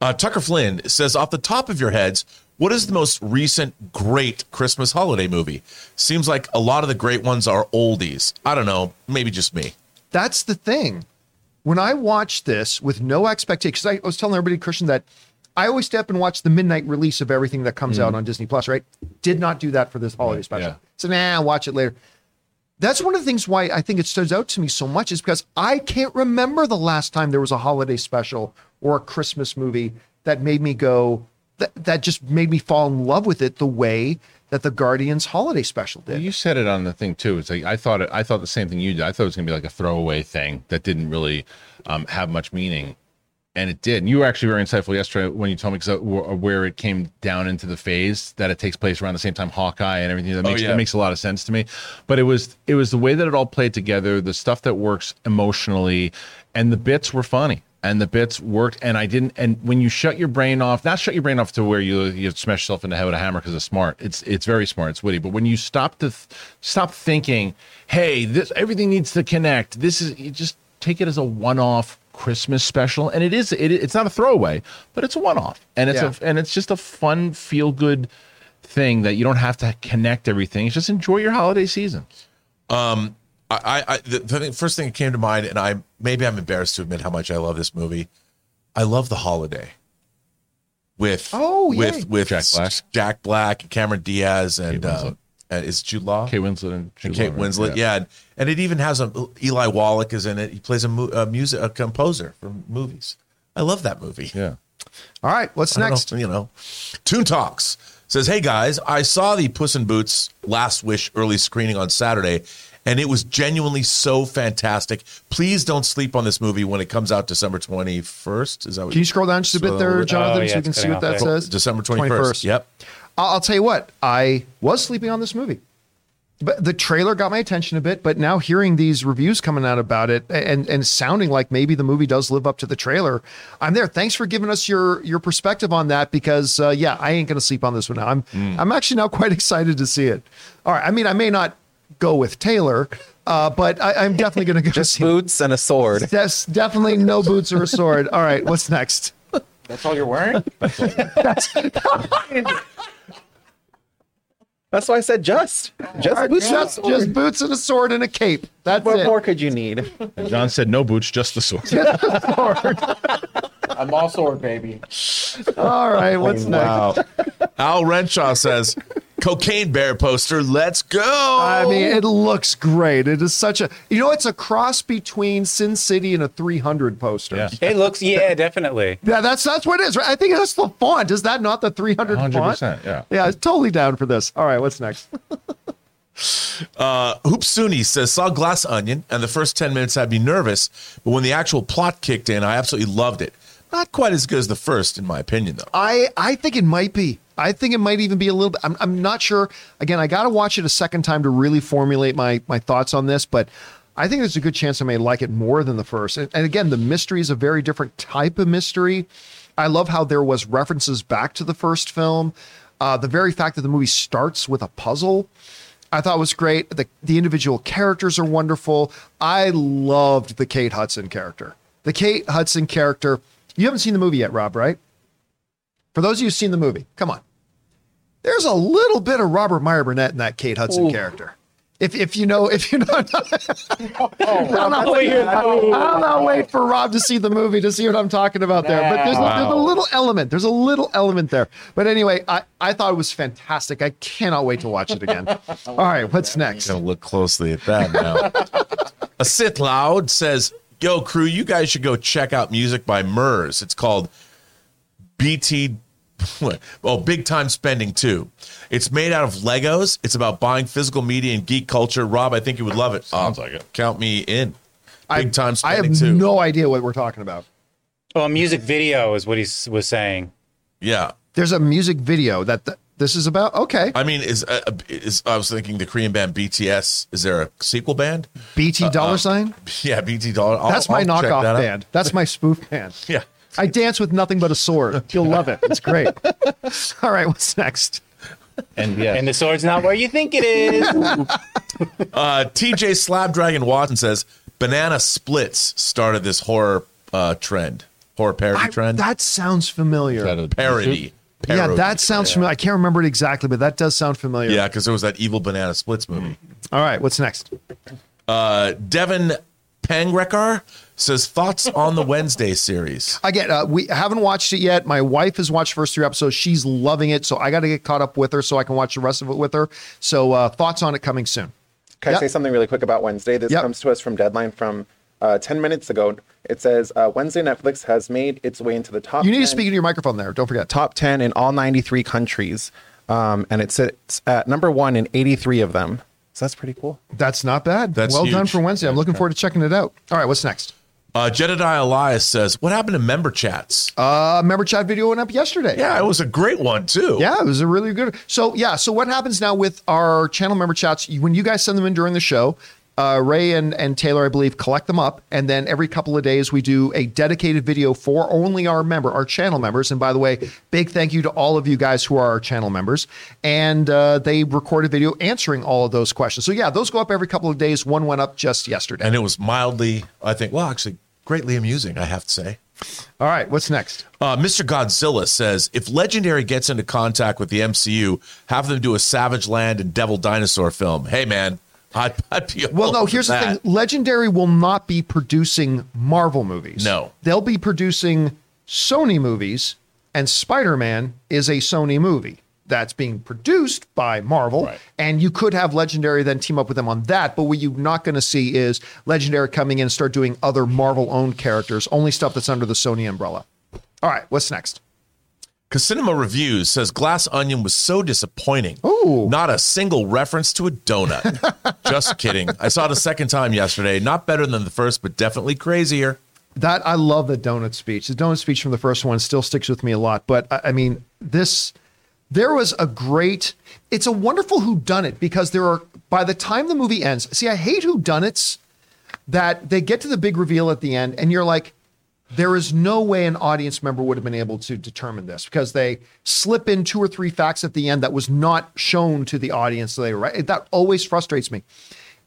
Uh, Tucker Flynn says, off the top of your heads, what is the most recent great Christmas holiday movie? Seems like a lot of the great ones are oldies. I don't know. Maybe just me. That's the thing. When I watched this with no expectation, because I was telling everybody, Christian, that I always step and watch the midnight release of everything that comes mm. out on Disney Plus, right? Did not do that for this holiday special. Yeah. So nah, I'll watch it later. That's one of the things why I think it stands out to me so much is because I can't remember the last time there was a holiday special or a Christmas movie that made me go, That, that just made me fall in love with it the way that the Guardians holiday special did. Well, you said it on the thing too. It's like I thought it, I thought the same thing you did. I thought it was gonna be like a throwaway thing that didn't really um, have much meaning, and it did. And you were actually very insightful yesterday when you told me because where it came down into the phase that it takes place around the same time Hawkeye and everything. That makes oh, yeah. that makes a lot of sense to me. But it was it was the way that it all played together, the stuff that works emotionally, and the bits were funny. And the bits worked, and I didn't. And when you shut your brain off, not shut your brain off to where you you smash yourself in the head with a hammer because it's smart. It's it's very smart. It's witty. But when you stop to th- stop thinking, hey, this everything needs to connect. This is you just take it as a one-off Christmas special, and it is. It, it's not a throwaway, but it's a one-off, and it's yeah. a and it's just a fun, feel-good thing that you don't have to connect everything. It's just enjoy your holiday season. Um. I, I the, the first thing that came to mind, and I maybe I'm embarrassed to admit how much I love this movie. I love The Holiday with oh yeah. with with Jack Black, Jack Black and Cameron Diaz, and uh, and it's Jude Law, Kate Winslet, and, and Kate Law, Winslet. Right? Yeah, yeah. And, and it even has a Eli Wallach is in it. He plays a, mu- a music a composer for movies. I love that movie. Yeah. All right, what's next? Know, you know, Toon Talks says, "Hey guys, I saw the Puss in Boots: Last Wish early screening on Saturday." And it was genuinely so fantastic. Please don't sleep on this movie when it comes out December twenty-first. Is that what Can you scroll down just a bit there, Jonathan, oh, yeah, so we can see what that there. says? December twenty-first. twenty-first. Yep. I'll tell you what, I was sleeping on this movie. But the trailer got my attention a bit, but now hearing these reviews coming out about it and, and sounding like maybe the movie does live up to the trailer, I'm there. Thanks for giving us your your perspective on that because, uh, yeah, I ain't going to sleep on this one now. I'm, mm. I'm actually now quite excited to see it. All right. I mean, I may not go with Taylor, uh, but I, I'm definitely going to go just see boots and a sword. Yes, definitely no boots or a sword. All right, what's next? That's all you're wearing? That's, all you're wearing. That's, that's why I said just. Just, right, boots, just, just boots and a sword and a cape. That's what it. More could you need? And John said no boots, just the sword. Just the sword. I'm all sword, baby. All right, what's oh, wow. next? Al Renshaw says, Cocaine Bear poster, let's go. I mean, it looks great. It is such a, you know, it's a cross between Sin City and a three hundred poster. Yeah. It looks, yeah, definitely. Yeah, that's that's what it is. Right? I think that's the font. Is that not the three hundred one hundred percent, font? one hundred percent, yeah. Yeah, it's totally down for this. All right, what's next? uh, Hoopsuni says, saw Glass Onion, and the first ten minutes had me nervous, but when the actual plot kicked in, I absolutely loved it. Not quite as good as the first, in my opinion, though. I, I think it might be. I think it might even be a little bit. I'm, I'm not sure. Again, I got to watch it a second time to really formulate my my thoughts on this. But I think there's a good chance I may like it more than the first. And, and again, the mystery is a very different type of mystery. I love how there was references back to the first film. Uh, the very fact that the movie starts with a puzzle, I thought was great. The the individual characters are wonderful. I loved the Kate Hudson character. The Kate Hudson character. You haven't seen the movie yet, Rob, right? For those of you who've seen the movie, come on. There's a little bit of Robert Meyer Burnett in that Kate Hudson Ooh. character. If if you know, if you know, oh, I'll, not wait, I'll, I'll not wait for Rob to see the movie to see what I'm talking about there. But there's, wow. there's a little element. There's a little element there. But anyway, I, I thought it was fantastic. I cannot wait to watch it again. All right, what's next? Don't look closely at that now. A Sith Loud says, yo, crew, you guys should go check out music by Murs. It's called B T, oh, Big Time Spending two. It's made out of Legos. It's about buying physical media and geek culture. Rob, I think you would love it. Sounds um, like it. Count me in. Big I, Time Spending I have two. No idea what we're talking about. Oh, a music video is what he was saying. Yeah. There's a music video that th- this is about? Okay. I mean, is, uh, is I was thinking the Korean band B T S. Is there a sequel band? B T Dollar uh, um, Sign? Yeah, B T Dollar. I'll, That's my I'll knockoff that band. Out. That's my spoof band. Yeah. I dance with nothing but a sword. You'll love it. It's great. All right, what's next? And, yeah. and the sword's not where you think it is. uh, T J Slabdragon Watson says, Banana Splits started this horror uh, trend. Horror parody I, trend? That sounds familiar. That parody. parody. Yeah, that sounds yeah. familiar. I can't remember it exactly, but that does sound familiar. Yeah, because there was that evil Banana Splits movie. All right, what's next? Uh, Devin Pangrekar says, thoughts on the Wednesday series. Again, uh, we haven't watched it yet. My wife has watched the first three episodes. She's loving it, so I got to get caught up with her so I can watch the rest of it with her. So uh, thoughts on it coming soon. Can yep. I say something really quick about Wednesday? This yep. comes to us from Deadline from... Uh, ten minutes ago, it says uh, Wednesday Netflix has made its way into the top. You need ten, to speak into your microphone there. Don't forget top ten in all ninety-three countries, um, and it sits at number one in eighty-three of them. So that's pretty cool. That's not bad. That's well huge. Done for Wednesday. I'm looking forward to checking it out. All right, what's next? Uh, Jedediah Elias says, "What happened to member chats?" Uh, member chat video went up yesterday. Yeah, it was a great one too. Yeah, it was a really good. So yeah, so what happens now with our channel member chats when you guys send them in during the show? Uh, Ray and, and Taylor, I believe, collect them up. And then every couple of days, we do a dedicated video for only our member, our channel members. And by the way, big thank you to all of you guys who are our channel members. And uh, they record a video answering all of those questions. So yeah, those go up every couple of days. One went up just yesterday. And it was mildly, I think, well, actually greatly amusing, I have to say. All right, what's next? Uh, Mister Godzilla says, if Legendary gets into contact with the M C U, have them do a Savage Land and Devil Dinosaur film. Hey, man. I'd, I'd be well, no, here's the thing. Legendary will not be producing Marvel movies. No. They'll be producing Sony movies, and Spider-Man is a Sony movie that's being produced by Marvel. Right. And you could have Legendary then team up with them on that. But what you're not going to see is Legendary coming in and start doing other Marvel-owned characters, only stuff that's under the Sony umbrella. All right, what's next? Casinema Reviews says Glass Onion was so disappointing. Ooh. Not a single reference to a donut. Just kidding. I saw it a second time yesterday. Not better than the first, but definitely crazier. That I love the donut speech. The donut speech from the first one still sticks with me a lot. But I mean, this, there was a great, it's a wonderful whodunit because there are, by the time the movie ends, see, I hate whodunits that they get to the big reveal at the end and you're like, there is no way an audience member would have been able to determine this because they slip in two or three facts at the end that was not shown to the audience later, right? That always frustrates me.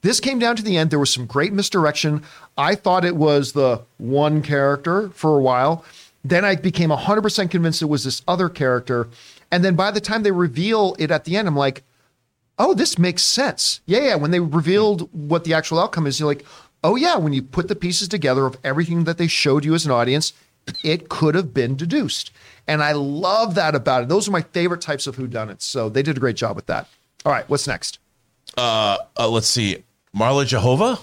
This came down to the end. There was some great misdirection. I thought it was the one character for a while. Then I became one hundred percent convinced it was this other character. And then by the time they reveal it at the end, I'm like, oh, this makes sense. Yeah, yeah. When they revealed what the actual outcome is, you're like, oh, yeah, when you put the pieces together of everything that they showed you as an audience, it could have been deduced. And I love that about it. Those are my favorite types of whodunits. So they did a great job with that. All right, what's next? Uh, uh, let's see. Marla Jehovah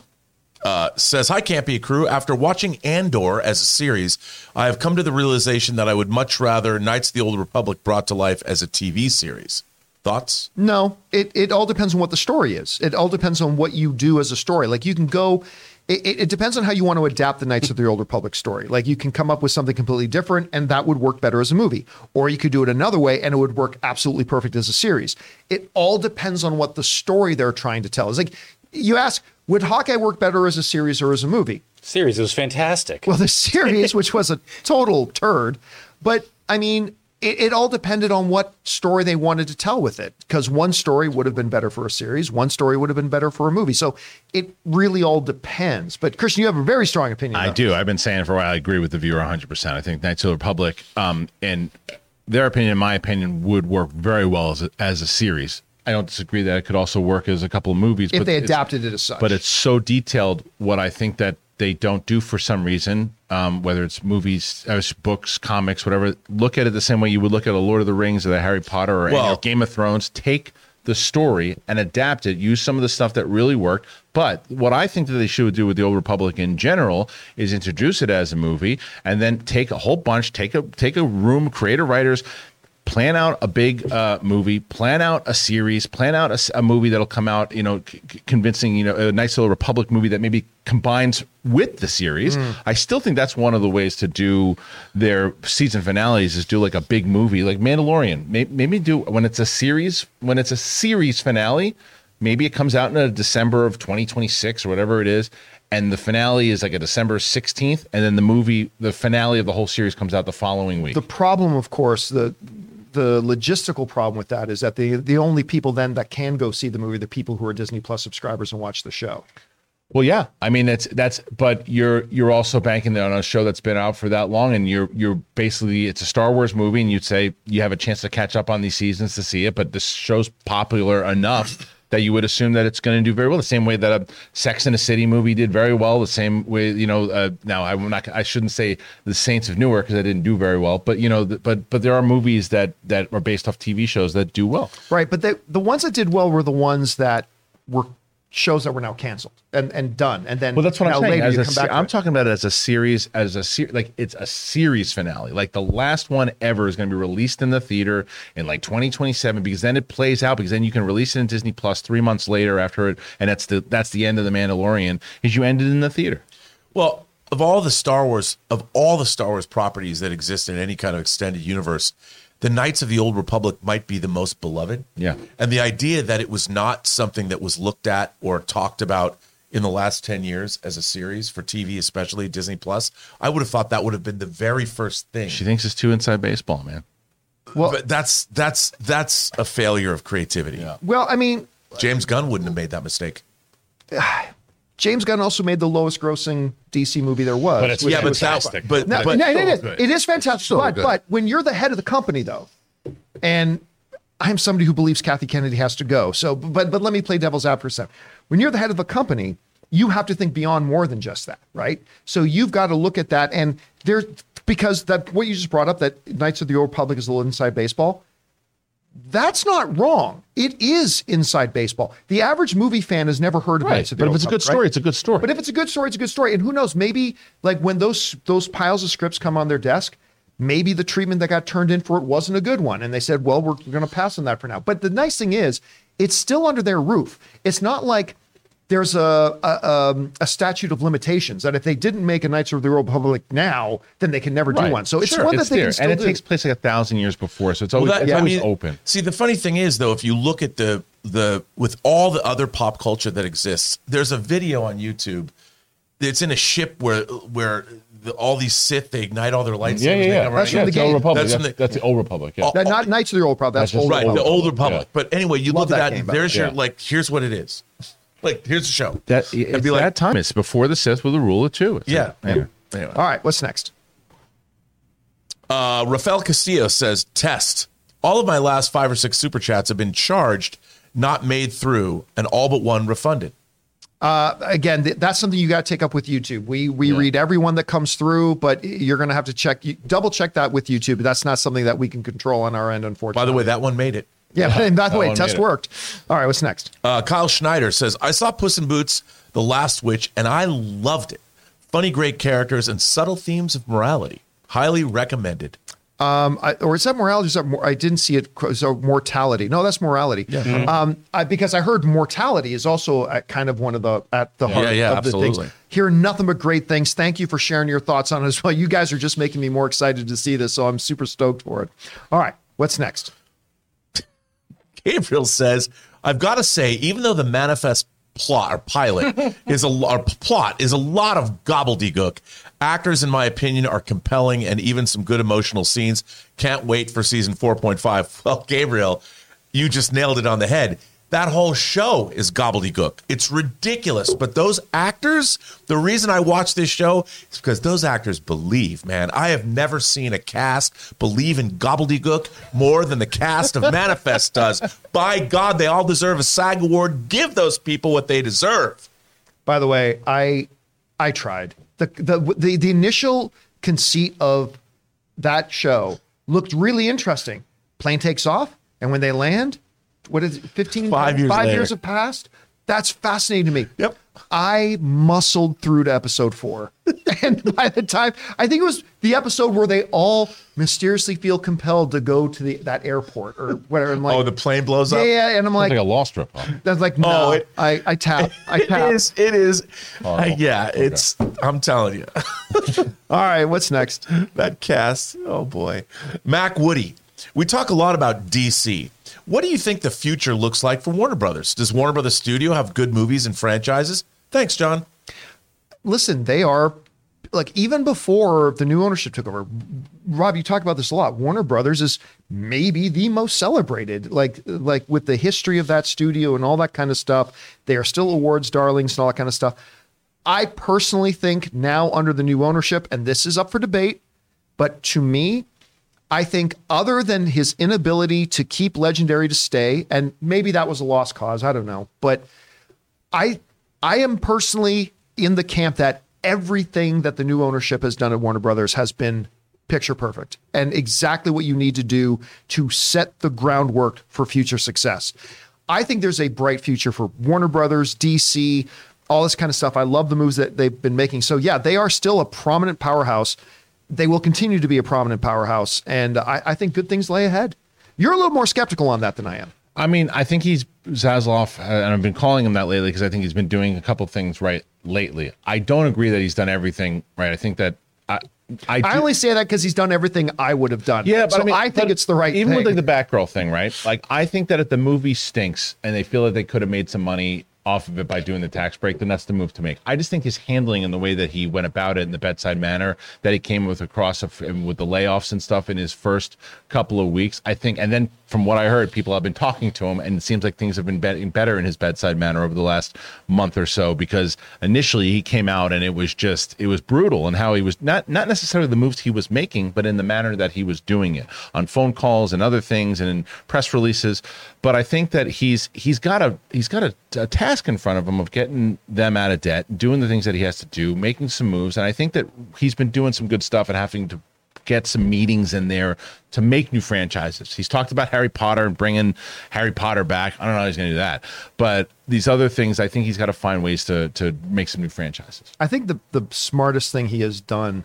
uh, says, hi, Campea crew. After watching Andor as a series, I have come to the realization that I would much rather Knights of the Old Republic brought to life as a T V series. Thoughts? No, it, it all depends on what the story is. It all depends on what you do as a story. Like you can go, it, it depends on how you want to adapt the Knights of the Old Republic story. Like you can come up with something completely different and that would work better as a movie. Or you could do it another way and it would work absolutely perfect as a series. It all depends on what the story they're trying to tell. It's like you ask, would Hawkeye work better as a series or as a movie? Series, it was fantastic. Well, the series, which was a total turd, but I mean, It, it all depended on what story they wanted to tell with it, because one story would have been better for a series. One story would have been better for a movie. So it really all depends. But Christian, you have a very strong opinion. I do. This. I've been saying for a while, I agree with the viewer one hundred percent. I think Knights of the Republic um, and their opinion, in my opinion, would work very well as a, as a series. I don't disagree that it could also work as a couple of movies. If but they adapted it as such. But it's so detailed what I think that they don't do for some reason, um, whether it's movies, books, comics, whatever. Look at it the same way you would look at a Lord of the Rings or the Harry Potter or well, any Game of Thrones. Take the story and adapt it, use some of the stuff that really worked. But what I think that they should do with the Old Republic in general is introduce it as a movie and then take a whole bunch, take a take a room, creator writers, plan out a big uh, movie, plan out a series, plan out a, a movie that'll come out, you know, c- convincing, you know, a nice little Republic movie that maybe combines with the series. Mm. I still think that's one of the ways to do their season finales is do like a big movie like Mandalorian. Maybe, maybe do when it's a series, when it's a series finale, maybe it comes out in a December of twenty twenty-six or whatever it is. And the finale is like a December sixteenth. And then the movie, the finale of the whole series comes out the following week. The problem, of course, the, The logistical problem with that is that the the only people then that can go see the movie are the people who are Disney Plus subscribers and watch the show. Well, yeah, I mean that's that's, but you're you're also banking on a show that's been out for that long, and you're you're basically it's a Star Wars movie, and you'd say you have a chance to catch up on these seasons to see it, but this show's popular enough that you would assume that it's going to do very well. The same way that a Sex and the City movie did very well. The same way, you know. Uh, now I'm not. I shouldn't say The Saints of Newark because I didn't do very well. But you know. The, but but there are movies that that are based off T V shows that do well. Right. But they, the ones that did well were the ones that were shows that were now canceled and, and done. And then well, that's what I'm saying. Later, as a, I'm talking about it as a series, as a series, like it's a series finale. Like the last one ever is going to be released in the theater in like twenty twenty-seven, because then it plays out, because then you can release it in Disney Plus three months later after it. And that's the, that's the end of The Mandalorian, is you ended in the theater. Well, of all the Star Wars, of all the Star Wars properties that exist in any kind of extended universe, the Knights of the Old Republic might be the most beloved. Yeah. And the idea that it was not something that was looked at or talked about in the last ten years as a series for T V, especially Disney Plus, I would have thought that would have been the very first thing. She thinks it's too inside baseball, man. Well, but that's that's that's a failure of creativity. Yeah. Well, I mean, James Gunn wouldn't have made that mistake. James Gunn also made the lowest grossing D C movie there was. But it's yeah, but fantastic. That, but, no, but no, it, is, it is fantastic. But, but when you're the head of the company, though, and I'm somebody who believes Kathy Kennedy has to go. So, but but let me play devil's advocate for a second. When you're the head of the company, you have to think beyond more than just that, right? So you've got to look at that, and there, because that what you just brought up, that Knights of the Old Republic is a little inside baseball. That's not wrong. It is inside baseball. The average movie fan has never heard of it. But if it's a good story, it's a good story. But if it's a good story, it's a good story. And who knows, maybe like when those those piles of scripts come on their desk, maybe the treatment that got turned in for it wasn't a good one. And they said, well, we're going to pass on that for now. But the nice thing is, it's still under their roof. It's not like there's a a, um, a statute of limitations that if they didn't make a Knights of the Old Republic now, then they can never right. do one. So it's sure. one it's that they there. Can still do. And it do. Takes place like a thousand years before, so it's always, well, that, it's yeah. always I mean, open. See, the funny thing is, though, if you look at the the with all the other pop culture that exists, there's a video on YouTube. It's in a ship where where the, all these Sith, they ignite all their lightsabers. Yeah, yeah, yeah. That's from, yeah, the Old Republic. That's, that's, the, that's the Old Republic. Yeah. All, all, Not Knights of the Old Republic. That's, that's Old right, Republic. The Old Republic. Yeah. But anyway, you Love look at that, and there's your like. Here's what it is. Like, here's the show. That, it's be like, that time. It's before the Sith with a rule of two. It's yeah. Like, anyway. Anyway. All right, what's next? Uh, Rafael Castillo says, test. All of my last five or six Super Chats have been charged, not made through, and all but one refunded. Uh, again, th- that's something you got to take up with YouTube. We we yeah. read everyone that comes through, but you're going to have to check, you, double check that with YouTube. That's not something that we can control on our end, unfortunately. By the way, that one made it. Yeah, but by the way, test worked. All right, what's next? Uh, Kyle Schneider says, I saw Puss in Boots, The Last Wish, and I loved it. Funny, great characters and subtle themes of morality. Highly recommended. Um, I, or is that morality? Is that more, I didn't see it. So mortality. No, that's morality. Yeah. Mm-hmm. Um, I, because I heard mortality is also a, kind of one of the at the heart yeah, yeah, of absolutely. The things. Hear nothing but great things. Thank you for sharing your thoughts on it as well. You guys are just making me more excited to see this, so I'm super stoked for it. All right, what's next? Gabriel says, I've got to say, even though the manifest plot or pilot is a or plot is a lot of gobbledygook, actors, in my opinion, are compelling and even some good emotional scenes. Can't wait for season four point five. Well, Gabriel, you just nailed it on the head. That whole show is gobbledygook. It's ridiculous. But those actors, the reason I watch this show is because those actors believe, man. I have never seen a cast believe in gobbledygook more than the cast of Manifest does. By God, they all deserve a SAG award. Give those people what they deserve. By the way, I I tried. The the the, the initial conceit of that show looked really interesting. Plane takes off, and when they land, what is it, fifteen, five years, five later. years have passed. That's fascinating to me. Yep. I muscled through to episode four. And by the time, I think it was the episode where they all mysteriously feel compelled to go to the, that airport or whatever. I'm like, oh, the plane blows yeah, up? Yeah, and I'm like, like a lost trip. That's like, no, oh, it, I, I tap. I tap. It is. It is. Uh, yeah, it's, I'm telling you. All right, what's next? That cast. Oh, boy. Mac Woody. We talk a lot about D C. What do you think the future looks like for Warner Brothers? Does Warner Brothers Studio have good movies and franchises? Thanks, John. Listen, they are, like, even before the new ownership took over, Rob, you talk about this a lot. Warner Brothers is maybe the most celebrated, like, like with the history of that studio and all that kind of stuff. They are still awards darlings and all that kind of stuff. I personally think now under the new ownership, and this is up for debate, but to me, I think other than his inability to keep Legendary to stay, and maybe that was a lost cause, I don't know. But I I am personally in the camp that everything that the new ownership has done at Warner Brothers has been picture perfect and exactly what you need to do to set the groundwork for future success. I think there's a bright future for Warner Brothers, D C, all this kind of stuff. I love the moves that they've been making. So yeah, they are still a prominent powerhouse. They will continue to be a prominent powerhouse, and I, I think good things lay ahead. You're a little more skeptical on that than I am. I mean, I think he's Zaslav, and I've been calling him that lately because I think he's been doing a couple things right lately. I don't agree that he's done everything right. I think that I I, do, I only say that because he's done everything I would have done. Yeah, but so I, mean, I think it's the right even thing. Even with like the Batgirl thing, right? Like I think that if the movie stinks and they feel that they could have made some money off of it by doing the tax break, then that's the move to make. I just think his handling and the way that he went about it in the bedside manner that he came with across of, with the layoffs and stuff in his first couple of weeks, I think, and then from what I heard, people have been talking to him, and it seems like things have been getting better in his bedside manner over the last month or so, because initially he came out and it was just, it was brutal, and how he was not, not necessarily the moves he was making, but in the manner that he was doing it on phone calls and other things and in press releases. But I think that he's he's got a he's got a, a task in front of him of getting them out of debt, doing the things that he has to do, making some moves. And I think that he's been doing some good stuff and having to get some meetings in there to make new franchises. He's talked about Harry Potter and bringing Harry Potter back. I don't know how he's going to do that. But these other things, I think he's got to find ways to to make some new franchises. I think the, the smartest thing he has done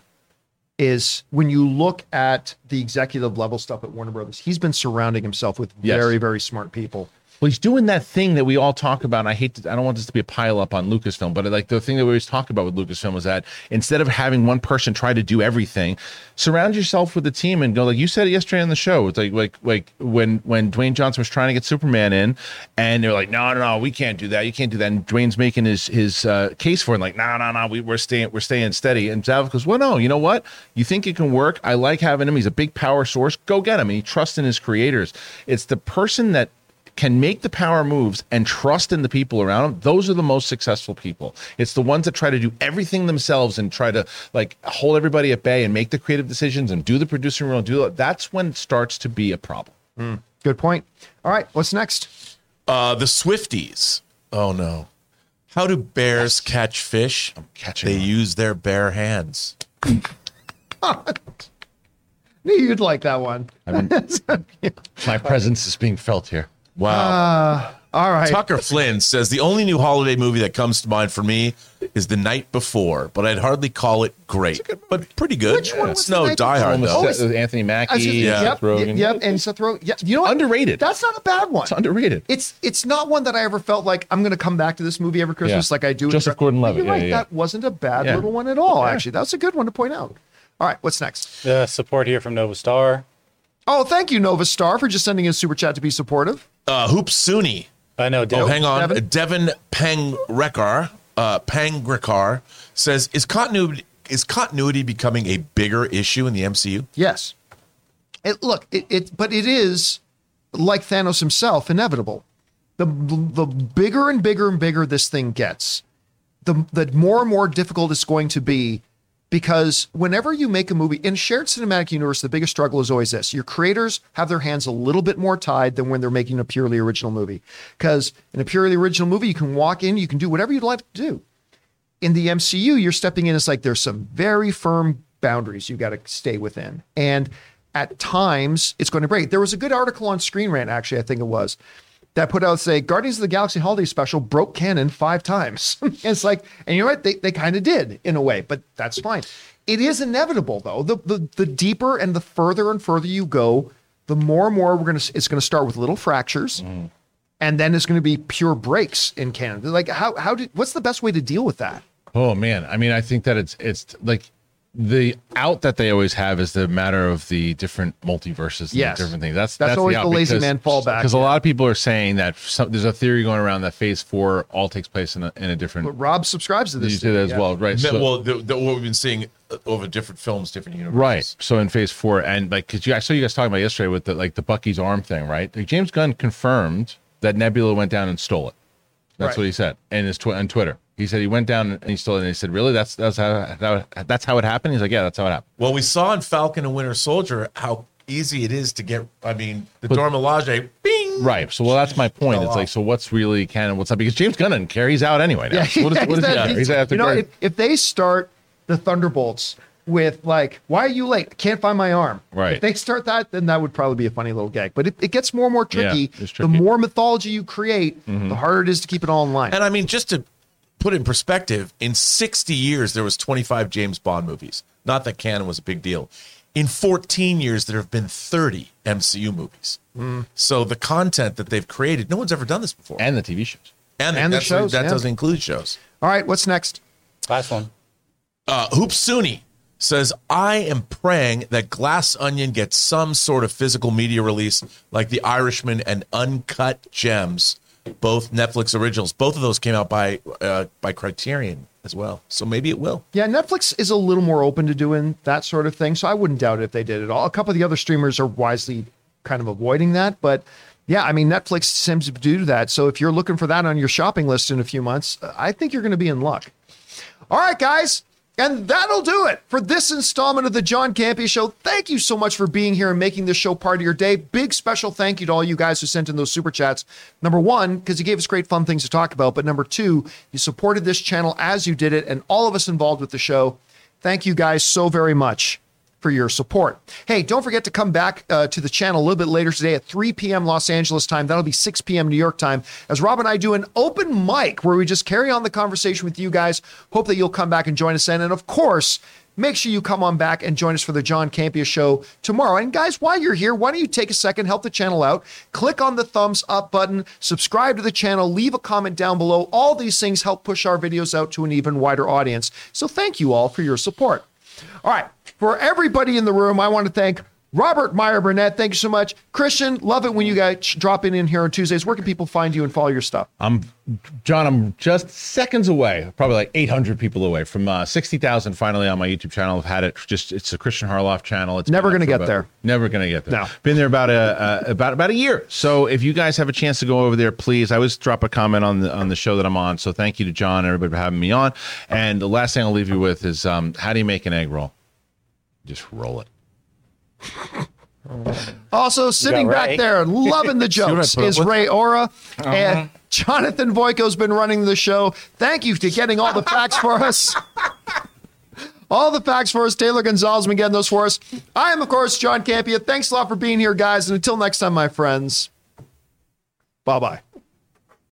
is when you look at the executive level stuff at Warner Brothers, he's been surrounding himself with yes. very, very smart people. Well, he's doing that thing that we all talk about. And I hate to, I don't want this to be a pile up on Lucasfilm, but like the thing that we always talk about with Lucasfilm was that instead of having one person try to do everything, surround yourself with a team and go, like you said it yesterday on the show. It's like, like, like when, when Dwayne Johnson was trying to get Superman in and they're like, no, no, no, we can't do that. You can't do that. And Dwayne's making his, his uh, case for it. And like, no, no, no, we we're staying, we're staying steady. And Zav goes, well, no, you know what? You think it can work. I like having him. He's a big power source. Go get him. And he trusts in his creators. It's the person that can make the power moves and trust in the people around them. Those are the most successful people. It's the ones that try to do everything themselves and try to like hold everybody at bay and make the creative decisions and do the producing role. Do that. That's when it starts to be a problem. Mm, good point. All right, what's next? Uh, the Swifties. Oh no! How do bears yes. catch fish? I'm catching. They on. use their bare hands. Knew you'd like that one. I mean, my presence is being felt here. Wow. Uh, all right. Tucker Flynn says the only new holiday movie that comes to mind for me is The Night Before, but I'd hardly call it great, but pretty good. Which yeah. one was no, Die Hard, though. Always, Anthony Mackie, just, yeah. Seth Rogen. Yep, and Seth Rogen. Yep. You know what? Underrated. That's not a bad one. It's underrated. It's it's not one that I ever felt like I'm going to come back to this movie every Christmas yeah. like I do. Joseph Gordon-Levitt. You're right. Yeah, yeah. That wasn't a bad yeah. little one at all, yeah. actually. That's a good one to point out. All right, what's next? Uh, support here from Nova Star. Oh, thank you, Nova Star, for just sending in Super Chat to be supportive. Uh, Hoop Suni. I know. Devin. Oh, hang on. Devin, Devin Pangrekar, uh, Pangrekar says, is continuity is continuity becoming a bigger issue in the M C U? Yes. It, look, it, it but it is, like Thanos himself, inevitable. The the bigger and bigger and bigger this thing gets, the the more and more difficult it's going to be. Because whenever you make a movie in shared cinematic universe, the biggest struggle is always this. Your creators have their hands a little bit more tied than when they're making a purely original movie. Because in a purely original movie, you can walk in, you can do whatever you'd like to do. In the M C U, you're stepping in. It's like there's some very firm boundaries you've got to stay within. And at times, it's going to break. There was a good article on Screen Rant, actually, I think it was, that put out, say, Guardians of the Galaxy Holiday Special broke canon five times. It's like, and you're right, they, they kind of did in a way, but that's fine. It is inevitable, though. The, the the deeper and the further and further you go, the more and more we're gonna. It's gonna start with little fractures, mm. and then it's gonna be pure breaks in canon. Like, how how did? What's the best way to deal with that? Oh man, I mean, I think that it's it's like the out that they always have is the matter of the different multiverses, and yes. the different things. That's that's, that's always the, the lazy because, man fallback. Because yeah. a lot of people are saying that some, there's a theory going around that Phase Four all takes place in a, in a different. But Rob subscribes to this. You did as yeah. well, right? So, well, the, the, what we've been seeing. Over different films, different universes. Right. So in Phase Four, and like, cause you, I saw you guys talking about yesterday with the like the Bucky's arm thing, right? Like James Gunn confirmed that Nebula went down and stole it. That's right. What he said. And his tw- on Twitter, he said he went down and he stole it. And he said, "Really? That's that's how that, that's how it happened." He's like, "Yeah, that's how it happened." Well, we saw in Falcon and Winter Soldier how easy it is to get. I mean, the but, Dormilaje, bing. Right. So well, that's my point. It's off. Like, so what's really canon? What's up? Because James Gunn doesn't care. He's out anyway. Now. Yeah. So what is, yeah, what is that, he he's, he's you know, if, if they start. The Thunderbolts with like, why are you late? Can't find my arm. Right. If they start that, then that would probably be a funny little gag. But it, it gets more and more tricky. Yeah, tricky. The more mythology you create, mm-hmm. the harder it is to keep it all in line. And I mean, just to put it in perspective, in sixty years, there was twenty-five James Bond movies. Not that canon was a big deal. In fourteen years, there have been thirty M C U movies. Mm. So the content that they've created, no one's ever done this before. And the T V shows. And, and the shows. That yeah. doesn't include shows. All right, what's next? Last one. Uh, Hoopsuni says, I am praying that Glass Onion gets some sort of physical media release like The Irishman and Uncut Gems, both Netflix originals. Both of those came out by uh, by Criterion as well. So maybe it will. Yeah, Netflix is a little more open to doing that sort of thing. So I wouldn't doubt it if they did it all. A couple of the other streamers are wisely kind of avoiding that. But yeah, I mean, Netflix seems to do that. So if you're looking for that on your shopping list in a few months, I think you're going to be in luck. All right, guys. And that'll do it for this installment of the John Campea Show. Thank you so much for being here and making this show part of your day. Big special thank you to all you guys who sent in those super chats. Number one, because you gave us great fun things to talk about. But number two, you supported this channel as you did it and all of us involved with the show. Thank you guys so very much for your support. Hey, don't forget to come back uh, to the channel a little bit later today at three p.m. Los Angeles time. That'll be six p.m. New York time as Rob and I do an open mic where we just carry on the conversation with you guys. Hope that you'll come back and join us then. And of course, make sure you come on back and join us for the John Campea Show tomorrow. And guys, while you're here, why don't you take a second, help the channel out, click on the thumbs up button, subscribe to the channel, leave a comment down below. All these things help push our videos out to an even wider audience. So thank you all for your support. All right. For everybody in the room, I want to thank Robert Meyer Burnett. Thank you so much. Christian, love it when you guys drop in, in here on Tuesdays. Where can people find you and follow your stuff? I'm John, I'm just seconds away, probably like eight hundred people away from uh, sixty thousand finally on my YouTube channel. I've had it just, it's a Christian Harloff channel. It's never going to get about, there. Never going to get there. No. Been there about a, uh, about, about a year. So if you guys have a chance to go over there, please, I always drop a comment on the, on the show that I'm on. So thank you to John and everybody for having me on. And the last thing I'll leave you with is um, how do you make an egg roll? Just roll it. Also, sitting back there and loving the jokes is Ray Aura. Uh-huh. And Jonathan Voico's been running the show. Thank you to getting all the facts for us. All the facts for us. Taylor Gonzalez has been getting those for us. I am, of course, John Campea. Thanks a lot for being here, guys. And until next time, my friends, bye-bye.